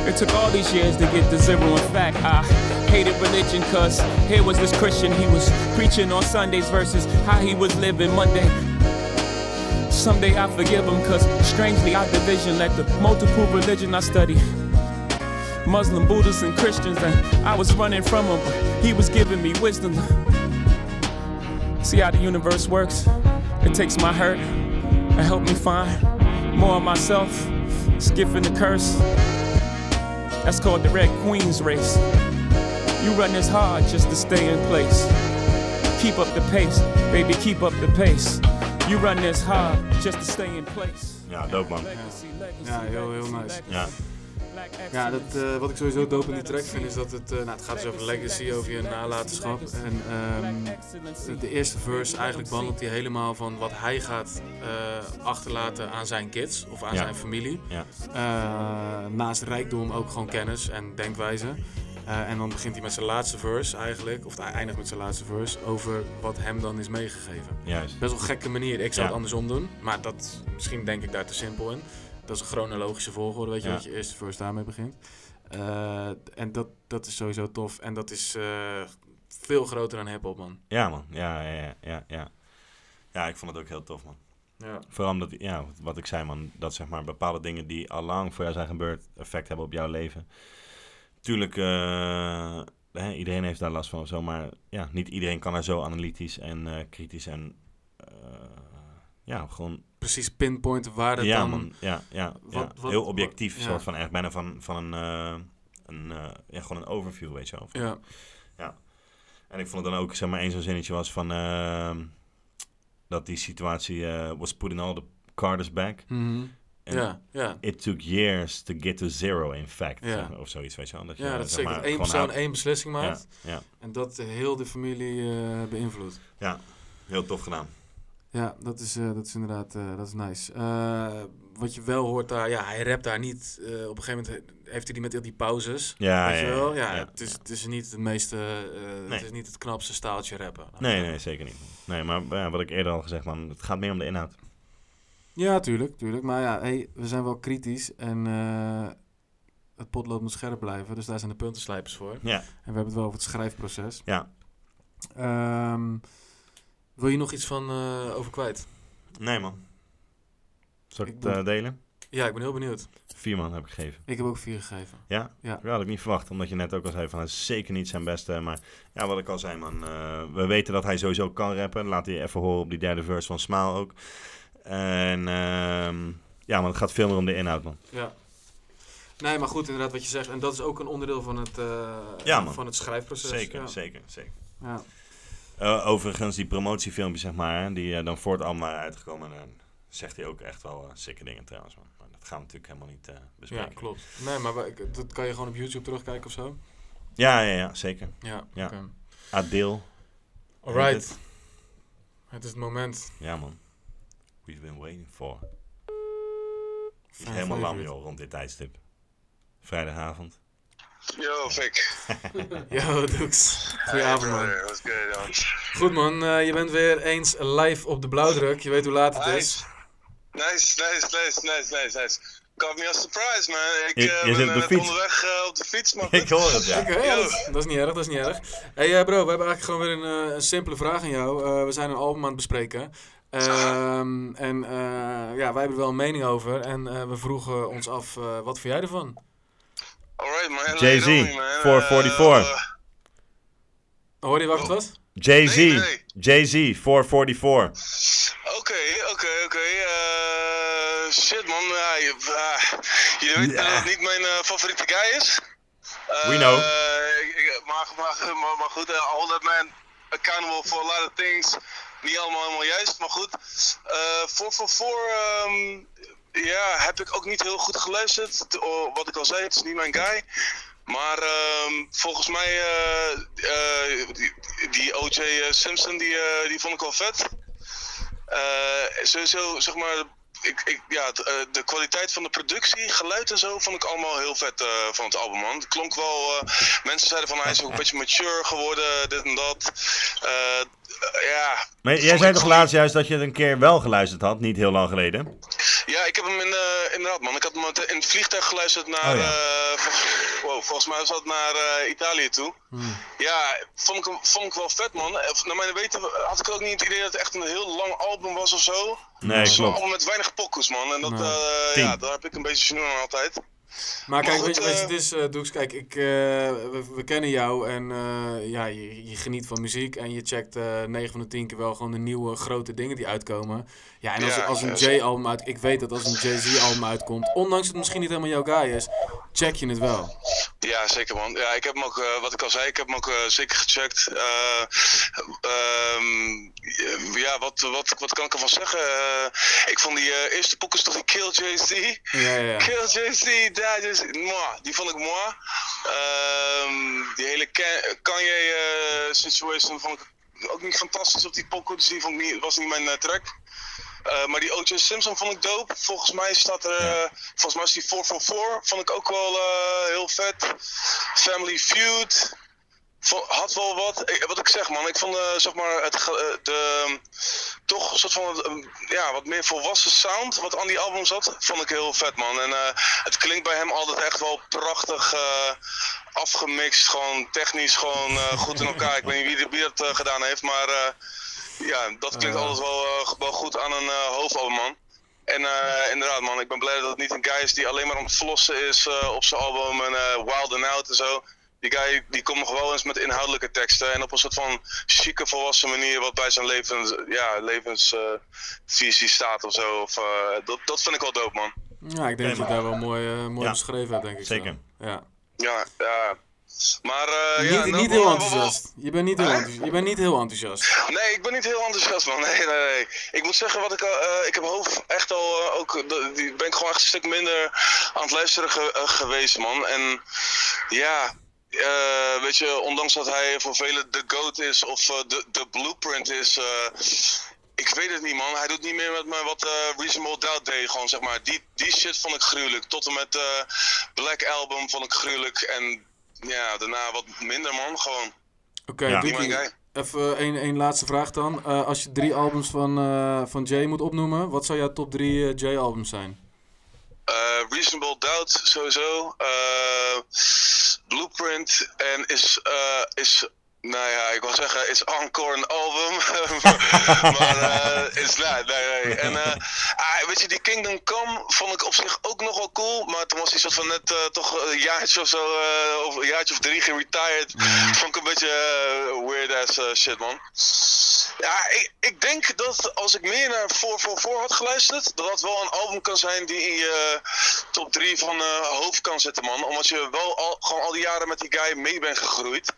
It took all these years to get to zero. In fact, I hated religion cause here was this Christian, he was preaching on Sundays versus how he was living Monday. Someday I forgive him, cause strangely our division led to multiple religion I study. Muslim, Buddhists, and Christians, and I was running from him, but he was giving me wisdom. See how the universe works? It takes my hurt and help me find more of myself. skiffing the curse. That's called the Red Queen's race. You run this hard just to stay in place. Keep up the pace, baby, keep up the pace. You run this hard just to stay in place. Ja, dope man. Ja, heel, heel nice. Ja. Ja, dat, uh, wat ik sowieso dope in die track vind is dat het, uh, nou, het gaat dus over legacy, over je nalatenschap. En um, de eerste verse eigenlijk behandelt hij helemaal van wat hij gaat uh, achterlaten aan zijn kids of aan ja. zijn familie. Ja. Uh, naast rijkdom ook gewoon kennis en denkwijze. Uh, en dan begint hij met zijn laatste verse eigenlijk, of hij eindigt met zijn laatste verse, over wat hem dan is meegegeven. Juist. Best wel een gekke manier, ik zou ja. het andersom doen, maar dat, misschien denk ik daar te simpel in. Dat is een chronologische volgorde, weet je, ja. dat je eerst first daarmee begint. Uh, en dat, dat is sowieso tof. En dat is uh, veel groter dan hip-hop, man. Ja, man. Ja, ja, ja, ja. Ja, ik vond het ook heel tof, man. Ja. Vooral omdat, ja, wat ik zei, man, dat zeg maar bepaalde dingen die al lang voor jou zijn gebeurd, effect hebben op jouw leven. Tuurlijk, uh, hè, iedereen heeft daar last van of zo, maar ja, niet iedereen kan er zo analytisch en uh, kritisch en... Uh, ja, gewoon... Precies pinpointen waar het ja, dan... Man, ja, ja, wat, ja. Wat, heel objectief, wat, ja. soort van echt bijna van, van een, uh, een, uh, ja, gewoon een overview, weet je wel. Ja. ja. En ik vond het dan ook, zeg maar, één zo'n zinnetje was van... Uh, dat die situatie uh, was putting all the cards back. Mm-hmm. Ja, ja. It took years to get to zero, in fact. Ja. Of zoiets, weet je wel. Dat ja, je, dat zeker. Dat één persoon uit... één beslissing maakt. Ja, ja. En dat heel de familie uh, beïnvloedt. Ja, heel tof gedaan. Ja, dat is, uh, dat is inderdaad, uh, dat is nice. Uh, wat je wel hoort daar, ja, hij rapt daar niet. Uh, op een gegeven moment heeft hij die met die pauzes. Ja, weet ja, je wel? ja, ja, ja, het, is, ja. het is niet het meeste, uh, nee. het is niet het knapste staaltje rappen. Nee, nee, zeker niet. Nee, maar ja, wat ik eerder al gezegd, man, het gaat meer om de inhoud. Ja, tuurlijk, tuurlijk. Maar ja, hey, we zijn wel kritisch en uh, het potlood moet scherp blijven. Dus daar zijn de puntenslijpers voor. Ja. En we hebben het wel over het schrijfproces. Ja. Um, Wil je nog iets van uh, over kwijt? Nee, man. Zal ik, ik het uh, delen? Ja, ik ben heel benieuwd. Vier man heb ik gegeven. Ik heb ook vier gegeven. Ja? Ja. Dat had ik niet verwacht, omdat je net ook al zei van hij is zeker niet zijn beste. Maar ja, wat ik al zei, man. Uh, we weten dat hij sowieso kan rappen. Laat hij even horen op die derde verse van Smaal ook. En uh, ja, maar het gaat veel meer om de inhoud, man. Ja. Nee, maar goed, inderdaad wat je zegt. En dat is ook een onderdeel van het, uh, ja, van het schrijfproces. Zeker, ja. zeker, zeker. Ja. Uh, overigens, die promotiefilmpjes, zeg maar, hè, die uh, dan voor het album waren uitgekomen. En uh, zegt hij ook echt wel uh, sikke dingen trouwens. Man. Maar dat gaan we natuurlijk helemaal niet uh, bespreken. Ja, klopt. Nee, maar we, dat kan je gewoon op YouTube terugkijken of zo? Ja, ja, ja, zeker. Ja, ja. Okay. Adeel. Alright. Het? het is het moment. Ja, man. We've been waiting for. Het is helemaal lam, joh, rond dit tijdstip. Vrijdagavond. Yo, Fik. Yo, Doeks. Goedenavond, man. Goed, man. Uh, je bent weer eens live op de blauwdruk. Je weet hoe laat het nice. is. Nice, nice, nice, nice, nice, nice. Got me a surprise, man. Ik je, je ben uh, net fiets. onderweg uh, op de fiets, man. Ik hoor het, ja. Ik hoor het. Dat is niet erg, dat is niet erg. Hé, hey, uh, bro, we hebben eigenlijk gewoon weer een, uh, een simpele vraag aan jou. Uh, we zijn een album aan het bespreken. Uh, en uh, ja, wij hebben er wel een mening over. En uh, we vroegen ons af, uh, wat vind jij ervan? Alright, man. Jay-Z, four forty-four. Uh, Hoor je wacht oh. wat? Jay-Z, nee, nee. Jay-Z, four forty-four. Oké, oké, oké. Shit, man. Uh, je, uh, je weet yeah. dat het niet mijn uh, favoriete guy is. Uh, We know. Uh, maar, maar, maar, maar goed, uh, hold that man accountable for a lot of things. Niet allemaal helemaal juist, maar goed. Uh, four forty-four... Ja, heb ik ook niet heel goed geluisterd. Oh, wat ik al zei, het is niet mijn guy. Maar um, volgens mij, uh, uh, die, die O J Simpson, die, uh, die vond ik wel vet. Uh, sowieso, zeg maar, ik, ik, ja, t, uh, de kwaliteit van de productie, geluid en zo, vond ik allemaal heel vet uh, van het album, man. Het klonk wel, uh, mensen zeiden van, hij is ook een beetje mature geworden, dit en dat. Uh, uh, ja. Maar jij zei toch laatst juist dat je het een keer wel geluisterd had, niet heel lang geleden? Ja, ik heb hem in, uh, inderdaad, man. Ik had hem in het vliegtuig geluisterd naar... Oh, ja. uh, vol- wow, volgens mij was dat naar uh, Italië toe. Hmm. Ja, vond ik, hem, vond ik wel vet, man. Naar mijn weten had ik ook niet het idee dat het echt een heel lang album was of zo. Nee, klopt. Het was een album met weinig pokkels, man. En dat, nee. uh, ja, daar heb ik een beetje genoeg aan altijd. Maar kijk, maar goed, weet, weet je, het is, uh, Doeks, kijk, ik, uh, we, we kennen jou en uh, ja, je, je geniet van muziek en je checkt uh, negen van de tien keer wel gewoon de nieuwe grote dingen die uitkomen. Ja, en als, ja, als een Jay-album uit, ik weet dat als een Jay-Z-album uitkomt, ondanks het misschien niet helemaal jouw guy is, check je het wel. Ja, zeker man. Ja, ik heb hem ook, uh, wat ik al zei, ik heb hem ook uh, zeker gecheckt. Uh, um, ja, wat, wat, wat kan ik ervan zeggen? Uh, ik vond die uh, eerste pokus toch die Kill Jay-Z? Ja, ja. Kill Jay-Z, daar is... Moi, die vond ik mooi. Um, die hele Kanye uh, situation vond ik ook niet fantastisch op die pokus. Dus die vond ik niet, was niet mijn uh, track. Uh, maar die O J Simpson vond ik dope. Volgens mij staat er... Uh, volgens mij is die four four four. Vond ik ook wel uh, heel vet. Family Feud. Vond, had wel wat. Ik, wat ik zeg man. Ik vond uh, zeg maar... Het, uh, de, toch een soort van... Uh, ja, wat meer volwassen sound. Wat aan die album zat. Vond ik heel vet man. En uh, het klinkt bij hem altijd echt wel prachtig... Uh, afgemixt. Gewoon technisch. Gewoon uh, goed in elkaar. Ik weet niet wie, wie dat uh, gedaan heeft. Maar... Uh, ja, dat klinkt uh, altijd wel, uh, wel goed aan een uh, hoofdalbum, man. En uh, inderdaad, man, ik ben blij dat het niet een guy is die alleen maar aan het flossen is uh, op zijn album en uh, Wild and Out en zo. Die guy die komt nog wel eens met inhoudelijke teksten en op een soort van chique, volwassen manier wat bij zijn levens, ja, levensvisie uh, staat of zo. Of, uh, dat, dat vind ik wel dope, man. Ja, ik denk ja, dat je daar wel mooi, uh, mooi ja, beschreven hebt, denk ik. Zeker. Zo. Ja, ja. ja. Maar uh, ja, niet, nou, niet heel enthousiast. Je bent niet heel, enthousiast. Je bent niet heel enthousiast. Nee, ik ben niet heel enthousiast, man. Nee, nee, nee. Ik moet zeggen, wat ik, uh, ik heb hoofd echt al uh, ook. De, die ben ik gewoon echt een stuk minder aan het luisteren ge, uh, geweest, man. En ja, uh, weet je, ondanks dat hij voor velen de GOAT is of uh, de, de blueprint is. Uh, Ik weet het niet, man. Hij doet niet meer met me wat uh, Reasonable Doubt deed. Gewoon, zeg maar. Die, die shit vond ik gruwelijk. Tot en met uh, Black Album vond ik gruwelijk. En ja, daarna wat minder, man. Gewoon. Oké, okay, ja. Even één, één laatste vraag dan. Uh, als je drie albums van, uh, van Jay moet opnoemen, wat zou jouw top drie uh, Jay-albums zijn? Uh, Reasonable Doubt, sowieso. Uh, Blueprint. En is... Uh, is Nou ja, ik wil zeggen, it's encore een album. maar uh, it's not, nee, nee. En uh, ah, weet je, die Kingdom Come vond ik op zich ook nog wel cool. Maar toen was hij soort van net uh, toch een jaartje of zo, uh, of een jaartje of drie geretired. Mm. Vond ik een beetje uh, weird ass uh, shit, man. Ja, ik, ik denk dat als ik meer naar four four four had geluisterd, dat dat wel een album kan zijn die in je top drie van uh, hoofd kan zitten, man. Omdat je wel al, gewoon al die jaren met die guy mee bent gegroeid.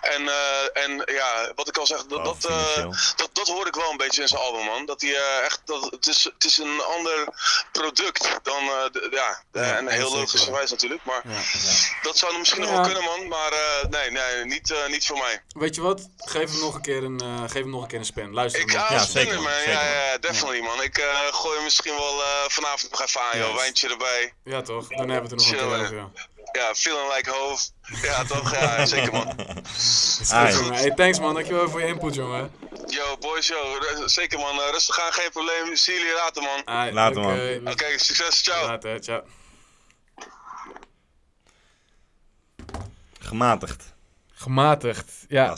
En, uh, en ja, wat ik al zeg, dat, oh, dat, uh, dat, dat hoor ik wel een beetje in zijn album, man. Dat hij uh, echt, dat, het, is, het is een ander product dan, uh, de, ja, de, ja, en heel logischerwijs natuurlijk. Maar ja, ja. dat zou misschien ja. nog wel kunnen, man. Maar uh, nee, nee niet, uh, niet voor mij. Weet je wat? Geef hem nog een keer een, uh, geef hem nog een, keer een spin. Luister ik ga ja, spinnen, man. Zeker, ja, ja, definitely, ja. man. Ik uh, gooi hem misschien wel uh, vanavond nog even aan, yes. joh. Wijntje erbij. Ja, toch? Dan hebben we het er nog een keer over, ja. Ja, feeling like hoofd. Ja, toch? Ja, zeker, man. Hey, thanks, man. Dankjewel voor je input, jongen. Yo, boys, yo. Zeker, man. Rustig aan, geen probleem. Zie jullie later, man. Ay, later, okay. man. Oké, okay, succes. Ciao. Later, ciao. Gematigd. Gematigd, ja.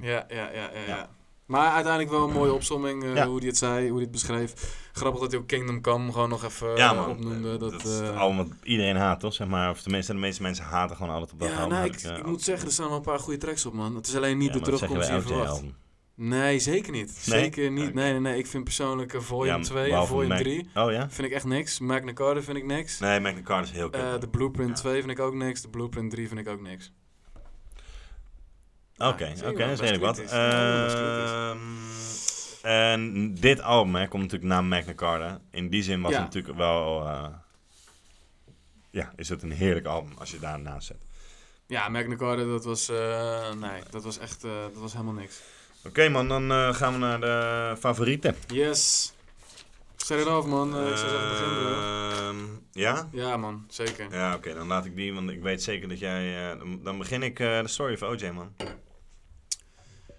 Ja, ja, ja, ja, ja. ja. Maar uiteindelijk wel een mooie opsomming, uh, ja. hoe hij het zei, hoe hij het beschreef. Grappig dat hij ook Kingdom Come gewoon nog even ja, man, opnoemde. Dat, dat is het album wat iedereen haat, toch? Zeg maar, of tenminste, de meeste mensen haten gewoon altijd op dat ja, album. Nou, ik, ik, uh, ik moet zeggen, er staan wel een paar goede tracks op, man. Het is alleen niet ja, de terugkomst die je verwacht. Nee, zeker niet. Nee? Zeker niet. Nee, nee, nee. Ik vind persoonlijk uh, Volume ja, twee en Volume Mag- drie oh, ja? vind ik echt niks. Magna Carta vind ik niks. Nee, Magna Carta is heel kut. Uh, de Blueprint ja. twee vind ik ook niks. De Blueprint drie vind ik ook niks. Oké, oké, dat is redelijk wat. Uh, en dit album hè, komt natuurlijk na Magna Carta. In die zin was ja. het natuurlijk wel... Uh, ja, is het een heerlijk album als je daarnaast zet. Ja, Magna Carta, dat was... Uh, nee, dat was echt... Uh, dat was helemaal niks. Oké okay, man, dan uh, gaan we naar de favorieten. Yes. Zet het af man, uh, ik zou zeggen beginnen. Ja? Ja man, zeker. Ja oké, okay, dan laat ik die, want ik weet zeker dat jij... Uh, dan begin ik uh, de Story of O J man.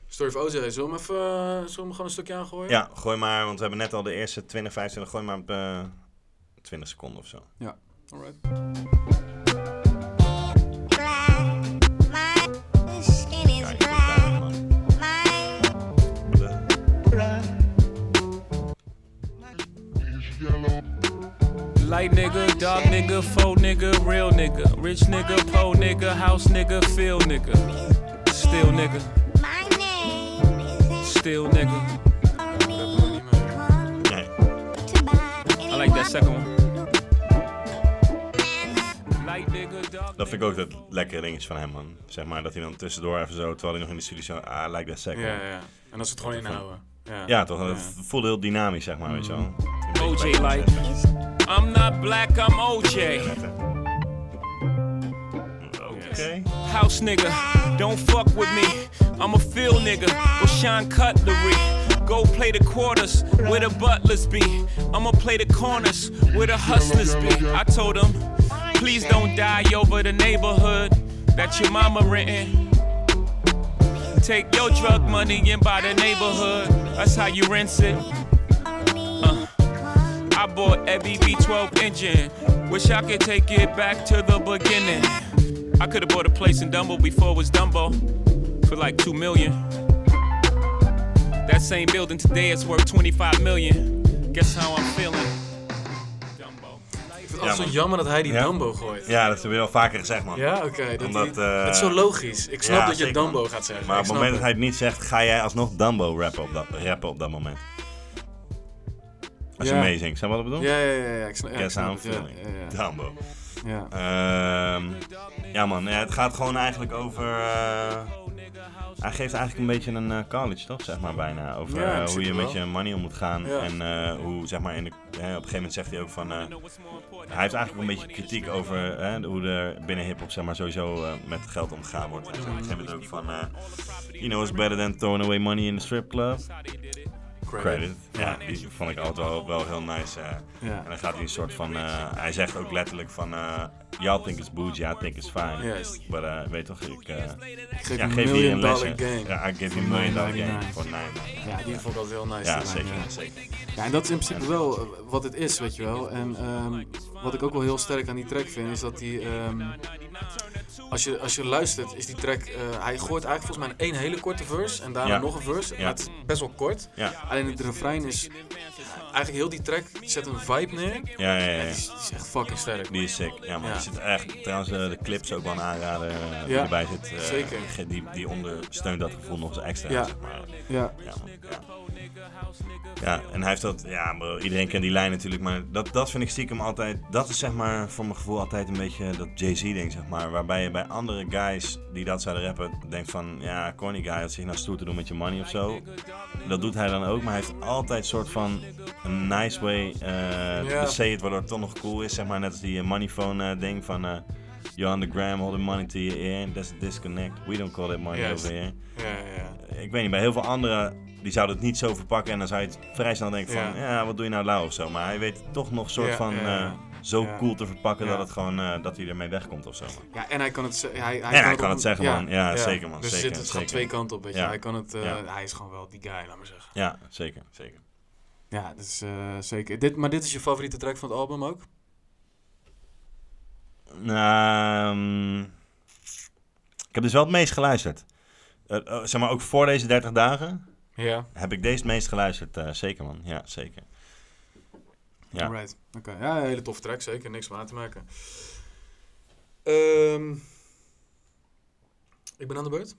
Story of O J, zullen we hem even uh, zullen we hem gewoon een stukje aangooien? Ja, gooi maar, want we hebben net al de eerste twintig, vijfentwintig, gooi maar op uh, twintig seconden of zo. Ja, alright. Light nigga, dark nigga, faux nigga, real nigga. Rich nigga, poor nigga, house nigga, field nigga. Still nigga. Still nigga. I like that second one. Dat vind ik ook dat lekkere dingetje van hem, man. Zeg maar dat hij dan tussendoor even zo, terwijl hij nog in de studio zat, ah, like that second. Ja, ja. En dat ze het gewoon inhouden. Ja, ja, toch? Ja. Het voelde heel dynamisch, zeg maar, mm. weet je wel. O J like, I'm not black, I'm O J. Okay. House nigga, don't fuck with me. I'm a field nigga, with Sean Cutlery. Go play the quarters, where the butlers be. I'ma play the corners, where the hustlers be. I told him, please don't die over the neighborhood that your mama rentin'. Take your drug money and buy the neighborhood. That's how you rinse it. Uh, I bought every V twelve engine. Wish I could take it back to the beginning. I could have bought a place in Dumbo before it was Dumbo for like two million. That same building today is worth twenty-five million. Guess how I'm feeling. Het is zo jammer dat hij die ja. Dumbo gooit. Ja, dat hebben we al vaker gezegd, man. Ja, oké. Okay, dat uh, het is zo logisch. Ik snap ja, dat je Dumbo man. gaat zeggen. Maar op het moment het. dat hij het niet zegt, ga jij alsnog Dumbo rappen op dat, rappen op dat moment. Dat is ja. amazing. Zijn we wat bedoeld? Ja, ja, ja, ja. Ik snap, ja, ik snap het. Ja, ja, ja. Dumbo. Ja, uh, ja man. Ja, het gaat gewoon eigenlijk over... Uh, hij geeft eigenlijk een beetje een uh, college, toch? Zeg maar bijna. Over ja, uh, hoe je met je money om moet gaan. Ja. En uh, hoe, zeg maar, in de, uh, op een gegeven moment zegt hij ook van... Uh, hij heeft eigenlijk een beetje kritiek over uh, hoe er binnen hiphop, zeg maar, sowieso uh, met geld omgegaan wordt. Hij zegt op een gegeven moment ook van... Uh, you know, it's better than throwing away money in the strip club. Credit. Credit. Ja, die vond ik altijd wel, wel heel nice. Uh. Ja. En dan gaat hij een soort van... Uh, hij zegt ook letterlijk van... Uh, Y'all think it's bougie, I think it's fine. Yes. Maar uh, weet toch, ik uh, geef, ja, geef hier een lesje. Ja, ik geef je een million dollar game voor nine. Ja, die vond ik altijd heel nice. Ja, zeker, ja. zeker. Ja, en dat is in principe wel wat het is, weet je wel. En um, wat ik ook wel heel sterk aan die track vind, is dat die... Um, als, je, als je luistert, is die track... Uh, hij gooit eigenlijk volgens mij in één hele korte verse en daarna ja. nog een verse. Ja. Maar het is best wel kort. Ja. Alleen het refrein is... Eigenlijk heel die track zet een vibe neer. Ja, ja, ja. ja die, is, die is echt fucking sterk. Die is sick. Ja, man. Ja. Die zit echt... Trouwens, uh, de clips ook wel een aanrader uh, die ja. erbij zit. Uh, Zeker. Die, die ondersteunt dat gevoel nog eens extra. Ja. Zeg maar. Ja. Ja, man, ja. Ja, en hij heeft dat... Ja, bro, iedereen kent die lijn natuurlijk. Maar dat, dat vind ik stiekem altijd... Dat is zeg maar voor mijn gevoel altijd een beetje dat Jay-Z-ding, zeg maar. Waarbij je bij andere guys die dat zouden rappen... denkt van, ja, corny guy, dat zich nou stoer te doen met je money of zo. Dat doet hij dan ook. Maar hij heeft altijd een soort van... een nice way uh, yeah. to say it, waardoor het toch nog cool is, zeg maar, net als die moneyphone uh, ding van uh, you're on the gram, holding money to your ear, that's a disconnect, we don't call it money yes. over here. Yeah, yeah. Ik weet niet, bij heel veel anderen die zouden het niet zo verpakken en dan zou je het vrij snel denken van, yeah. ja, wat doe je nou lauw of zo, maar hij weet het toch nog soort yeah, van... Yeah. Uh, zo ja. cool te verpakken ja. dat het gewoon uh, dat hij ermee wegkomt of zo. Ja, en hij kan het zeggen. Hij, hij en kan hij kan het, het zeggen, ja. man. Ja, ja, zeker, man. Dus zeker, zit het zeker. gaat twee kanten op, weet je. Ja. Hij kan het, uh, ja. hij is gewoon wel die guy, laat maar zeggen. Ja, zeker, zeker. Ja, dat is uh, zeker. Dit, maar dit is je favoriete track van het album ook? Um, ik heb dus wel het meest geluisterd. Uh, uh, zeg maar, ook voor deze dertig dagen ja. heb ik deze het meest geluisterd. Uh, zeker, man. Ja, zeker. Ja. Alright. Okay. Ja, een hele toffe track, zeker. Niks van aan te maken. Um, ik ben aan de beurt.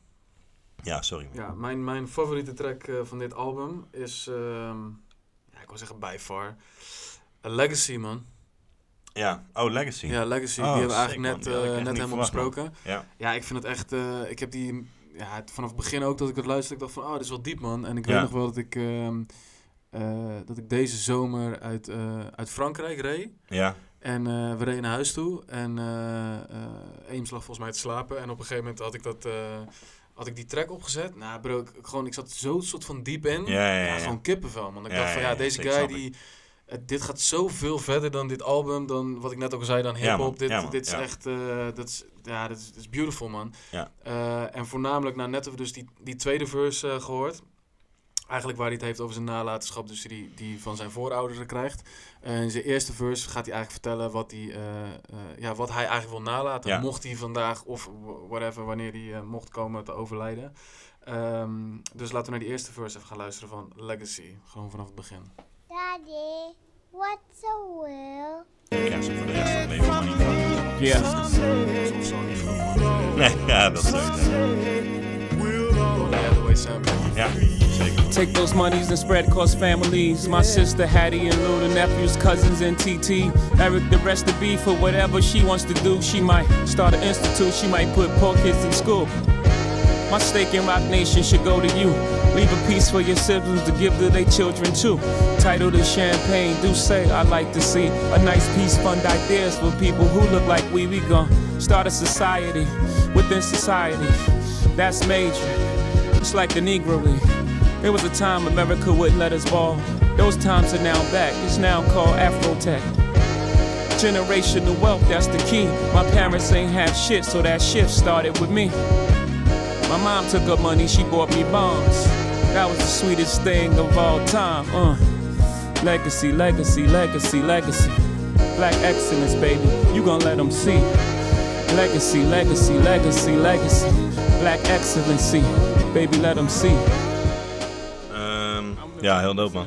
Ja, sorry. Ja, mijn, mijn favoriete track uh, van dit album is, um, ja, ik wil zeggen by far, A Legacy, man. Ja, oh, Legacy. Ja, Legacy. Oh, die hebben we eigenlijk man. net, uh, ja, net helemaal besproken. Ja. ja, ik vind het echt, uh, ik heb die, ja, het, vanaf het begin ook dat ik het luisterde, ik dacht van, oh, dit is wel diep, man. En ik ja. weet nog wel dat ik... Um, Uh, dat ik deze zomer uit, uh, uit Frankrijk reed. Ja. En uh, we reden naar huis toe. En uh, uh, Eems lag volgens mij te slapen. En op een gegeven moment had ik, dat, uh, had ik die track opgezet. Nou bro, ik, gewoon, ik zat zo soort van diep in. Ja, ja, ja, ja. Gewoon kippenvel. Want ik ja, dacht van ja, ja, ja deze guy die... Uh, dit gaat zoveel verder dan dit album. Dan wat ik net ook al zei, dan hiphop. Ja, man. Dit, ja, man. dit is ja. echt... Uh, dat is, ja, dat is, dat is beautiful, man. Ja. Uh, en voornamelijk, nou, net hebben we dus die, die tweede verse uh, gehoord. Eigenlijk waar hij het heeft over zijn nalatenschap, dus die, die van zijn voorouders krijgt. Uh, in zijn eerste verse gaat hij eigenlijk vertellen wat hij, uh, uh, ja, wat hij eigenlijk wil nalaten. Ja. Mocht hij vandaag of whatever, wanneer hij uh, mocht komen te overlijden. Um, dus laten we naar die eerste verse even gaan luisteren van Legacy. Gewoon vanaf het begin. Daddy, What's a will? Ik krijg ze voor de rest van het leven nog niet van. Ja. Soms zal niet genoeg. Nee, ja, dat is leuk. Ja, zeker. Take those monies and spread across families. My sister Hattie and Lou, the nephews, cousins and T T. Eric, the rest of B for whatever she wants to do. She might start an institute. She might put poor kids in school. My stake in Rock Nation should go to you. Leave a piece for your siblings to give to their children too. Title the champagne, do say I like to see a nice piece, fund ideas for people who look like we. We gon' start a society within society. That's major. It's like the Negro League. There was a time America wouldn't let us ball. Those times are now back. It's now called Afrotech. Generational wealth, that's the key. My parents ain't have shit, so that shift started with me. My mom took her money, she bought me bonds. That was the sweetest thing of all time, uh. Legacy, legacy, legacy, legacy. Black excellence, baby, you gon' let them see. Legacy, legacy, legacy, legacy. Black excellency, baby, let them see. Um, ja, heel dope, man.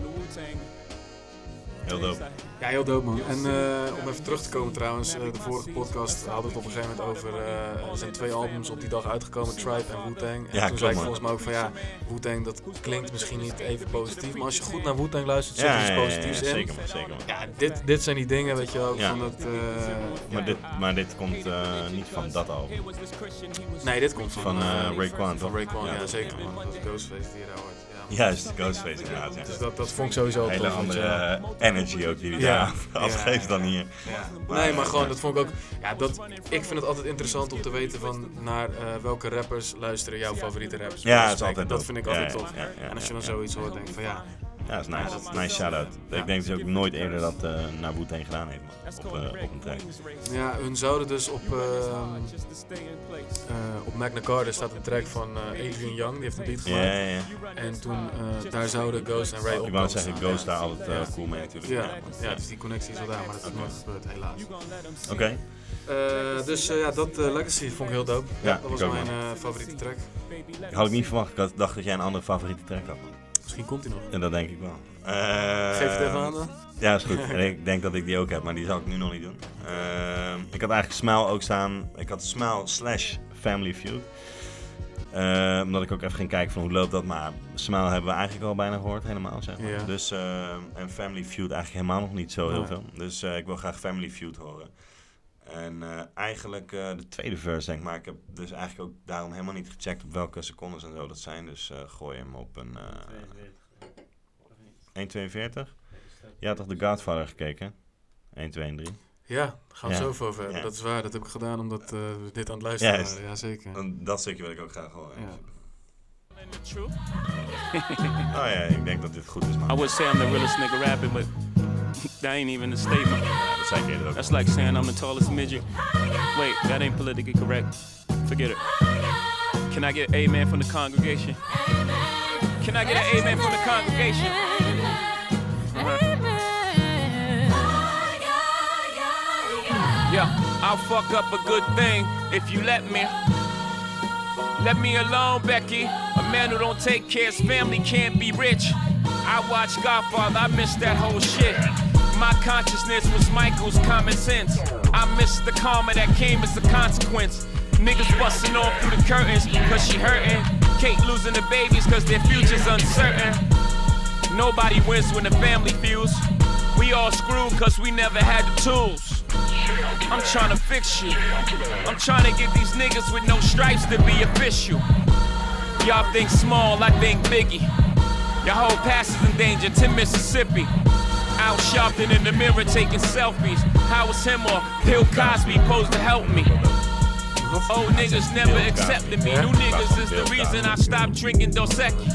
Heel dope. Ja, heel dope, man. En uh, om even terug te komen trouwens, uh, de vorige podcast hadden we het op een gegeven moment over... Uh, er zijn twee albums op die dag uitgekomen, Tribe en Wu-Tang. En ja, toen zei ik volgens mij ook van ja, Wu-Tang dat klinkt misschien niet even positief. Maar als je goed naar Wu-Tang luistert, zit er iets positiefs in. Ja, zeker man, zeker man. Ja, dit, dit zijn die dingen, weet je ook, ja. Van dat... Uh, maar, dit, maar dit komt uh, niet van dat album. Nee, dit komt van... Van uh, Raekwon, toch? Raekwon, ja, ja, zeker man. Dat Ghostface die je daar hoort. Juist, Ghostface inderdaad. Ja. Dus dat, dat vond ik sowieso hele tof. Hele andere uh, energy ook die hij ja. daar afgeeft ja. dan hier. Ja. Maar, nee, maar gewoon, ja. dat vond ik ook... Ja, dat, ik vind het altijd interessant om te weten van naar uh, welke rappers luisteren jouw favoriete rappers. Ja, dat is altijd dat vind ik altijd ja, tof. Ja, ja, ja, en als je dan ja, zoiets ja. hoort, denk ik van ja... Ja, dat is nice. Dat is nice shout-out. Ja. Ik denk dat ze ook nooit eerder dat uh, naar Wu-Tang gedaan heeft, man. Op, uh, op een track. Ja, hun zouden dus op, uh, uh, op Magna Carta staat een track van uh, Adrian Young, die heeft een beat gemaakt. Ja, ja, ja. En toen, uh, daar zouden Ghost en Ray op. Ik wou zeggen, Ghost daar altijd uh, cool mee natuurlijk. Ja, ja, ja, dus die connectie is wel daar, maar dat is okay. nooit gebeurd, helaas. Oké. Okay. Uh, dus uh, ja, dat uh, Legacy vond ik heel dope. Ja, dat was mijn uh, favoriete track. Dat had ik niet verwacht. Ik had, dacht dat jij een andere favoriete track had. Misschien komt hij nog. En dat denk ik wel. Uh, Geef het even aan dan. Ja, is goed. En ik denk dat ik die ook heb, maar die zal ik nu nog niet doen. Uh, ik had eigenlijk Smile ook staan. Ik had Smile slash Family Feud. Uh, omdat ik ook even ging kijken van hoe loopt dat. Maar Smile hebben we eigenlijk al bijna gehoord, helemaal zeg maar. Ja. Dus, uh, en Family Feud eigenlijk helemaal nog niet zo heel ja. veel. Dus uh, ik wil graag Family Feud horen. En uh, eigenlijk uh, de tweede verse, denk ik. Maar ik heb dus eigenlijk ook daarom helemaal niet gecheckt op welke secondes en zo dat zijn. Dus uh, gooi hem op een... Uh, één komma tweeënveertig? Ja, toch de Godfather gekeken? één komma tweeëndertig. Ja, gaan we ja. zo voor over hebben. Ja. Dat is waar, dat heb ik gedaan omdat uh, we dit aan het luisteren waren. Ja, zeker. Dat stukje wil ik ook graag horen. Ja. Oh ja, ik denk dat dit goed is, man. I would say I'm the realest nigga rapping, but... That ain't even a statement. That's like saying I'm the tallest midget. Wait, that ain't politically correct. Forget it. Can I get an amen from the congregation? Can I get an amen from the congregation? Uh-huh. Yeah, I'll fuck up a good thing if you let me. Let me alone, Becky. A man who don't take care of his family can't be rich. I watched Godfather, I missed that whole shit. My consciousness was Michael's common sense. I missed the karma that came as a consequence. Niggas busting off through the curtains cause she hurting. Kate losing the babies cause their future's uncertain. Nobody wins when the family feels. We all screwed cause we never had the tools. I'm trying to fix you. I'm trying to get these niggas with no stripes to be official. Y'all think small, I think biggie. Your whole past is in danger to Mississippi. Out shopping in the mirror taking selfies. How was him or Bill Cosby posed to help me? Old niggas never accepted me. New niggas is the reason I stopped drinking Dos Equis.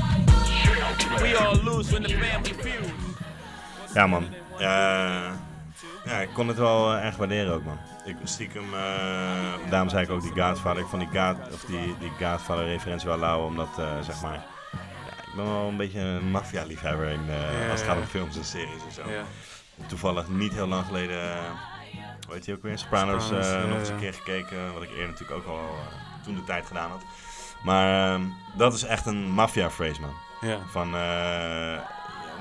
We all lose when the family feud. Ja man, uh, ja, ik kon het wel echt waarderen ook man. Ik stiekem, uh, daarom zei ik ook die Godfather. Ik vond die, God, of die, die Godfather referentie wel lauw omdat uh, zeg maar... Ik ben wel een beetje een maffia-liefhebber in, uh, ja, als het gaat om films en series en zo. Ja. Toevallig niet heel lang geleden, hoe heet die ook weer, Sopranos, Sopranos uh, ja, nog eens een keer gekeken. Wat ik eerder natuurlijk ook al uh, toen de tijd gedaan had. Maar uh, dat is echt een maffia-phrase, man. Ja. Van, uh,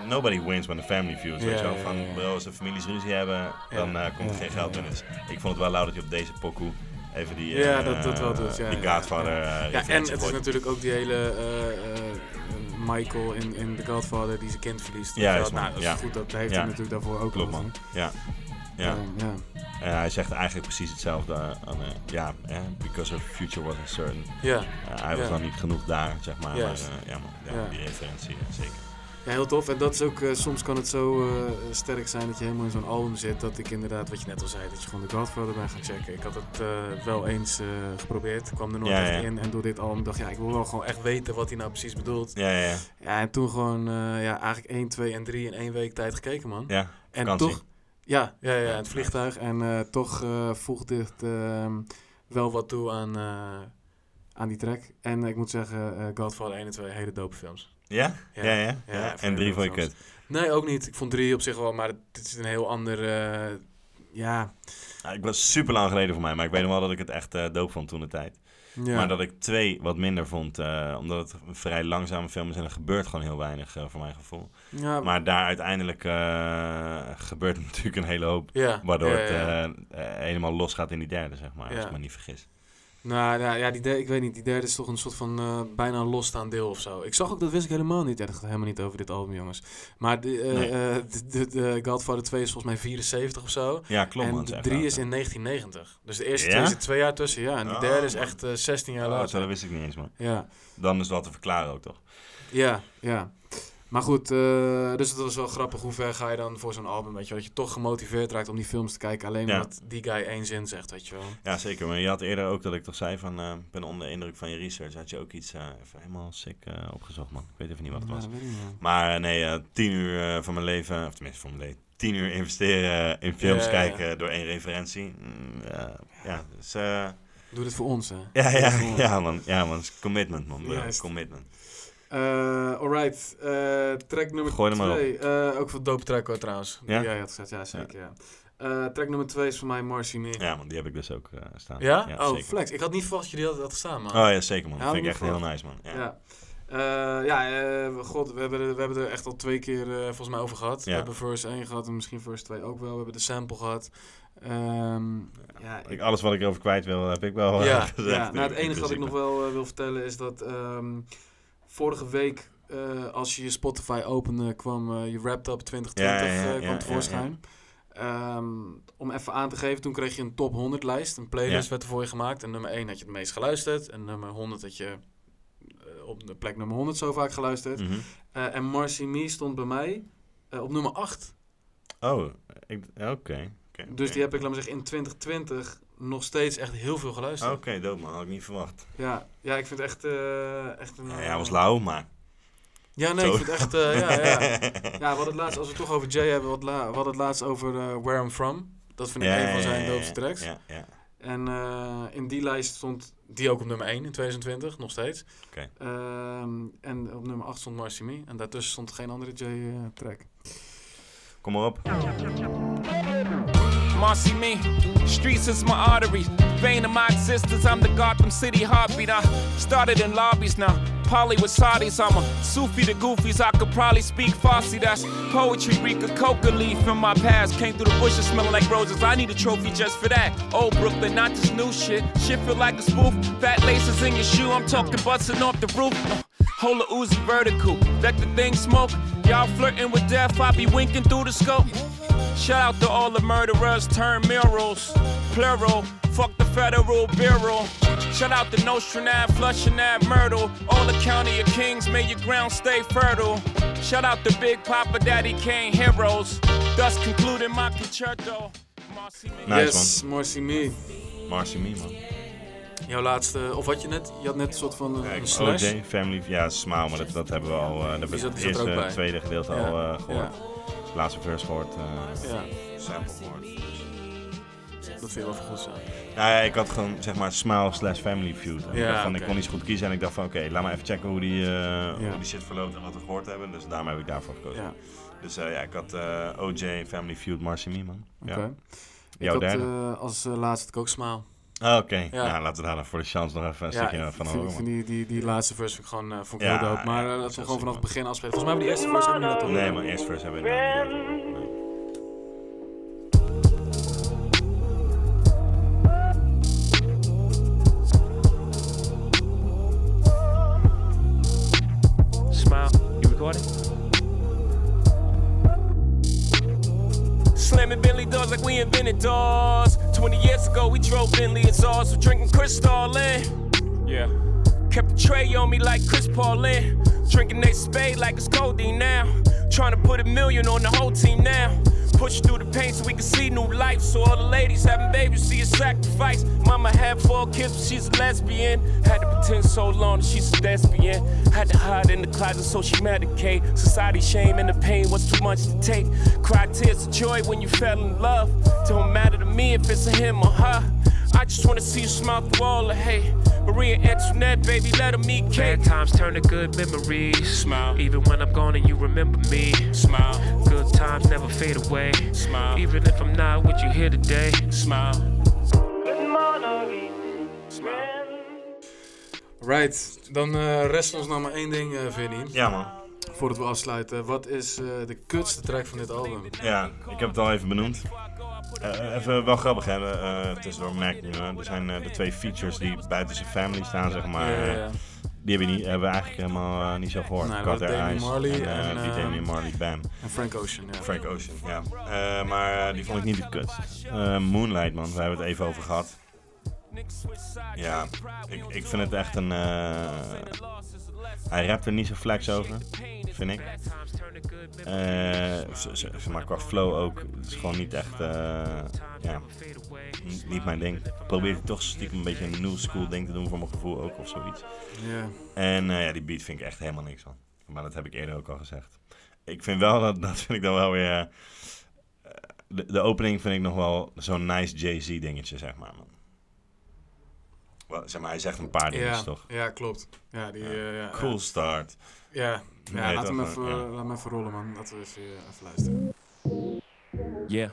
nobody wins when the family feuds. Ja, weet je wel, van ja, ja. Bro, als de families ruzie hebben, ja. dan uh, komt er geen geld in. Dus ik vond het wel lauw dat je op deze pokoe even die uh, ja, dat, dat wel doet, ja, die Godfather ja, ja. Uh, ja, en het gooit. Is natuurlijk ook die hele uh, uh, Michael in, in The Godfather die zijn kind verliest. Ja, dat, nou, dat is ja. goed, dat heeft ja. hij natuurlijk daarvoor ook. Klopt, man. Ja. Ja. Uh, ja. Uh, hij zegt eigenlijk precies hetzelfde aan, uh, ja, eh, because her future was uncertain. Yeah. Uh, hij was yeah. dan niet genoeg daar, zeg maar. Yes. maar uh, ja, man, ja, yeah. die referentie, uh, zeker. Ja, heel tof. En dat is ook, uh, soms kan het zo uh, sterk zijn dat je helemaal in zo'n album zit, dat ik inderdaad, wat je net al zei, dat je gewoon de Godfather ben gaan checken. Ik had het uh, wel eens uh, geprobeerd, kwam er nooit ja, echt ja. in. En door dit album dacht ik, ja, ik wil wel gewoon echt weten wat hij nou precies bedoelt. Ja, ja, ja. ja en toen gewoon, uh, ja, eigenlijk één, twee en drie in één week tijd gekeken, man. Ja, en vakantie. toch. Ja, ja, ja, het vliegtuig. En uh, toch uh, voegt dit uh, wel wat toe aan, uh, aan die track. En uh, ik moet zeggen, uh, Godfather één en twee, hele dope films. Ja? Ja, ja. ja, ja. ja, ja. En drie vond je kut? Nee, ook niet. Ik vond drie op zich wel, maar dit is een heel ander... Uh, ja. ja. Ik was super lang geleden voor mij, maar ik weet nog wel dat ik het echt uh, dope vond toen de tijd. Ja. Maar dat ik twee wat minder vond, uh, omdat het een vrij langzame film is en er gebeurt gewoon heel weinig, uh, voor mijn gevoel. Ja. Maar daar uiteindelijk uh, gebeurt natuurlijk een hele hoop, ja. waardoor ja, ja, ja. het uh, uh, helemaal los gaat in die derde, zeg maar, ja. als ik me niet vergis. Nou ja, ja die derde, ik weet niet, die derde is toch een soort van uh, bijna losstaand deel of zo. Ik zag ook, dat wist ik helemaal niet, ja, dat gaat helemaal niet over dit album, jongens. Maar de, uh, nee. uh, de, de, de Godfather twee is volgens mij vierenzeventig of zo. Ja, klopt. En de drie is in negentien negentig. Dus de eerste ja? twee zit twee jaar tussen, ja. En die oh, derde is echt uh, zestien jaar oh, later. Zo, dat wist ik niet eens, man. Ja. Dan is dat te verklaren ook, toch? Ja, ja. Maar goed, uh, dus dat was wel grappig. Hoe ver ga je dan voor zo'n album, weet je wel? Dat je toch gemotiveerd raakt om die films te kijken. Alleen ja. omdat die guy één zin zegt, weet je wel. Ja, zeker. Maar je had eerder ook dat ik toch zei van... Uh, ben onder de indruk van je research. Had je ook iets uh, even helemaal sick uh, opgezocht, man. Ik weet even niet wat het ja, was. Maar uh, nee, uh, tien uur uh, van mijn leven... Of tenminste, van mijn leven. Tien uur investeren in films ja, kijken ja. door één referentie. Mm, uh, ja. ja, dus... Uh, Doe dit voor ons, hè. Ja, ja, ja, ja, man. Ja, man. Commitment, man. Bro. Commitment. Uh, alright, uh, track nummer Gooi twee. Uh, ook van dope track hoor, trouwens. Ja? Die jij had gezegd, ja zeker. Ja. Ja. Uh, track nummer twee is voor mij Marcy Me. Ja man, die heb ik dus ook uh, staan. Ja? ja oh, zeker. Flex. Ik had niet verwacht dat jullie dat hadden gestaan, man. Oh ja, zeker man. Ja, dat vind ik echt heel nice, man. Ja, ja. Uh, ja uh, god, we hebben, we hebben er echt al twee keer uh, volgens mij over gehad. Ja. We hebben verse één gehad en misschien verse twee ook wel. We hebben de sample gehad. Um, ja, ik, alles wat ik erover kwijt wil, heb ik wel ja, gezegd. Ja, nou, het enige wat ik nog wel uh, wil vertellen is dat... Um, Vorige week, uh, als je je Spotify opende, kwam uh, je Wrapped Up twintig twintig ja, ja, ja, uh, kwam ja, tevoorschijn. Ja, ja. Um, om even aan te geven, toen kreeg je een top honderd lijst. Een playlist ja. werd er voor je gemaakt. En nummer één had je het meest geluisterd. En nummer honderd had je uh, op de plek nummer honderd zo vaak geluisterd. Mm-hmm. Uh, en Marcy Me stond bij mij uh, op nummer acht. Oh, oké. Okay. Okay, dus okay. die heb ik, laat maar zeggen, in twintig twintig... nog steeds echt heel veel geluisterd. Oké, okay, dope man, had ik niet verwacht. Ja, ja ik vind het echt... Uh, echt een, ja, hij was lauw, maar... Ja, nee, Zo. ik vind het echt... Uh, ja, ja. ja, we hadden het laatst, als we het toch over Jay hebben... we hadden het laatst over uh, Where I'm From. Dat vind ik ja, een ja, van zijn ja, doopste tracks. Ja, ja. En uh, in die lijst stond die ook op nummer één in twintig twintig, nog steeds. Okay. Uh, en op nummer acht stond Marcy Me. En daartussen stond geen andere Jay-track. Uh, Kom maar op. Marcy Me, streets is my artery, vein of my existence, I'm the Gotham City heartbeat, I started in lobbies now, Polly with Saudis, I'm a Sufi to Goofies, I could probably speak Farsi, that's poetry, reek of coca leaf in my past, came through the bushes smelling like roses, I need a trophy just for that, old Brooklyn, not this new shit, shit feel like a spoof, fat laces in your shoe, I'm talking busting off the roof, hold a Uzi vertical, let the thing smoke, y'all flirting with death, I be winking through the scope. Shout out to all the murderers, turn murals, plural, fuck the federal bureau. Shout out to Nostrand, Flushing Ave, Myrtle, all the county of kings, may your ground stay fertile. Shout out to Big Papa, Daddy Kane, heroes, thus concluding my concerto. Nice, yes, man. Marcy Me. Marcy Me, man. Jouw laatste, of had je net, je had net een soort van uh, een slash. O J, Family, ja, Smaal, maar dat, dat hebben we al, uh, dat hebben we het eerste, uh, tweede gedeelte ja. al uh, gehoord. Ja. Laatste verse gehoord, uh, ja. sample gehoord. Dat vind je wel voor goed zo. Nou ja, ik had gewoon zeg maar Smile slash Family Feud. En ja, okay. Ik kon niet zo goed kiezen en ik dacht van oké, okay, laat maar even checken hoe die, uh, ja. hoe die shit verloopt en wat we gehoord hebben. Dus daarom heb ik daarvoor gekozen. Ja. Dus uh, ja, ik had uh, O J, Family Feud, Marcy Me, man. Ja. Okay. Jouw ik had derde. Uh, als uh, laatste had ik ook Smile. Oh, oké. Okay. Ja. Nou, laten we daar dan voor de chance nog even een ja, stukje van horen. Die, die, die, die laatste verse vind ik gewoon uh, vond ik ja, heel dope. Maar ja, laten we gewoon vanaf het begin afspelen. Volgens mij hebben we die eerste verse hebben we dat toch? Nee, maar eerste verse hebben we dat niet. Slamming Bentley doors like we invented doors. twenty years ago we drove Bentley and Zars. We're drinking Cristal in. Yeah. Kept the tray on me like Chris Paulin. Drinking they spade like it's codeine now. Trying to put a million on the whole team now. Push through the paint so we can see new life. So all the ladies having babies, see a sacrifice. Mama had four kids, but she's a lesbian. Had to pretend so long that she's a lesbian. Had to hide in the closet so she medicate. Society shame and the pain was too much to take. Cry tears of joy when you fell in love. Don't matter to me if it's a him or her. I just wanna see you smile through all the hate. Maria Antoinette, baby, let them eat cake. Bad times turn to good memories. Smile. Even when I'm gone and you remember me. Smile. Good times never fade away. Smile. Even if I'm not with you here today. Smile. Good morning. Smile. Right, dan uh, rest ons nog maar één ding, uh, Vinnie. Ja, man. Voordat we afsluiten, wat is uh, de kutste track van dit album? Ja, ik heb het al even benoemd. Uh, even wel grappig hè, uh, tussendoor merk je, uh, er zijn uh, de twee features die buiten zijn family staan, zeg maar, ja, ja, ja. Die hebben we, niet, hebben we eigenlijk helemaal uh, niet zo gehoord. Nee, Carter Eyes Marley en, uh, en uh, die Damian Marley, bam. En Frank Ocean, ja. Frank Ocean, ja. Uh, maar uh, die vond ik niet de kut. Uh, Moonlight, man, we hebben het even over gehad. Ja, ik, ik vind het echt een... Uh, hij rapt er niet zo flex over, vind ik. Uh, ze, ze, maar qua flow ook, het is gewoon niet echt, uh, ja, n- niet mijn ding. Probeer ik toch stiekem een beetje een new school ding te doen voor mijn gevoel ook of zoiets. Yeah. En uh, ja, die beat vind ik echt helemaal niks van. Maar dat heb ik eerder ook al gezegd. Ik vind wel, dat, dat vind ik dan wel weer, uh, de, de opening vind ik nog wel zo'n nice Jay-Z dingetje, zeg maar, man. Well, zeg maar, hij zegt een paar dingetjes, ja, toch? Ja, klopt. Ja, die, ja. Uh, ja, cool ja. Start. Ja, ja nee, laat hem even, ja. laat hem even rollen, man. Laten we even, uh, even luisteren. Yeah.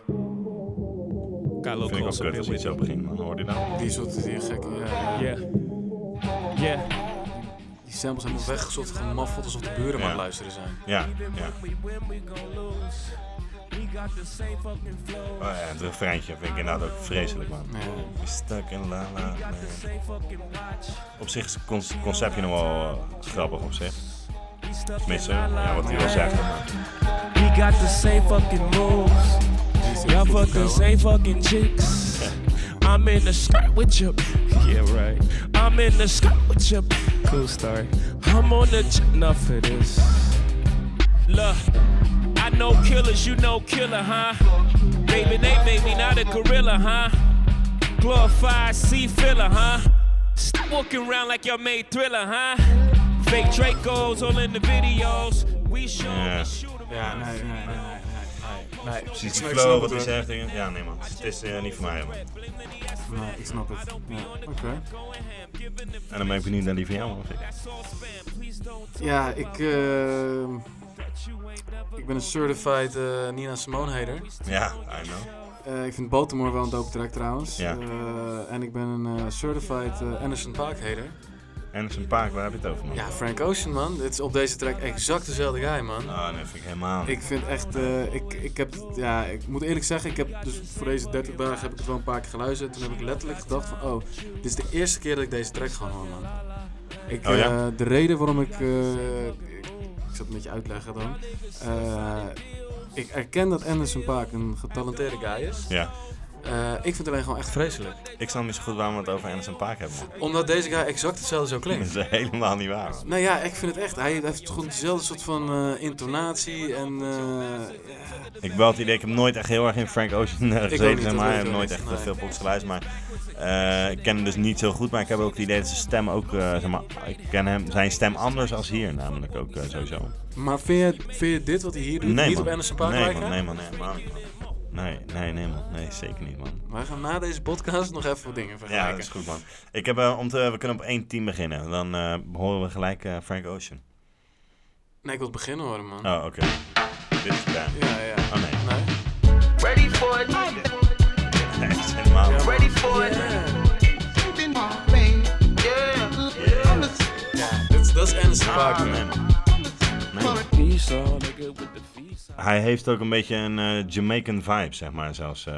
Vind ik ook kut als hij zo begint, man. Hoor je nou? Die soort die gekke... Ja. Yeah. Yeah. Die samples hebben weggezocht, gemaffeld, alsof de buren ja. maar aan het luisteren zijn. Ja, ja. Oh ja, het refreintje vind ik inderdaad ook vreselijk, man. Nee. We stuck in la la. Nee. Op zich is het con- conceptje nog wel uh, grappig op zich. Tenminste, ja, wat hij wel zegt. We got the same fucking moves. Y'all fuck the same fucking chicks. I'm in the skirt with you. Yeah, right. I'm in the skirt with you. Cool story. I'm on the ch- enough for this. Look. I know killers, you know killer, huh? Baby, they made me not a gorilla, huh? Glorified sea filler, huh? Stop walking around like y'all made Thriller, huh? Fake Dracos all in the videos. We show yeah. we shoot them. Ja, nee, nee, nee, nee, nee, nee. nee. Precies die flow, wat hij zegt. Ja, nee, man. Het is uh, niet voor mij, man. Nee, ik snap het. Ja. Oké. Okay. En dan ben ik benieuwd naar die van jou, man. Ja, ik... Uh... Ik ben een certified uh, Nina Simone hater. Ja, yeah, I know. Uh, ik vind Baltimore wel een dope track trouwens. Yeah. Uh, en ik ben een uh, certified uh, Anderson Paak hater. Anderson Paak, waar heb je het over, man? Ja, Frank Ocean, man. Dit is op deze track exact dezelfde guy, man. Oh, nee, vind ik helemaal niet. Ik vind echt, uh, ik, ik heb, ja, ik moet eerlijk zeggen, ik heb dus voor deze dertig dagen heb ik het wel een paar keer geluisterd. Toen heb ik letterlijk gedacht van, oh, dit is de eerste keer dat ik deze track gewoon hoor, man. Ik, oh, ja? uh, de reden waarom ik... Uh, Ik zal het een beetje uitleggen dan. Uh, ik erken dat Anderson Paak een getalenteerde guy is. Ja. Uh, ik vind het alleen gewoon echt vreselijk. Ik snap niet zo goed waarom we het over Anderson Paak hebben. Omdat deze guy exact hetzelfde zo klinkt. Dat is helemaal niet waar. Nou ja, ik vind het echt. Hij heeft gewoon dezelfde soort van uh, intonatie en... Uh, yeah. Ik wel het idee, ik heb nooit echt heel erg in Frank Ocean uh, gezeten. Maar ik heb nooit echt nee. veel pops geluisterd. Maar uh, ik ken hem dus niet zo goed. Maar ik heb ook het idee dat zijn stem ook... Uh, zeg maar, ik ken hem, zijn stem anders als hier namelijk ook uh, sowieso. Maar vind je, vind je dit wat hij hier doet nee, niet man. Op Anderson Paak nee, lijken? Man, nee man, nee man. Nee, nee, nee man. Nee, zeker niet, man. Wij gaan na deze podcast nog even wat dingen vergelijken. Ja, dat is goed, man. Ik heb, uh, om te, we kunnen op één team beginnen. Dan uh, horen we gelijk uh, Frank Ocean. Nee, ik wil het begin horen, man. Oh, oké. Okay. Dit is bam. Ja, ja. Oh, nee. nee. Ready for it. Nee, helemaal. Yeah. Ready for it. Yeah. Hij heeft ook een beetje een uh, Jamaican vibe, zeg maar, zelfs. Uh,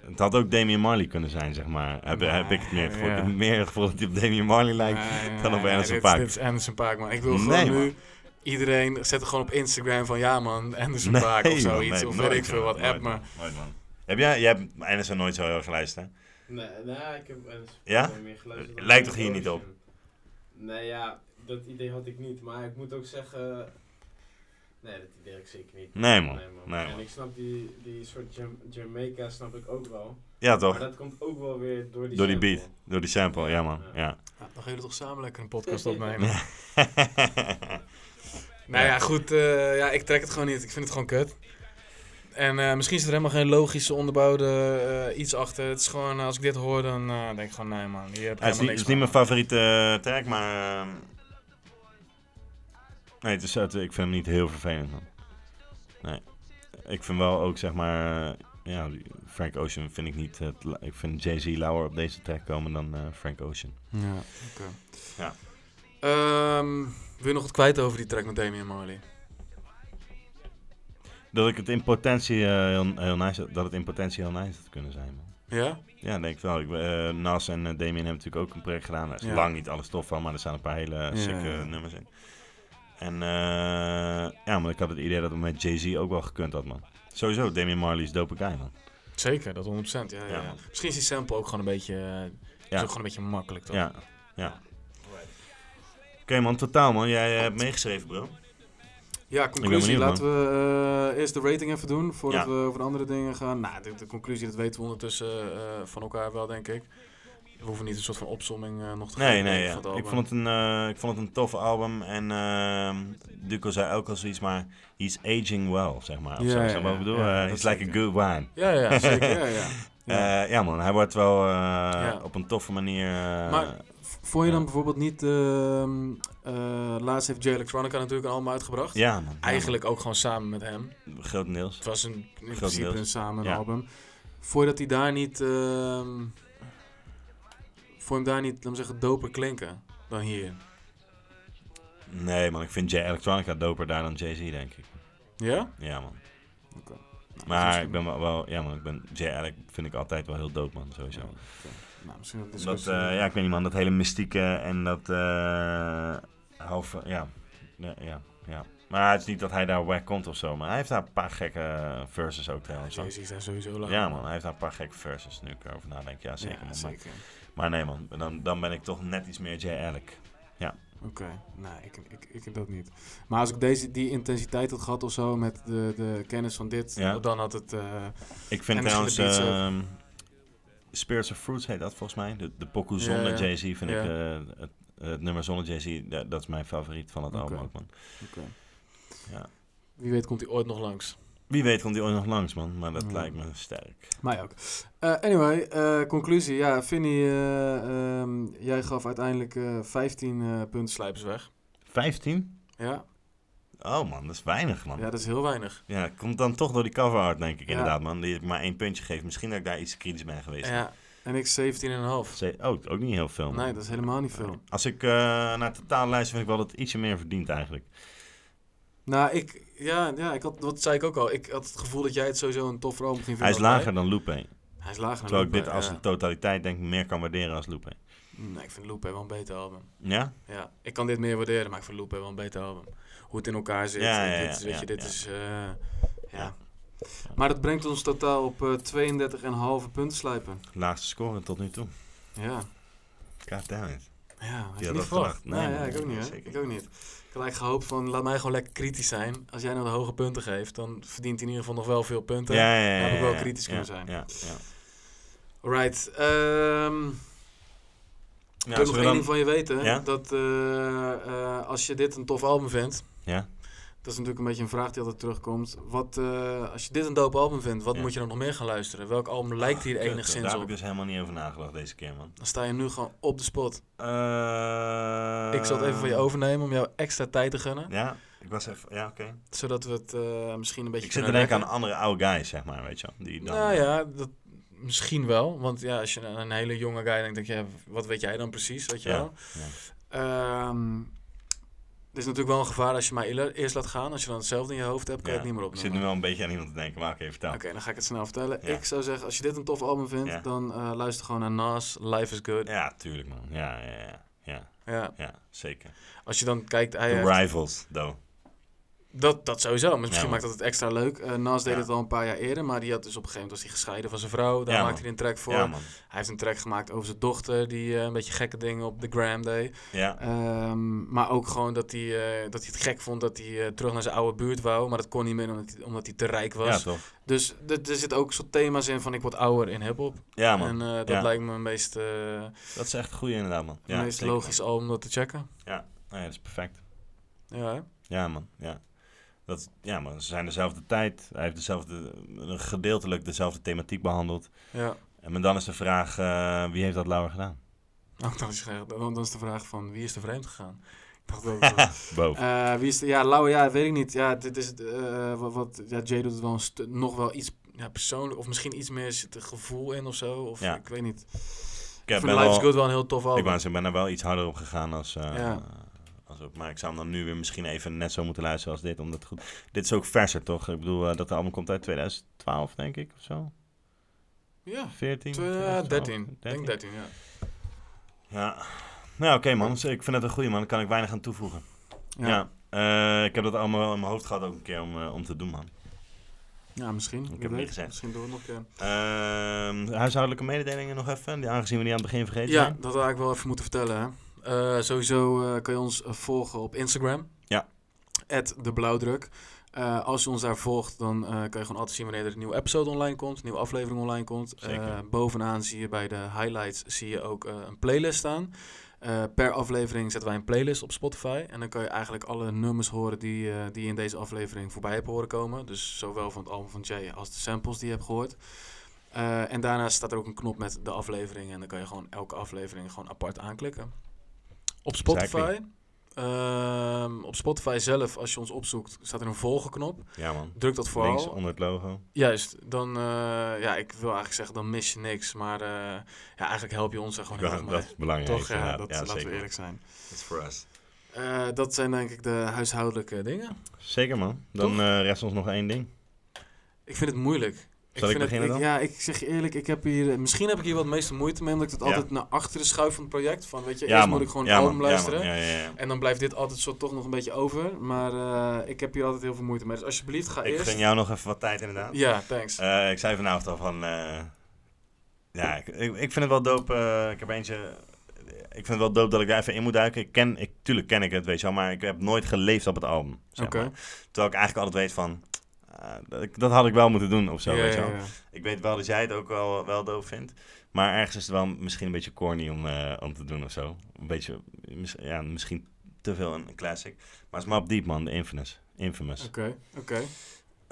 het had ook Damian Marley kunnen zijn, zeg maar. Heb, nee, heb ik het meer gevoel. Ja. Ik heb meer het gevoel dat hij op Damian Marley lijkt nee, dan op nee, Anderson Paak. Dit is Anderson Paak, man. Ik wil gewoon nee, nu... Iedereen zet er gewoon op Instagram van ja man, Anderson nee, Paak of zoiets. Nee, of weet ik veel wat, nooit, app maar. Nooit, man. Heb jij, jij hebt Anderson nooit zo heel erg geluisterd, hè? Nee, nee, ik heb Anderson ja? meer geluisterd. Lijkt toch hier niet op? Nee, ja, dat idee had ik niet. Maar ik moet ook zeggen... Nee, dat idee had ik zeker niet. Nee, man. Nee, man. Nee, man. En ik snap die, die soort Jam- Jamaica snap ik ook wel. Ja, toch? Maar dat komt ook wel weer door die door sample. Die beat, door die sample, ja man. Ja. Ja. Ja, dan gaan jullie toch samen lekker een podcast opnemen? Nou ja, goed. Uh, ja, ik trek het gewoon niet. Ik vind het gewoon kut. En uh, misschien zit er helemaal geen logische onderbouwde uh, iets achter. Het is gewoon, als ik dit hoor, dan uh, denk ik gewoon, nee man. Hier heb ik ja, helemaal niks van. Het is niet mijn favoriete uh, track, maar... Uh, nee, het is, uh, ik vind hem niet heel vervelend, man. Nee. Ik vind wel ook, zeg maar... Uh, ja, Frank Ocean vind ik niet... Uh, la- ik vind Jay-Z lauwer op deze track komen dan uh, Frank Ocean. Ja, oké. Okay. Ja. Um, wil je nog wat kwijt over die track met Damian Marley? Dat ik het in potentie uh, heel, heel nice dat het in potentie heel nice had kunnen zijn, man. Ja? Ja, denk ik wel. Ik, uh, Nas en uh, Damien hebben natuurlijk ook een project gedaan. Daar is ja. lang niet alles tof van, maar er staan een paar hele ja, sikke ja. nummers in. En uh, ja, maar ik had het idee dat het met Jay-Z ook wel gekund had, man. Sowieso, Damian Marley is dope guy, man. Zeker, dat honderd procent. Ja, ja, ja. Misschien is die sample ook gewoon een beetje, uh, ja. is ook gewoon een beetje makkelijk, toch? Ja, ja. Oké okay, man, totaal man. Jij hebt meegeschreven, bro. Ja, conclusie. Benieuwd, laten we uh, eerst de rating even doen, voordat ja. we over andere dingen gaan. Nou, de, de conclusie, dat weten we ondertussen uh, van elkaar wel, denk ik. We hoeven niet een soort van opsomming uh, nog te nee, geven. Nee, nee, ja. Ik vond het een, uh, ik vond het een tof album. En uh, Duco zei ook al zoiets, maar he's aging well, zeg maar. Ja, ja, wat ik bedoel? Ja, uh, he's like zeker. a good wine. Ja, ja, zeker. ja, ja. Ja. Uh, ja, man. Hij wordt wel uh, ja. op een toffe manier... Uh, maar, Vond je dan ja. bijvoorbeeld niet... Uh, uh, laatst heeft Jay Electronica natuurlijk een album uitgebracht. Ja, man. Eigenlijk ja, man. ook gewoon samen met hem. Grotendeels. Het was een, in Grotendeels. principe een samen ja. album. Vond je dat hij daar niet... Uh, vond je hem daar niet, laten we zeggen, doper klinken dan hier? Nee, man. Ik vind Jay Electronica doper daar dan Jay-Z, denk ik. Ja? Ja, man. Okay. Nou, maar ik ben wel, wel... Ja, man. Ik ben, Jay Alec vind ik altijd wel heel dope, man. Sowieso. Ja, okay. Nou, misschien dat, dat uh, ja, ik weet niet man, dat hele mystieke en dat uh, half, ja, ja, ja, ja. Maar het is niet dat hij daar weg komt of zo, maar hij heeft daar een paar gekke verses ook trouwens. Ja, Jay-Z is daar sowieso lang. Ja man, hij heeft daar een paar gekke verses, nu ik erover nadenk, ja zeker. Ja, man. Zeker. Maar nee man, dan, dan ben ik toch net iets meer Jay Alec. Ja. Oké, okay. nee, ik, ik, ik heb dat niet. Maar als ik deze, die intensiteit had gehad of zo met de, de kennis van dit, ja. dan had het... Uh, ik vind trouwens... Spirits of Fruits heet dat volgens mij. De, de pokoe zonder ja, ja. Jay-Z vind ja. ik... Uh, het, het nummer zonder Jay-Z, dat, dat is mijn favoriet van het okay. album ook, man. Okay. Ja. Wie weet komt hij ooit nog langs. Wie weet komt hij ooit nog langs, man. Maar dat ja. lijkt me sterk. Mij ook. Uh, anyway, uh, conclusie. Ja, Vinny, uh, um, jij gaf uiteindelijk uh, vijftien uh, punten slijpers weg. vijftien? Ja. Oh man, dat is weinig man. Ja, dat is heel weinig. Ja, dat komt dan toch door die cover art denk ik ja. inderdaad man. Die ik maar één puntje geeft. Misschien dat ik daar iets kritisch ben geweest. Ja, en ik zeventien komma vijf. Ze- oh, ook niet heel veel man. Nee, dat is helemaal niet veel. Als ik uh, naar totaal lijst vind ik wel dat het ietsje meer verdient eigenlijk. Nou, ik... Ja, ja ik had, dat zei ik ook al. Ik had het gevoel dat jij het sowieso een tof album ging vinden. Hij is lager dan Lupe. Hij is lager dan Lupe. Terwijl ik dit als ja. een totaliteit denk ik meer kan waarderen als Lupe. Nee, ik vind Lupe wel een beter album. Ja? Ja. Ik kan dit meer waarderen, maar ik vind Lupe wel een beter album. Hoe het in elkaar zit. Ja, ja, ja, dit, weet ja, je, dit ja. is... Uh, ja. ja. Maar dat brengt ons totaal op uh, tweeëndertig komma vijf punten slijpen. Laagste score tot nu toe. Ja. God damn it. Ja, had je niet verwacht. Nee, nou, ja, ik ook niet, hè. Ik ook niet. Ik had eigenlijk gehoopt van, laat mij gewoon lekker kritisch zijn. Als jij nou de hoge punten geeft, dan verdient hij in ieder geval nog wel veel punten. Ja, ja, ja. Dan heb ik wel kritisch ja, kunnen ja, zijn. Ja, ja. Alright. Um, ja, ik wil nog één dan... ding van je weten. Ja? Dat uh, uh, als je dit een tof album vindt... Ja. Dat is natuurlijk een beetje een vraag die altijd terugkomt. Wat, uh, als je dit een dope album vindt, wat ja. moet je dan nog meer gaan luisteren? Welk album lijkt hier ah, enigszins op? Daar heb ik dus helemaal niet over nagedacht deze keer, man. Dan sta je nu gewoon op de spot. Uh, ik zal het even van je overnemen om jou extra tijd te gunnen. Ja, ik was even... Ja, oké. Okay. Zodat we het uh, misschien een beetje ik zit te denken aan andere oude guys, zeg maar, weet je wel. Die dan, nou ja, dat... Misschien wel, want ja, als je een hele jonge guy denkt, denk je, wat weet jij dan precies, weet je ja, wel? Ja. Um, Het is natuurlijk wel een gevaar als je mij eerst laat gaan. Als je dan hetzelfde in je hoofd hebt, kan je ja, het niet meer opnemen. Ik zit nu wel een beetje aan iemand te denken, maar ik even vertellen. Oké, okay, dan ga ik het snel vertellen. Ja. Ik zou zeggen, als je dit een tof album vindt, ja. dan uh, luister gewoon naar Nas, Life is Good. Ja, tuurlijk man. Ja, ja, ja. Ja, ja. ja zeker. Als je dan kijkt... Hij heeft... Rivals, though. Dat, dat sowieso, maar misschien ja, maakt dat het extra leuk. Uh, Nas deed ja. het al een paar jaar eerder, maar die had dus op een gegeven moment was hij gescheiden van zijn vrouw. Daar ja, maakte hij een track voor. Ja, hij heeft een track gemaakt over zijn dochter, die uh, een beetje gekke dingen op de gram deed. Ja. Um, maar ook gewoon dat hij, uh, dat hij het gek vond dat hij uh, terug naar zijn oude buurt wou, maar dat kon niet meer omdat hij, omdat hij te rijk was. Ja, toch. Dus d- er zit ook soort thema's in van ik word ouder in hip-hop. Ja, man. En uh, dat ja. lijkt me het meest... Uh, dat is echt goed inderdaad, man. Het ja, meest logisch album dat te checken. Ja. Nee, dat is perfect. Ja, hè? Ja, man. Ja. Dat, ja, maar ze zijn dezelfde tijd. Hij heeft dezelfde, gedeeltelijk dezelfde thematiek behandeld. Ja. En dan is de vraag, uh, wie heeft dat lauwer gedaan? Oh, dan, is, dan is de vraag van, wie is er vreemd gegaan? Ik dacht ook, boven. Uh, wie is de, ja, lauwer, ja, weet ik niet. Ja, dit is, uh, wat, wat, ja, Jay doet het wel een stu- nog wel iets ja, persoonlijk. Of misschien iets meer zit er gevoel in of zo. Of ja. ik weet niet. Ik, ik vind Life is Good wel een heel tof album. Ik ben, ik ben er wel iets harder op gegaan als... Uh, ja. Maar ik zou hem dan nu weer misschien even net zo moeten luisteren als dit. Omdat goed... Dit is ook verser, toch? Ik bedoel, uh, dat album komt uit twintig twaalf, denk ik, of zo. Ja, veertien, twintig dertien. dertien. Ik denk dertien, ja. Ja, nou oké okay, man. Dus ik vind het een goede man. Daar kan ik weinig aan toevoegen. Ja. ja. Uh, ik heb dat allemaal wel in mijn hoofd gehad ook een keer om, uh, om te doen, man. Ja, misschien. Ik heb het niet gezegd. Misschien doen we nog een keer. Uh, huishoudelijke mededelingen nog even. Aangezien we die aan het begin vergeten ja, zijn. Ja, dat had ik wel even moeten vertellen, hè. Uh, sowieso uh, kan je ons uh, volgen op Instagram. Ja. at de blauwdruk. Uh, als je ons daar volgt, dan uh, kan je gewoon altijd zien wanneer er een nieuwe episode online komt. Een nieuwe aflevering online komt. Uh, bovenaan zie je bij de highlights zie je ook uh, een playlist staan. Uh, per aflevering zetten wij een playlist op Spotify. En dan kan je eigenlijk alle nummers horen die, uh, die je in deze aflevering voorbij hebt horen komen. Dus zowel van het album van Jay als de samples die je hebt gehoord. Uh, en daarnaast staat er ook een knop met de aflevering. En dan kan je gewoon elke aflevering gewoon apart aanklikken. Op Spotify, uh, op Spotify zelf, als je ons opzoekt, staat er een volgenknop. Ja man, druk dat vooral. Links onder het logo. Juist, dan, uh, ja, ik wil eigenlijk zeggen, dan mis je niks. Maar uh, ja, eigenlijk help je ons er gewoon heel erg mee. Dat is belangrijk. Toch, ja, dat, ja, laten zeker. we eerlijk zijn. Dat is voor us. Uh, dat zijn denk ik de huishoudelijke dingen. Zeker man, dan uh, rest ons nog één ding. Ik vind het moeilijk. Zal ik, ik beginnen het, ik, dan? Ja, ik zeg je eerlijk, ik heb hier, misschien heb ik hier wat meeste moeite mee, omdat ik het ja. altijd naar achteren schuif van het project. Van, weet je, ja, eerst man. moet ik gewoon ja, album man. luisteren. Ja, man. Ja, ja, ja. En dan blijft dit altijd zo toch nog een beetje over. Maar uh, ik heb hier altijd heel veel moeite mee. Dus alsjeblieft, ga ik eerst. Ik gun jou nog even wat tijd, inderdaad. Ja, thanks. Uh, ik zei vanavond al van... Uh, ja, ik, ik, ik vind het wel dope. Uh, ik heb eentje... Ik vind het wel dope dat ik daar even in moet duiken. Ik ken, ik, tuurlijk ken ik het, weet je wel. Maar ik heb nooit geleefd op het album, zeg okay. maar. Terwijl ik eigenlijk altijd weet van... Uh, dat, dat had ik wel moeten doen of zo, ja, weet je wel. Ja, ja. Ik weet wel dat jij het ook wel, wel doof vindt. Maar ergens is het wel misschien een beetje corny om, uh, om te doen of zo. Een beetje, mis, ja, misschien te veel een classic. Maar het is Mobb Deep, man, de Infamous. Infamous. Oké, okay, oké. Okay.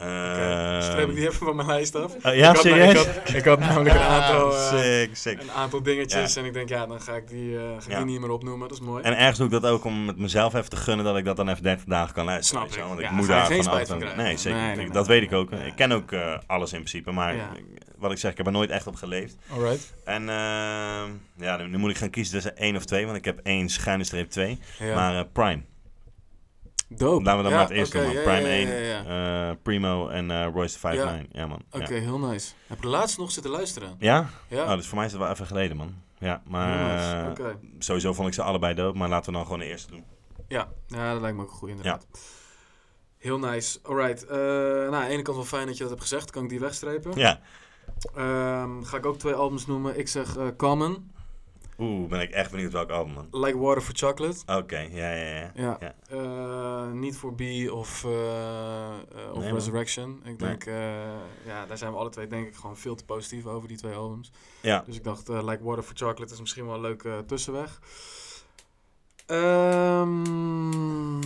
Uh, okay. Streep ik die even van mijn lijst af? Uh, ja, serieus? Ik, ik, ik had namelijk een aantal, uh, sick, sick. Een aantal dingetjes ja. en ik denk, ja, dan ga ik die, uh, ga ik ja. die niet meer opnoemen. Dat is mooi. En ergens doe ik dat ook om het mezelf even te gunnen dat ik dat dan even dertig dagen kan luisteren. Snap ik. Want ja, ik moet daar geen spijt van krijgen. Nee, zeker. Nee, nee, nee, dat nee, weet nee. ik ook. Ja. Ik ken ook uh, alles in principe, maar ja. wat ik zeg, ik heb er nooit echt op geleefd. Alright. En uh, ja, nu, nu moet ik gaan kiezen tussen één of twee, want ik heb één schuine streep twee. Ja. Maar uh, Prime. Dope. Laten we dan ja, maar het eerste okay, doen, man. Prime ja, ja, ja, ja. één, uh, Primo en uh, Royce de vijf nine. Ja, man. Oké, okay, ja. heel nice. Heb ik laatst nog zitten luisteren? Ja? Ja. Oh, dus voor mij is het wel even geleden, man. Ja, maar nice. okay. uh, sowieso vond ik ze allebei dope, maar laten we dan gewoon de eerste doen. Ja, ja dat lijkt me ook een goeie, inderdaad. Ja. Heel nice. Alright. Uh, nou, aan de ene kant wel fijn dat je dat hebt gezegd. Kan ik die wegstrepen? Ja. Um, ga ik ook twee albums noemen. Ik zeg uh, Common. Oeh, ben ik echt benieuwd welk album, man. Like Water for Chocolate. Oké, okay, ja, ja, ja. ja. ja. Uh, Need for Bee of, uh, uh, of nee, Resurrection. Ik denk, nee. uh, ja, daar zijn we alle twee denk ik gewoon veel te positief over, die twee albums. Ja. Dus ik dacht, uh, Like Water for Chocolate is misschien wel een leuke uh, tussenweg. Um...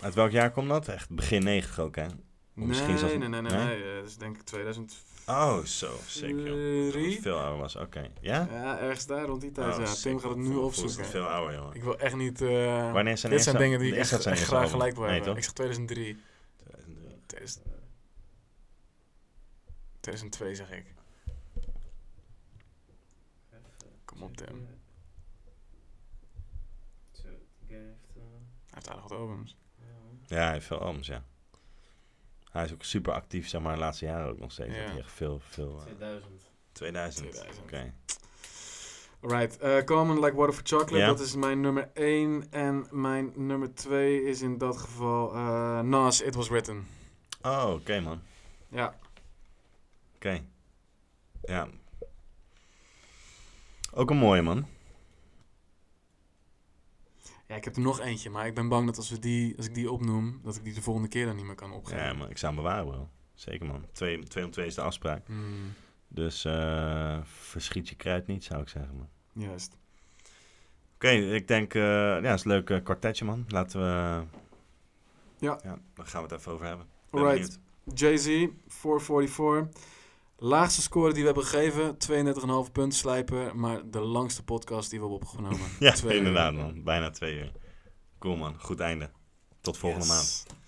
Uit welk jaar komt dat? Echt begin negentig ook, hè? Nee, misschien zelfs... nee, nee, nee, nee, nee. Uh, dus denk ik tweeduizend vijf. Oh, zo. Zeker. Joh. Veel ouder was. Oké. Okay. Ja? Ja, ergens daar rond die tijd. Oh, ja. Tim gaat het nu opzoeken. Het veel ouder, jongen. Ik wil echt niet... Uh, Wanneer zijn dit zijn dingen die ik echt, echt, echt graag gelijk wil nee, hebben. Toch? Ik zeg tweeduizend drie. tweeduizend drie. tweeduizend twee zeg ik. Kom op, Tim. Hij heeft aardig wat albums. Ja, hij heeft veel albums, ja. Hij is ook super actief, zeg maar, de laatste jaren ook nog steeds. Ja. Hij echt veel, veel... Uh, tweeduizend. tweeduizend. tweeduizend. Oké. Okay. Right, uh, Common Like Water for Chocolate, yeah. Dat is mijn nummer één. En mijn nummer twee is in dat geval uh, Nas, It Was Written. Oh, oké okay, man. Ja. Oké. Okay. Ja. Ook een mooie man. Ja, ik heb er nog eentje, maar ik ben bang dat als, we die, als ik die opnoem, dat ik die de volgende keer dan niet meer kan opgeven. Ja, maar ik zou hem bewaren wel. Zeker man. Twee, twee om twee is de afspraak. Mm. Dus uh, verschiet je kruid niet, zou ik zeggen, man. Juist. Oké, okay, ik denk... Uh, ja, dat is een leuk uh, kwartetje, man. Laten we... Uh, ja. ja. Daar gaan we het even over hebben. Alright. Jay-Z, four forty-four. Laagste score die we hebben gegeven. tweeëndertig komma vijf punt slijpen. Maar de langste podcast die we hebben opgenomen. Ja, twee inderdaad, uur. Man. Bijna twee uur. Cool, man. Goed einde. Tot volgende yes. maand.